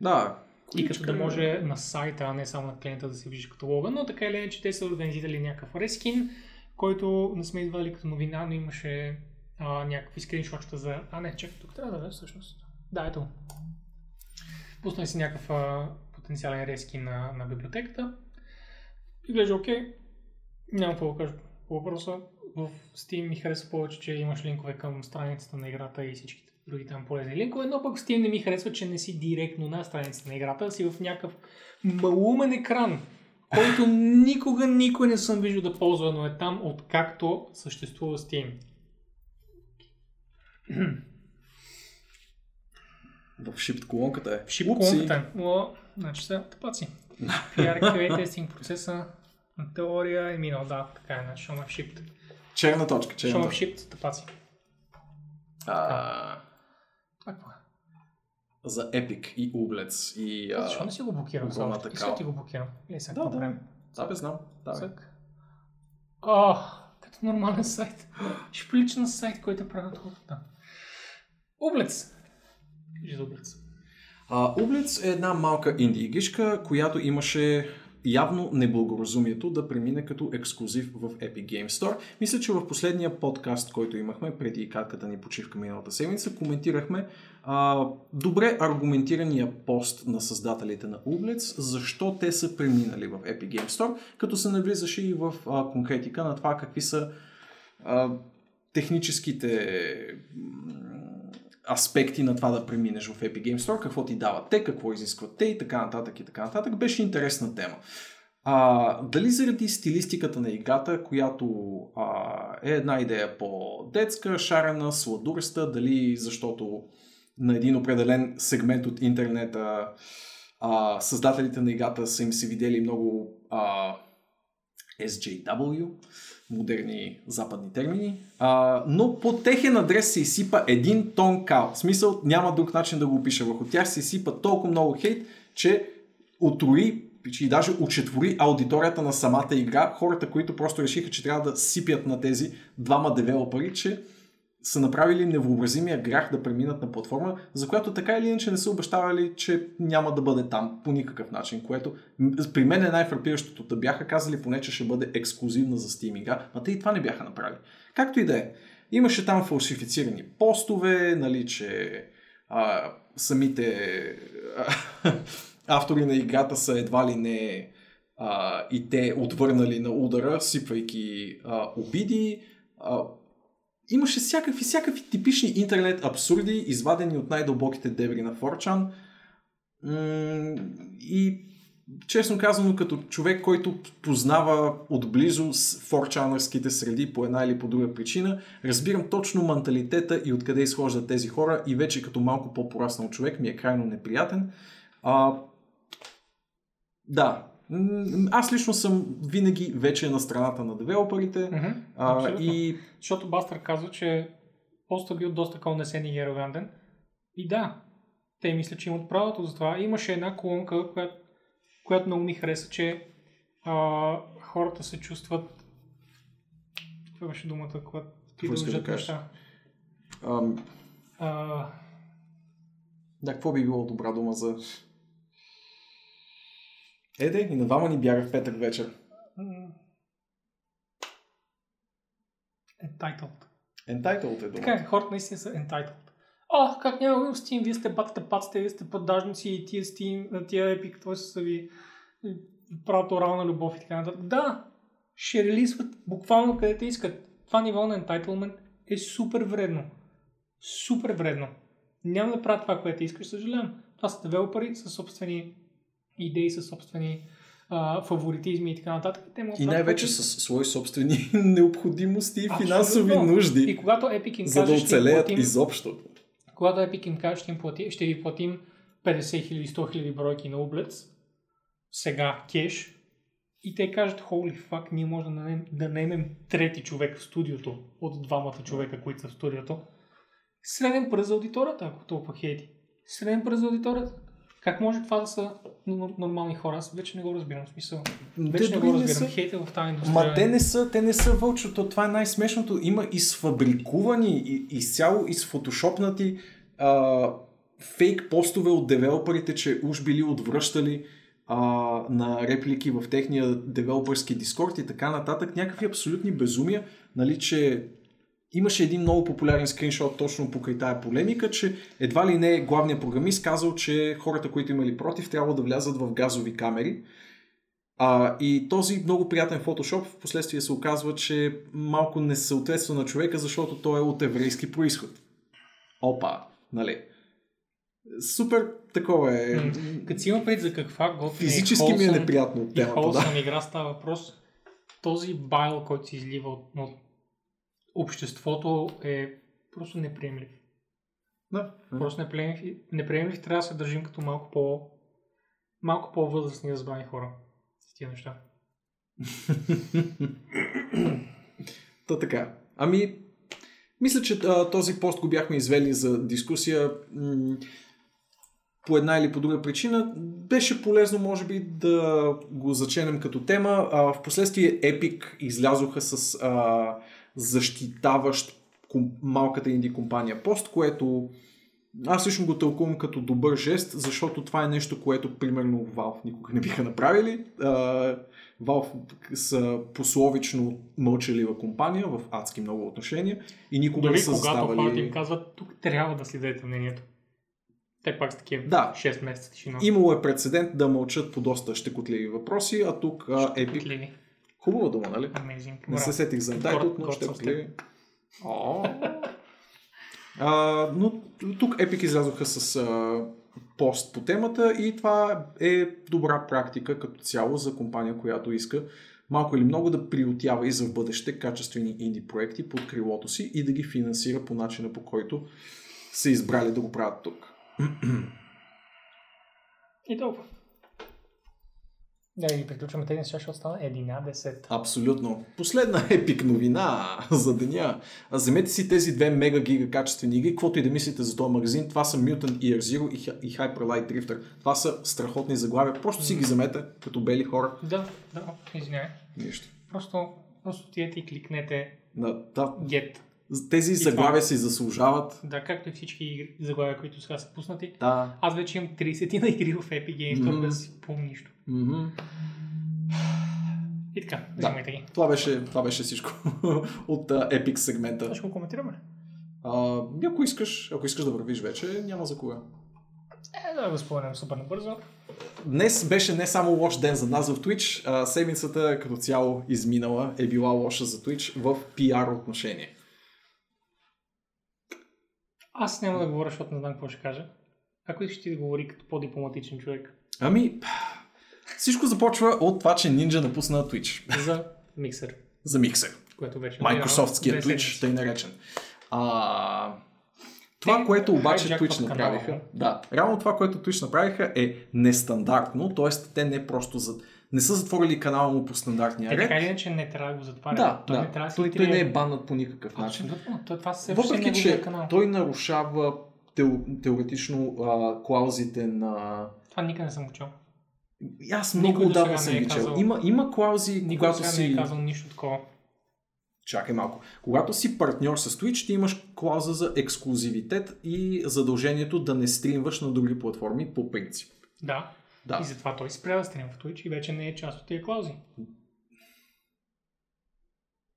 Да. И като да може на сайта, а не само на клиента да се вижда каталога, но така или иначе те са организирали някакъв рескин, който не сме извадили като новина, но имаше а, някакви скриншотчета за... А не, чак, тук трябва да ве всъщност. Да, ето. Пусна си някакъв а, потенциален рескин на, на библиотеката. Изглежда окей. Няма какво да кажа по въпроса. В Steam ми харесва повече, че имаш линкове към страницата на играта и всичките други там полезни линкове, но пък Steam не ми харесва, че не си директно на страницата на играта, а си в някакъв малумен екран, който никога никой не съм виждал да ползва, но е там откакто съществува Steam. В шипт колонката е. В шипт колонката е. О, значи са тъпаци. пи ар кю ей тестинг процеса на теория е минал, да, така е, значи шома в шипт. Черна точка, черна точка. Шома в шипт, тъпаци. Ааа... Какво е? За Epic и Ublets и... А, защо не си го блокирам? И сега ти го блокирам. Или сега да, да. Абе знам. Сък. О, като нормален сайт. Ще прилича на сайт, който е правят хората. Ublets. Кажи за Ublets. Ublets е една малка инди игричка, която имаше явно неблагоразумието да премине като ексклузив в Epic Game Store. Мисля, че в последния подкаст, който имахме преди кратката ни почивка миналата седмица, коментирахме а, добре аргументирания пост на създателите на Ublets, защо те са преминали в Epic Game Store, като се навлизаше и в а, конкретика на това какви са а, техническите аспекти на това да преминеш в Epic Game Store, какво ти дават те, какво изискват те и така нататък и така нататък. Беше интересна тема. А, дали заради стилистиката на играта, която а, е една идея по-детска, шарена, сладурста, дали защото на един определен сегмент от интернета а, създателите на играта са им се видели много а, ес джей дабъл ю, модерни западни термини, а, но по техен адрес се изсипа един тон кал. В смисъл, няма друг начин да го опиша. Върху тях се изсипа толкова много хейт, че отруи и даже учетвори аудиторията на самата игра. Хората, които просто решиха, че трябва да сипят на тези двама девелопери, че са направили невъобразимия грях да преминат на платформа, за която така или иначе не са обещавали, че няма да бъде там по никакъв начин, което при мен е най-фрапиращото. Да бяха казали поне, че ще бъде ексклюзивна за Steam игра, а те и това не бяха направили. Както и да е, имаше там фалшифицирани постове, нали, че а, самите а, автори на играта са едва ли не а, и те отвърнали на удара, сипвайки а, обиди, а, имаше всякакви, всякакви типични интернет абсурди, извадени от най-дълбоките дебри на фор чан. И честно казано, като човек, който познава отблизо с фор чанърските среди по една или по друга причина, разбирам точно менталитета и откъде изхождат тези хора и вече като малко по-пораснал човек ми е крайно неприятен. А, да. Аз лично съм винаги вече на страната на девелоперите. Mm-hmm, а, и... Защото Бастър казва, че постът бил доста кълнесен и арогантен. И да, те мисля, че имат правото за това. Имаше една колонка, която, която много ми хареса, че а, хората се чувстват... Това беше думата, когато ти дължат да неща. Um... А... Да, какво би било добра дума за... Еде, и на двама ни бяга в петък вечер. Entitled. Entitled е думата. Така, хората наистина са entitled. А, как няма го в Steam, вие сте батата паците, вие сте поддажници и тия Steam, тия Epic, това са ви правят орална любов и така нататък. Да, ще релизват буквално където искат. Това ниво на entitlement е супер вредно. Супер вредно. Няма да правят това, което искаш, съжалявам. Това са девелопери със собствени идеи, със собствени а, фаворитизми и така нататък. Те и най-вече да... със свои собствени необходимости и финансови нужди. И когато Epic им за каже, да оцелеят платим, изобщо. Когато Epic им каже, ще, им плати, ще ви платим петдесет хиляди, сто хиляди бройки на Ublets, сега кеш, И те кажат, holy fuck, ние може да наемем, да наемем трети човек в студиото от двамата човека, които са в студиото. Среден пръст за аудиторията, ако толкова хейти. Среден пръст за аудиторията. Как може това да са нормални хора? Аз вече не го разбирам, в смисъл. Вече те не го разбирам. Са... Хейта в тази индустрия. Ма те не са, те не са вълчето. Това е най-смешното. Има изфабрикувани, изцяло изфотошопнати а, фейк постове от девелоперите, че уж били отвръщали а, на реплики в техния девелоперски дискорд и така нататък. Някакви абсолютни безумия, нали, че... Имаше един много популярен скриншот точно покрай тая полемика, че едва ли не главният програмист казал, че хората, които имали против, трябва да влязат в газови камери. А, и този много приятен фотошоп в последствие се оказва, че малко не съответства на човека, защото той е от еврейски происход. Опа, нали? Супер такова е. Като си има пред за каква готина физически ми е неприятно от темата. И холсъм игра става въпрос. Този байл, който се излива от обществото е просто неприемлив. Да. Просто неприемлив. Неприемлив, трябва да се държим като малко по... малко по-възрастни разбрани хора. С тия неща. Та така. Ами, мисля, че а, този пост го бяхме извели за дискусия м- по една или по друга причина. Беше полезно, може би, да го заченем като тема. А, впоследствие Epic излязоха с... А, защитаващ малката инди компания пост, което аз лично го тълкувам като добър жест, защото това е нещо, което примерно Valve никога не биха направили. Valve са пословично мълчалива компания в адски много отношения и никога дори не са заставали... Дори когато хората им казват, тук трябва да следете мнението. Те пак с такива да. шест месеца тишина. Имало е прецедент да мълчат по доста щекотливи въпроси, а тук Epic... Хубава дума, нали? Amazing. Не се сетих за тайтл, но ще плеви. Но тук Epic излязоха с а, пост по темата и това е добра практика като цяло за компания, която иска малко или много да приютява и за в бъдеще качествени инди проекти под крилото си и да ги финансира по начина, по който са избрали да го правят тук. И толкова. Да, и приключваме тези неща, ще остана единадесет. Абсолютно. Последна епик новина за деня. Вземете си тези две мега гига качествени игри, каквото и да мислите за този магазин. Това са Mutant Year Zero и Hyper Light Drifter. Това са страхотни заглавия. Просто си ги вземете като бели хора. Да, да, извинявай. Нищо. Просто, просто отидете и кликнете да, да. Get. Тези и заглавия това... си заслужават. Да, както и всички игри, заглавия, които сега са пуснати. Да. Аз вече имам трийсет на игри в Epic Games, mm-hmm. това да си помня нищо. Mm-hmm. И така, да. Ги. Това, беше, това беше всичко от uh, Epic сегмента. Това ще го коментираме. Uh, ако искаш, ако искаш да вървиш вече, няма за кога. Е, да го споменем супер набързо. Днес беше не само лош ден за нас в Twitch, а седмицата като цяло изминала е била лоша за Twitch в пи ар отношение. Аз няма да говоря, защото не знам какво ще кажа. Ако искаш ти да говори като по-дипломатичен човек? Ами, всичко започва от това, че Ninja напусна Twitch. За миксер. За миксер. Което вече Майкрософтския Twitch, тъй наречен. А, това, те, което обаче Twitch направиха, канала, да, реално това, което Twitch направиха е нестандартно, т.е. те не просто зад... не са затворили канала му по стандартния ред. Е, така иначе не трябва да го затваря. Да, той, да. Не трябва той, той не е баннат по никакъв начин. Абсолютно. Той, това се въпреки, че той нарушава тел, теоретично а, клаузите на... Това никъде не съм учил. Аз много отдавна съм ги чел. Има, има клаузи, никога когато си... Никога не е казал нищо такова. Чакай малко. Когато си партньор с Twitch, ти имаш клауза за ексклузивитет и задължението да не стримваш на други платформи по принцип. Да. Да. И затова той спря да стрим в Twitch и вече не е част от тия клаузи.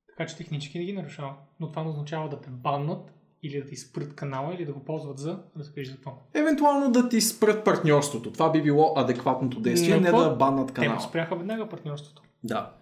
Така че технически не ги нарушава. Но това не означава да те баннат или да ти спрат канала или да го ползват за разкажи за това. Евентуално да ти спрат партньорството. Това би било адекватното действие, но не това... да баннат канала. Те спряха веднага партньорството. Да.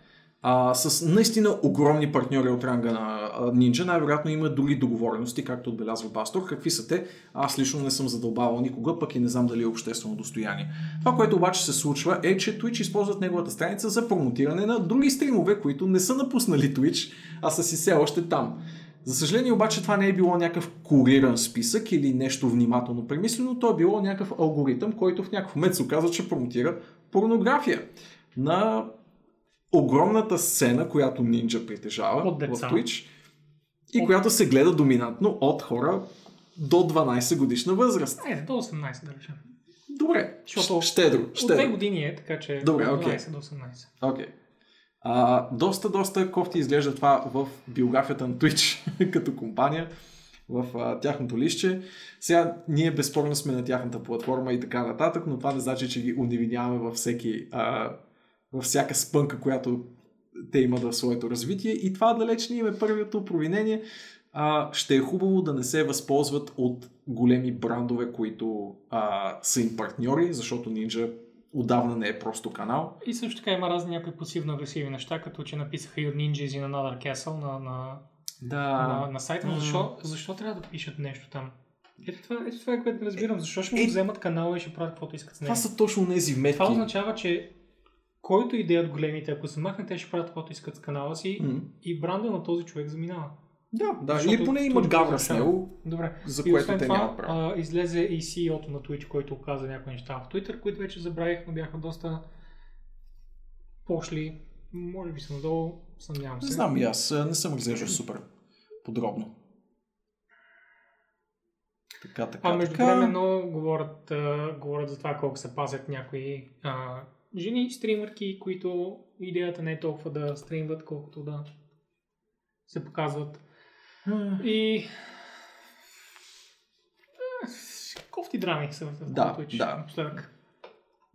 А, с наистина огромни партньори от ранга на Ninja най-вероятно има други договорености, както отбелязва Бастор. Какви са те? Аз лично не съм задълбавал никога, пък и не знам дали е обществено достояние. Това, което обаче се случва е, че Twitch използват неговата страница за промотиране на други стримове, които не са напуснали Twitch, а са си все още там. За съжаление обаче това не е било някакъв куриран списък или нещо внимателно премислено, то е било някакъв алгоритъм, който в някакъв момент се оказва, че промотира порнография на... огромната сцена, която Ninja притежава в Twitch и от... която се гледа доминантно от хора до дванайсет годишна възраст. Айде, до осемнайсет да речем. Добре, щедро. щедро. От две години е, така че добре, от дванайсет okay. до осемнайсет. Окей. Okay. А, доста, доста кофти изглежда това в биографията на Twitch като компания, в а, тяхното листче. Сега ние безспорно сме на тяхната платформа и така нататък, но това не значи, че ги уневиняваме във всеки, а, във всяка спънка, която те имат в своето развитие. И това далеч ни е първото провинение. А, ще е хубаво да не се възползват от големи брандове, които а, са им партньори, защото Ninja отдавна не е просто канал. И също така има разни някои пасивно-агресивни неща, като че написаха и от Ninjas и на Another Castle на, на, да. на, на сайта. Но защо, защо трябва да пишат нещо там? Ето това, ето това е, което не разбирам. Защо ще му е... вземат канала и ще правят каквото искат с него? Това са точно тези метки. Това означава, че който идея от големите, ако се махне, те ще правят каквото искат с канала си mm-hmm. и бранда на този човек заминава. Да, да. Защото или поне има гавра с него, добре. За и което те няма право. Излезе и си и о-то на Twitch, който каза някои неща в Twitter, които вече забравих, но бяха доста пошли. Може би съм надолу, съмнявам се. Не знам и аз, не съм разглеждал супер подробно. Така, така, а между времено говорят, говорят за това колко се пазят някои а, жени стримърки, които идеята не е толкова да стримват, колкото да се показват. Hmm. И кофти драми са в този да, Twitch. Да. Обследък.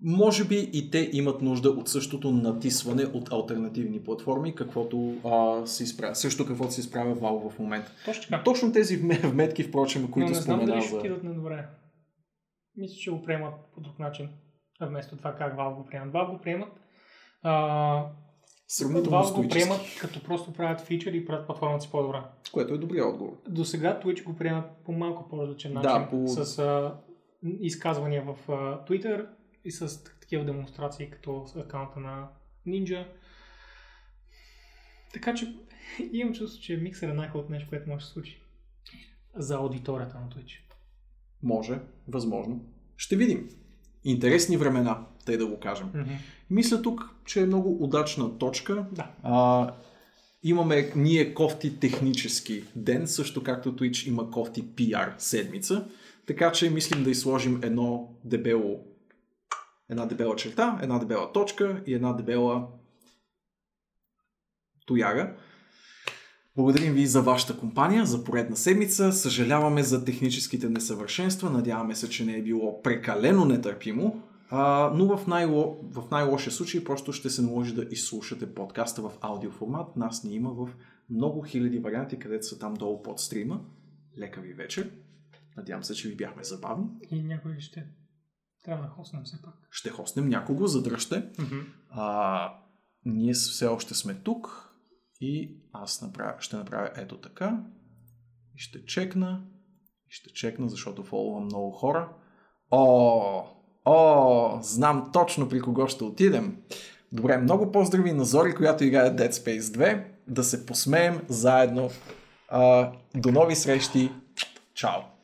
Може би и те имат нужда от същото натисване от алтернативни платформи, каквото а, се изправя. Също каквото се изправя Valve в момента. Точно, Точно тези вметки, впрочем, които споменава. Но не знам дали ще отидат на добре. Мисля, че го приемат по друг начин. А вместо това как Valve го приемат. Valve го приемат... А... Valve го приемат като просто правят фичър и правят платформата си по-добра. Което е добрия отговор. До сега Twitch го приемат по малко по-различен начин. Да, по... С а, изказвания в а, Twitter и с такива демонстрации като акаунта на Ninja. Така че имам чувство, че миксер е най-хубавото нещо, което може да се случи. За аудиторията на Twitch. Може, възможно. Ще видим. Интересни времена, тъй да го кажем. Mm-hmm. Мисля тук, че е много удачна точка. Да. А, имаме ние кофти технически ден, също както Twitch има кофти пи ар седмица. Така че мислим да изложим едно дебело, една дебела черта, една дебела точка и една дебела тояга. Благодарим ви за вашата компания, за поредна седмица. Съжаляваме за техническите несъвършенства. Надяваме се, че не е било прекалено нетърпимо. А, но в, най-ло, в най-лошия случай просто ще се наложи да изслушате подкаста в аудиоформат. Нас ни има в много хиляди варианти, където са там долу под стрима. Лека ви вечер. Надявам се, че ви бяхме забавни. И някой ще трябва да хоснем все пак. Ще хоснем някого, задръжте. Mm-hmm. А, ние все още сме тук. И аз направя, ще направя ето така и ще чекна и ще чекна, защото фолвам много хора. О, о, знам точно при кого ще отидем. Добре, много поздрави на Зори, която играе Dead Space две. Да се посмеем заедно. А, до нови срещи. Чао!